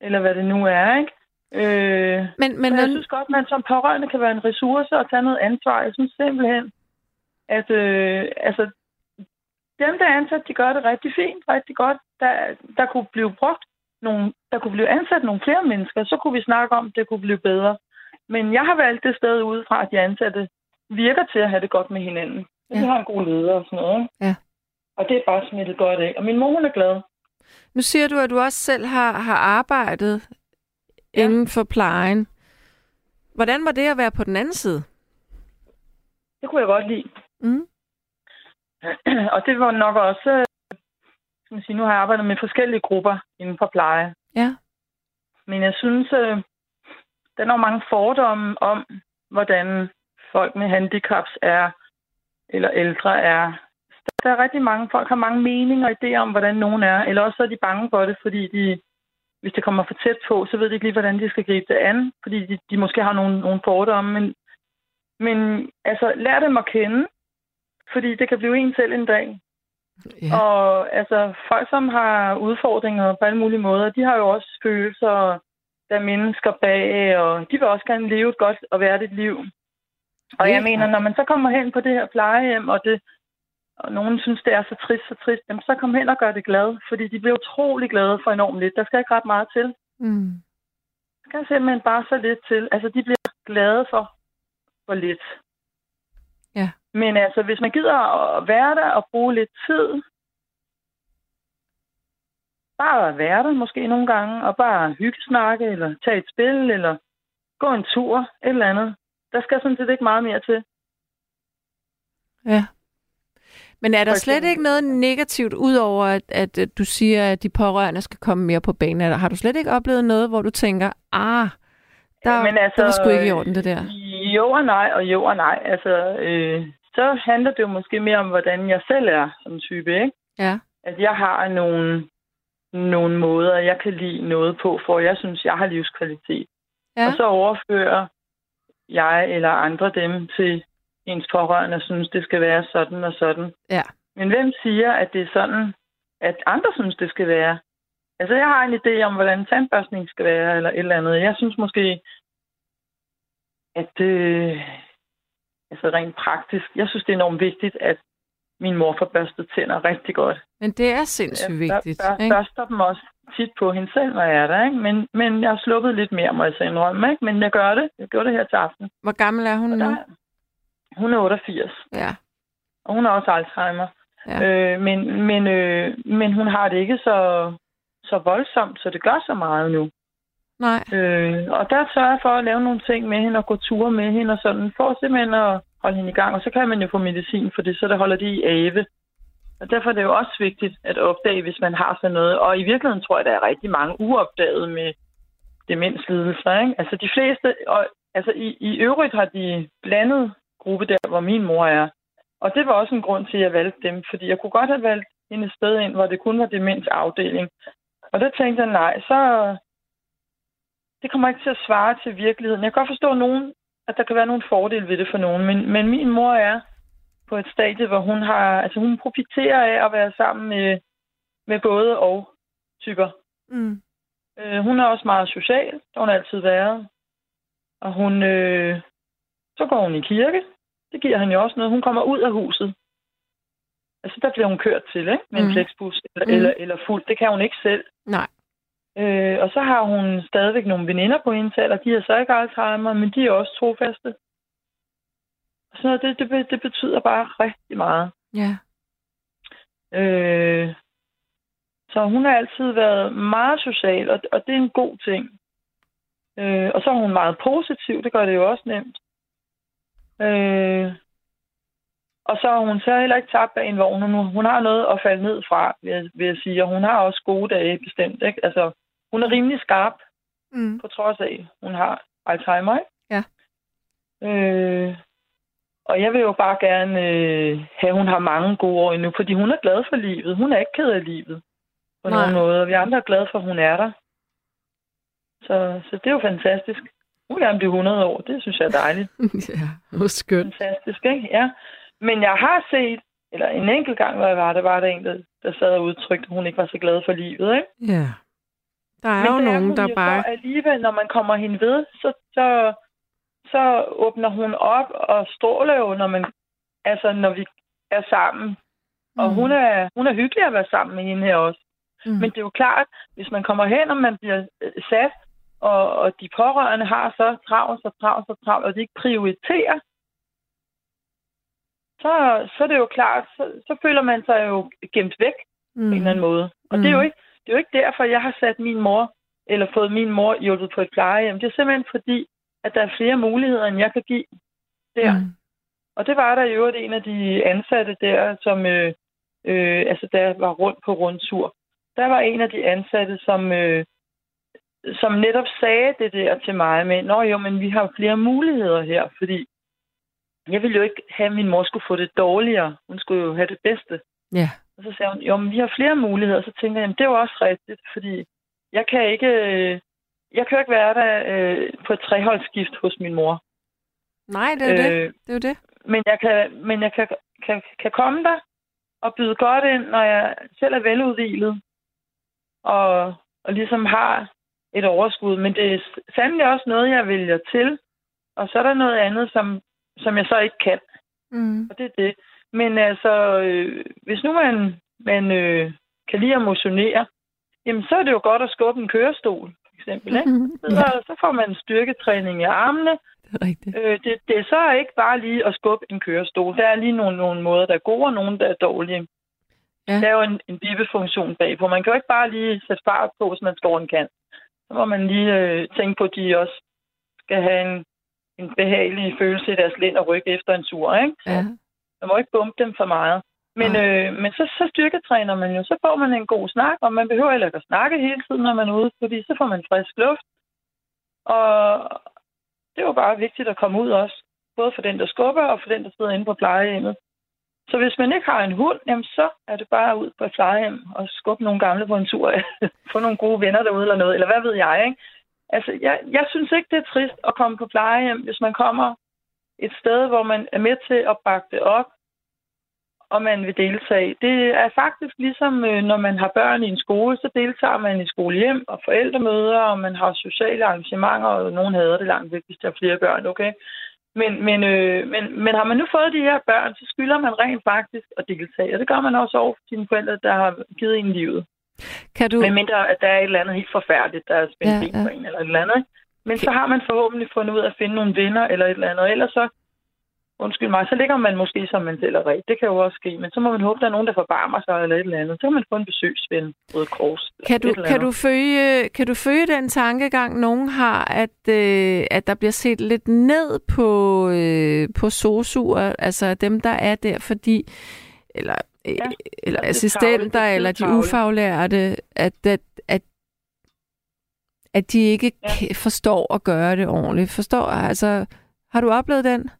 eller hvad det nu er, ikke? Øh, men, men, jeg synes godt, man som pårørende kan være en ressource og tage noget ansvar. Jeg synes simpelthen, at øh, altså, dem, der er ansat, de gør det rigtig fint, rigtig godt. Der, der kunne blive brugt nogle, der kunne blive ansat nogle flere mennesker, så kunne vi snakke om, at det kunne blive bedre. Men jeg har valgt det sted ud fra, at de ansatte virker til at have det godt med hinanden. Ja. De har en god leder og sådan noget. Ja. Og det er bare smittet godt af. Og min mor, hun er glad. Nu siger du, at du også selv har, har arbejdet inden for plejen. Hvordan var det at være på den anden side? Det kunne jeg godt lide. Mm. Og det var nok også... Skal man sige, nu har jeg arbejdet med forskellige grupper inden for pleje. Ja. Men jeg synes, der er mange fordomme om, hvordan folk med handicaps er, eller ældre er. Der er rigtig mange folk, har mange meninger og idéer om, hvordan nogen er. Eller også er de bange for det, fordi de... Hvis det kommer for tæt på, så ved de ikke lige, hvordan de skal gribe det an, fordi de, de måske har nogle, nogle fordomme. Men, men altså, lær dem at kende, fordi det kan blive en selv en dag. Yeah. Og altså, folk, som har udfordringer på alle mulige måder, de har jo også følelser, og der er mennesker bag, og de vil også gerne leve et godt og værdigt liv. Og yeah. jeg mener, når man så kommer hen på det her plejehjem, og, det, og nogen synes, det er så trist, så trist, jamen, så kom hen og gør det glad, fordi de bliver utrolig glade for enormt lidt. Der skal ikke ret meget til. Mm. Der skal simpelthen bare så lidt til. Altså, de bliver glade for, for lidt. Yeah. Men altså, hvis man gider at være der og bruge lidt tid, bare at være der måske nogle gange, og bare hyggesnakke, eller tage et spil, eller gå en tur, et eller andet. Der skal sådan set ikke meget mere til. Ja. Yeah. Men er der slet ikke noget negativt, udover at, at du siger, at de pårørende skal komme mere på banen? Eller har du slet ikke oplevet noget, hvor du tænker, ah, der, ja, altså, der var sgu ikke i orden det der? Jo og nej, og jo og nej. Altså, øh, så handler det jo måske mere om, hvordan jeg selv er som type, ikke? Ja. At jeg har nogle, nogle måder, jeg kan lide noget på, for jeg synes, jeg har livskvalitet. Ja. Og så overfører jeg eller andre dem til... ens pårørende synes, det skal være sådan og sådan. Ja. Men hvem siger, at det er sådan, at andre synes, det skal være? Altså, jeg har en idé om, hvordan tandbørstning skal være, eller et eller andet. Jeg synes måske, at øh, altså rent praktisk, jeg synes, det er enormt vigtigt, at min mor får børstet tænder rigtig godt. Men det er sindssygt vigtigt. Jeg bør, bør, børster dem også tit på hende selv, når jeg er der, ikke? Men, men jeg har sluppet lidt mere, må jeg så indrømme, ikke? Men jeg gør det. Jeg gjorde det her til aften. Hvor gammel er hun nu? Hun er otteogfirs. Ja. Og hun har også Alzheimer. Ja. Øh, men, men, øh, men hun har det ikke så, så voldsomt, så det gør så meget nu. Nej. Øh, og der sørger jeg for at lave nogle ting med hende og gå ture med hende og sådan. For simpelthen at holde hende i gang. Og så kan man jo få medicin for det, så der holder de i ave. Og derfor er det jo også vigtigt at opdage, hvis man har sådan noget. Og i virkeligheden tror jeg, der er rigtig mange uopdagede med demenslidelser, ikke? Altså de fleste, og, altså i, i øvrigt har de blandet gruppe der, hvor min mor er. Og det var også en grund til, at jeg valgte dem, fordi jeg kunne godt have valgt hende sted ind, hvor det kun var demensafdeling. Og der tænkte jeg, nej, så det kommer ikke til at svare til virkeligheden. Jeg kan godt forstå nogen, at der kan være nogle fordele ved det for nogen, men, men min mor er på et stadie, hvor hun har, altså hun profiterer af at være sammen med, med både og typer. Mm. Øh, hun er også meget social, det har hun altid været. Og hun øh, så går hun i kirke. Det giver hende jo også noget. Hun kommer ud af huset. Altså, der bliver hun kørt til, ikke? Med mm. en flexbus eller, mm. eller, eller fuld. Det kan hun ikke selv. Nej. Øh, og så har hun stadigvæk nogle veninder på hendes alder. De har så ikke Alzheimer, men de er også trofaste. Og sådan noget, det, det, det betyder bare rigtig meget. Ja. Øh, så hun har altid været meget social, og, og det er en god ting. Øh, og så er hun meget positiv. Det gør det jo også nemt. Øh, Og så har hun så heller ikke tabt af en vogn, og nu, hun har noget at falde ned fra, vil jeg, vil jeg sige. Og hun har også gode dage bestemt, ikke? Altså, hun er rimelig skarp, mm. på trods af, hun har Alzheimer, ikke? Ja. Øh, og jeg vil jo bare gerne øh, have, hun har mange gode år endnu, fordi hun er glad for livet. Hun er ikke ked af livet på Nej. nogen måde, og vi andre er glade for, at hun er der. Så, så det er jo fantastisk. Hun vil gerne blive hundrede år, det synes jeg er dejligt. Ja, det var skønt. Fantastisk, ikke? Ja. Men jeg har set, eller en enkelt gang, hvor jeg var, der var der en, der sad og udtrykte, at hun ikke var så glad for livet, ikke? Ja. Der er Men jo der nogen, er der bare... Men alligevel, når man kommer hende ved, så, så, så åbner hun op og stråler jo, når, man, altså, når vi er sammen. Mm. Og hun er, hun er hyggelig at være sammen med hende her også. Mm. Men det er jo klart, hvis man kommer hen, og man bliver sat, og, og de pårørende har så travlt og travlt og travlt, og de ikke prioriterer, Så, så det er jo klart, så, så føler man sig jo gemt væk mm. på en eller anden måde. Og mm. det, er jo ikke, det er jo ikke derfor, jeg har sat min mor, eller fået min mor hjulpet på et plejehjem. Det er simpelthen fordi, at der er flere muligheder, end jeg kan give der. Mm. Og det var der i øvrigt en af de ansatte der, som øh, øh, altså der var rundt på rundtur. Der var en af de ansatte, som, øh, som netop sagde det der til mig med, nå jo, men vi har flere muligheder her, fordi jeg ville jo ikke have, at min mor skulle få det dårligere. Hun skulle jo have det bedste. Yeah. Og så sagde hun, jo, men vi har flere muligheder. Og så tænker jeg, det er jo også rigtigt, fordi jeg kan ikke, jeg kan jo ikke være der øh, på et treholdsskift hos min mor. Nej, det er jo øh, det. Det er jo det. Men jeg, kan, men jeg kan, kan, kan komme der og byde godt ind, når jeg selv er veludvilet og, og ligesom har et overskud. Men det er sandelig også noget, jeg vælger til. Og så er der noget andet, som som jeg så ikke kan. Mm. Og det er det. Men altså, øh, hvis nu man, man øh, kan lide at motionere, jamen så er det jo godt at skubbe en kørestol, for eksempel. Ikke? Mm-hmm. Så, ja. så får man styrketræning i armene. Det er rigtigt. Øh, det, det er så ikke bare lige at skubbe en kørestol. Der er lige nogle, nogle måder, der er gode, og nogle, der er dårlige. Ja. Der er jo en, en bibefunktion bagpå. Man kan jo ikke bare lige sætte fart på, hvis man står en kant. Så må man lige øh, tænke på, at de også skal have en en behagelig følelse i deres lænd og ryg efter en tur, ikke? Ja. Man må ikke bumpe dem for meget. Men, øh, men så, så styrketræner man jo. Så får man en god snak, og man behøver heller ikke at snakke hele tiden, når man er ude, fordi så får man frisk luft. Og det er jo bare vigtigt at komme ud også. Både for den, der skubber, og for den, der sidder inde på plejehjemmet. Så hvis man ikke har en hund, jamen så er det bare ud på et plejehjem og skubbe nogle gamle på en tur. Få nogle gode venner derude eller noget, eller hvad ved jeg, ikke? Altså, jeg, jeg synes ikke, det er trist at komme på plejehjem, hvis man kommer et sted, hvor man er med til at bakke det op, og man vil deltage. Det er faktisk ligesom, når man har børn i en skole, så deltager man i skolehjem og forældremøder, og man har sociale arrangementer, og nogen hader det langt væk, hvis der er flere børn, okay? Men, men, øh, men, men har man nu fået de her børn, så skylder man rent faktisk at deltage, og det gør man også over for sine forældre, der har givet en livet. Kan du... Men mindre, at der er et eller andet helt forfærdeligt, der er spændt ben ja, ja. på en eller et eller andet. Men så har man forhåbentlig fundet ud af at finde nogle venner eller et eller andet. Ellers så, undskyld mig, så ligger man måske som man selv er ret. Det kan jo også ske, men så må man håbe, der er nogen, der forbarmer sig eller et eller andet. Så kan man få en besøgsven, Røde Kors. Kan du, kan du, følge, kan du følge den tankegang, nogen har, at, øh, at der bliver set lidt ned på, øh, på sosuer, altså dem, der er der, fordi... eller Ja, eller assistenter, travle, eller de travle. ufaglærte, at, at, at, at de ikke ja. forstår at gøre det ordentligt. Forstår, altså, har du oplevet den?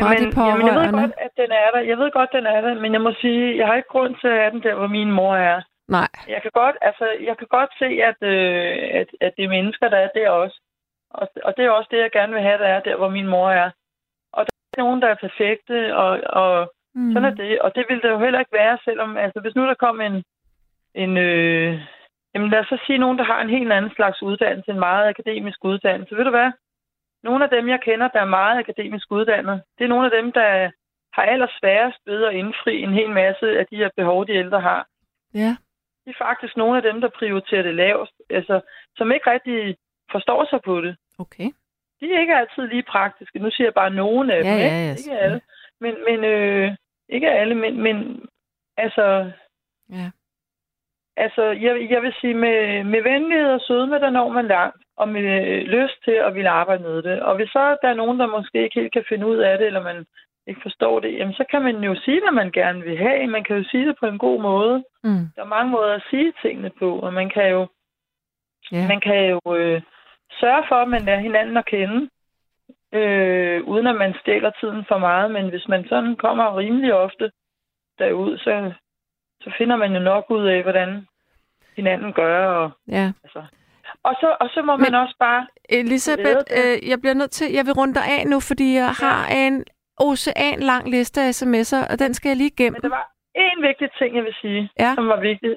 Fra jamen, de jamen, jeg ved godt, at den er der. Jeg ved godt, den er der, men jeg må sige, jeg har ikke grund til at have den der, hvor min mor er. Nej. Jeg kan godt, altså, jeg kan godt se, at, øh, at, at det er mennesker, der er der også. Og, og det er også det, jeg gerne vil have, der er der, hvor min mor er. Og der er nogen, der er perfekte, og... og Mm. Sådan er det, og det ville det jo heller ikke være, selvom, altså hvis nu der kom en, en øh, jamen lad os så sige, nogen der har en helt anden slags uddannelse, en meget akademisk uddannelse, ved du hvad? Nogle af dem, jeg kender, der er meget akademisk uddannet, det er nogle af dem, der har allersværest ved at indfri en hel masse af de her behov, de ældre har. Yeah. Det er faktisk nogle af dem, der prioriterer det lavest, altså som ikke rigtig forstår sig på det. Okay. De er ikke altid lige praktiske, nu siger jeg bare nogen af ja, dem, ja, yes. ikke alle. Men, men øh, ikke alle, men, men altså, ja. altså jeg, jeg vil sige, med, med venlighed og sødme, der når man langt, og med øh, lyst til at ville arbejde med det. Og hvis så der er nogen, der måske ikke helt kan finde ud af det, eller man ikke forstår det, jamen så kan man jo sige, hvad man gerne vil have. Man kan jo sige det på en god måde. Mm. Der er mange måder at sige tingene på, og man kan jo, yeah. man kan jo øh, sørge for, at man lærer hinanden at kende, øh, uden at man stjæler tiden for meget. Men hvis man sådan kommer rimelig ofte derud, så, så finder man jo nok ud af, hvordan hinanden gør. Og, yeah. altså. Og så, og så må man Men, også bare... Elisabeth, øh, jeg bliver nødt til... Jeg vil runde dig af nu, fordi jeg ja. har en ocean lang liste af sms'er, og den skal jeg lige igennem. Men der var en vigtig ting, jeg vil sige, ja. som var vigtig.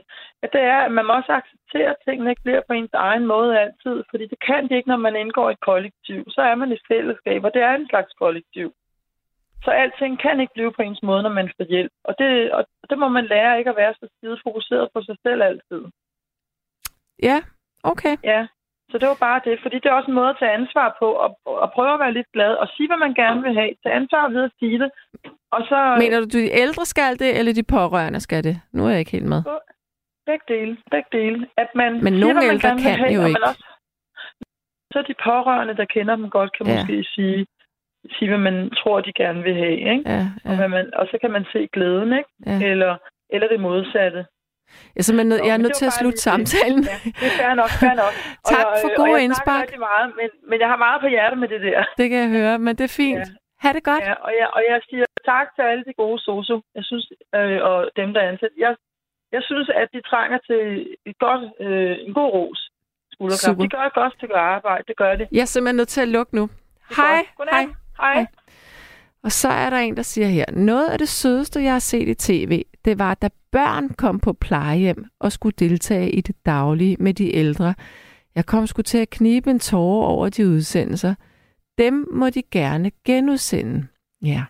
At det er, at man må også acceptere, at tingene ikke bliver på ens egen måde altid, fordi det kan de ikke, når man indgår i et kollektiv. Så er man i fællesskab, og det er en slags kollektiv. Så alting kan ikke blive på ens måde, når man får hjælp. Og det, og det må man lære ikke at være så sidefokuseret på sig selv altid. Ja. Okay. Ja, så det var bare det, fordi det er også en måde at tage ansvar på, og, og prøve at være lidt glad, og sige, hvad man gerne vil have, tage ansvar ved at sige det, og så... Mener du, de ældre skal det, eller de pårørende skal det? Nu er jeg ikke helt med. Begge dele, begge dele. At man Men siger, nogle ældre kan have, jo ikke. Også... Så de pårørende, der kender dem godt, kan ja. måske sige, sige, hvad man tror, de gerne vil have, ikke? Ja, ja. Og, hvad man... og så kan man se glæden, ikke? Ja. Eller, eller det modsatte. Jeg er, nød, Nå, jeg er nødt til at slutte samtalen. Ja, det er fair nok, fair nok. Tak og, for og, gode og indspark. Jeg meget, men, men jeg har meget på hjerte med det der. Det kan jeg høre, men det er fint. Ja. Ha' det godt. Ja, og, jeg, og jeg siger tak til alle de gode sosu, jeg synes, øh, og dem, der er ansat. Jeg, jeg synes, at de trænger til et godt, øh, en god ros. De gør et godt stykke arbejde, det gør det. Jeg er simpelthen nødt til at lukke nu. Hej. Hej. Hej. Og så er der en, der siger her, noget af det sødeste, jeg har set i tv, det var, da børn kom på plejehjem og skulle deltage i det daglige med de ældre. Jeg kom sgu til at knibe en tåre over de udsendelser. Dem må de gerne genudsende. Ja.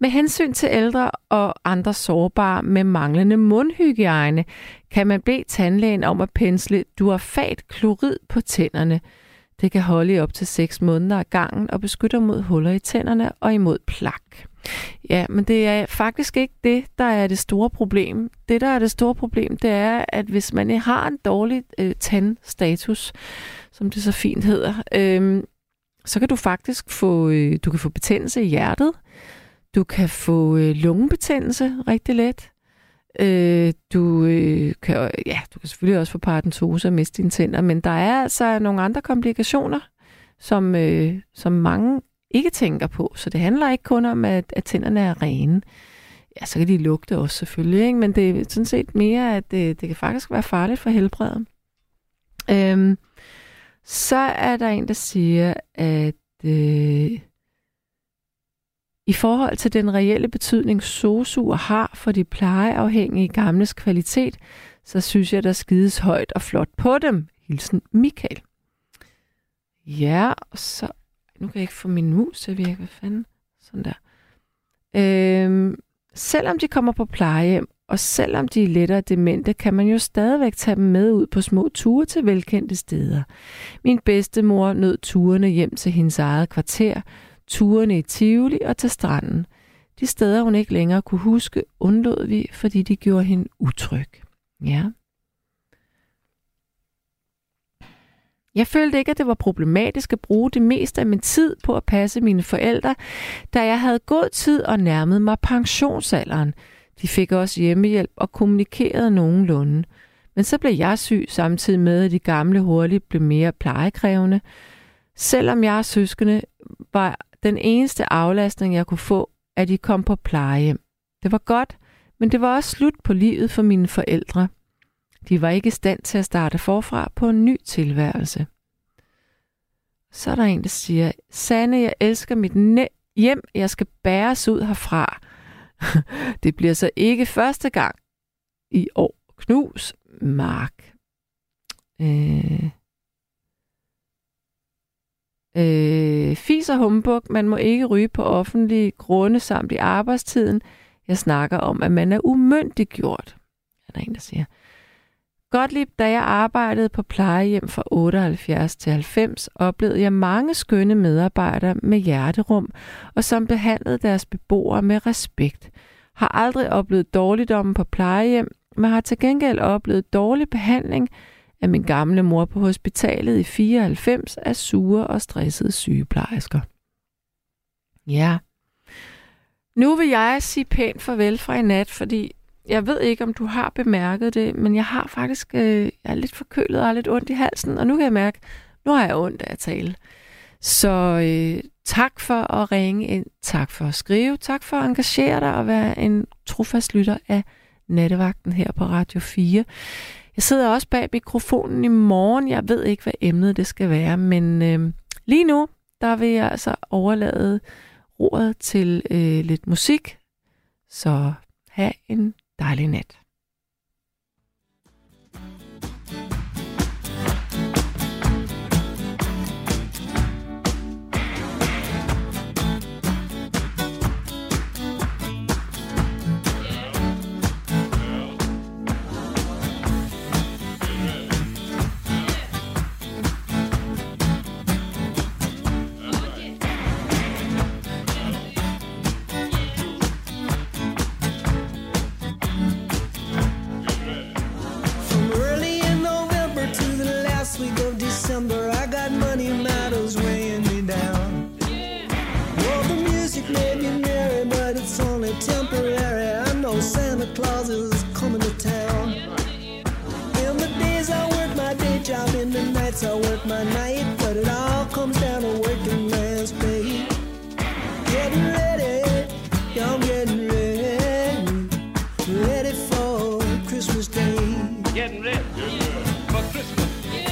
Med hensyn til ældre og andre sårbare med manglende mundhygiejne, kan man bede tandlægen om at pensle durfatklorid på tænderne. Det kan holde i op til seks måneder ad gangen og beskytter mod huller i tænderne og imod plak. Ja, men det er faktisk ikke det, der er det store problem. Det, der er det store problem, det er, at hvis man har en dårlig øh, tandstatus, som det så fint hedder, øh, så kan du faktisk få, øh, du kan få betændelse i hjertet, du kan få øh, lungebetændelse rigtig let, øh, du, øh, kan, ja, du kan selvfølgelig også få paradentose og miste dine tænder, men der er altså nogle andre komplikationer, som, øh, som mange ikke tænker på. Så det handler ikke kun om, at, at tænderne er rene. Ja, så kan de lugte også selvfølgelig, ikke? Men det er sådan set mere, at det, det kan faktisk være farligt for helbredet. Øhm, så er der en, der siger, at øh, i forhold til den reelle betydning, sosuer har for de plejeafhængige gamles kvalitet, så synes jeg, der skides højt og flot på dem. Hilsen Michael. Ja, og så nu kan jeg ikke få min mus til at virke. Hvad fanden? Sådan der. Øhm, selvom de kommer på plejehjem, og selvom de er lettere demente, kan man jo stadigvæk tage dem med ud på små ture til velkendte steder. Min bedstemor nød turene hjem til hendes eget kvarter, turene i Tivoli og til stranden. De steder, hun ikke længere kunne huske, undlod vi, fordi de gjorde hende utryg. Ja. Jeg følte ikke, at det var problematisk at bruge det meste af min tid på at passe mine forældre, da jeg havde god tid og nærmede mig pensionsalderen. De fik også hjemmehjælp og kommunikerede nogenlunde. Men så blev jeg syg, samtidig med, at de gamle hurtigt blev mere plejekrævende. Selvom jeg og søskende var den eneste aflastning, jeg kunne få, at de kom på plejehjem. Det var godt, men det var også slut på livet for mine forældre. De var ikke i stand til at starte forfra på en ny tilværelse. Så er der en, der siger, Sanne, jeg elsker mit ne- hjem, jeg skal bæres ud herfra. Det bliver så ikke første gang i år. Knus, Mark. Øh. Øh, fis og humbug, man må ikke ryge på offentlige grunde samt i arbejdstiden. Jeg snakker om, at man er umyndiggjort. Er der en, der siger... Gottlieb, da jeg arbejdede på plejehjem fra otteoghalvfjerds til halvfems, oplevede jeg mange skønne medarbejdere med hjerterum, og som behandlede deres beboere med respekt. Har aldrig oplevet dårligdommen på plejehjem, men har til gengæld oplevet dårlig behandling af min gamle mor på hospitalet i fireoghalvfems af sure og stressede sygeplejersker. Ja, Nu vil jeg sige pænt farvel fra i nat, fordi jeg ved ikke, om du har bemærket det, men jeg har faktisk øh, jeg er lidt forkølet og lidt ondt i halsen, og nu kan jeg mærke, nu har jeg ondt af at tale. Så øh, tak for at ringe ind, tak for at skrive, tak for at engagere dig og være en trofast lytter af Nattevagten her på Radio fire. Jeg sidder også bag mikrofonen i morgen. Jeg ved ikke, hvad emnet det skal være, men øh, lige nu, der vil jeg altså overlade roret til øh, lidt musik. Så have en dejlig nat. I got money matters weighing me down. Yeah. Well, the music may be merry, but it's only temporary. I know Santa Claus is coming to town. In the days I work my day job, in the nights I work my night, but it all comes down to working man's pay. Getting ready, y'all getting ready, ready for Christmas Day. Getting ready for Christmas. Yeah.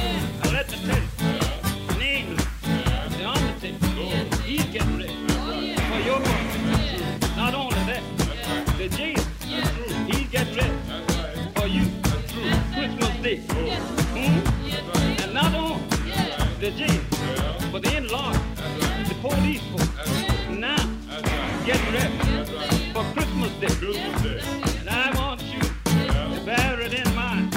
Hmm? Yeah. Yeah. And not on yeah. the jail, yeah. but the in-law, right. the police folks. Right. Now, right. get ready right. for Christmas Day. Christmas Day. And I want you yeah. to bear it in mind.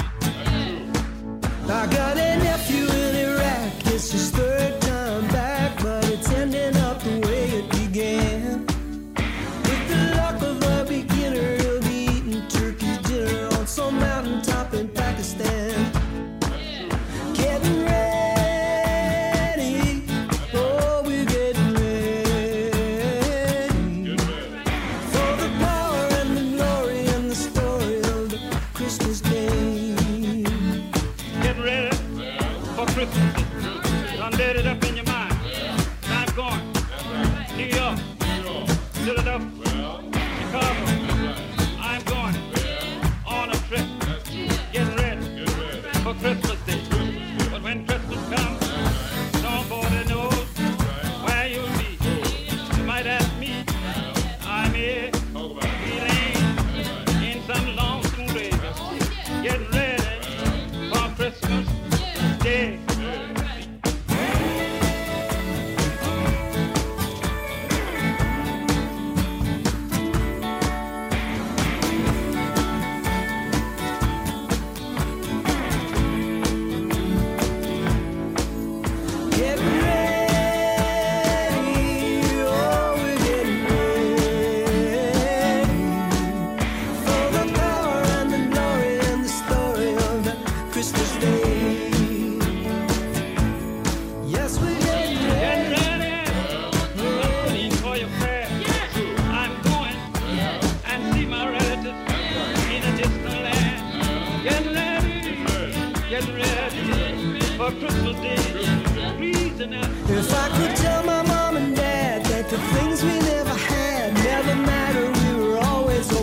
Right. I got a nephew in Iraq. It's his third time back, but it's ending up the way it began. With the luck of a beginner, he'll be eating turkey dinner on some mountaintop in Pakistan.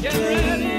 Get ready.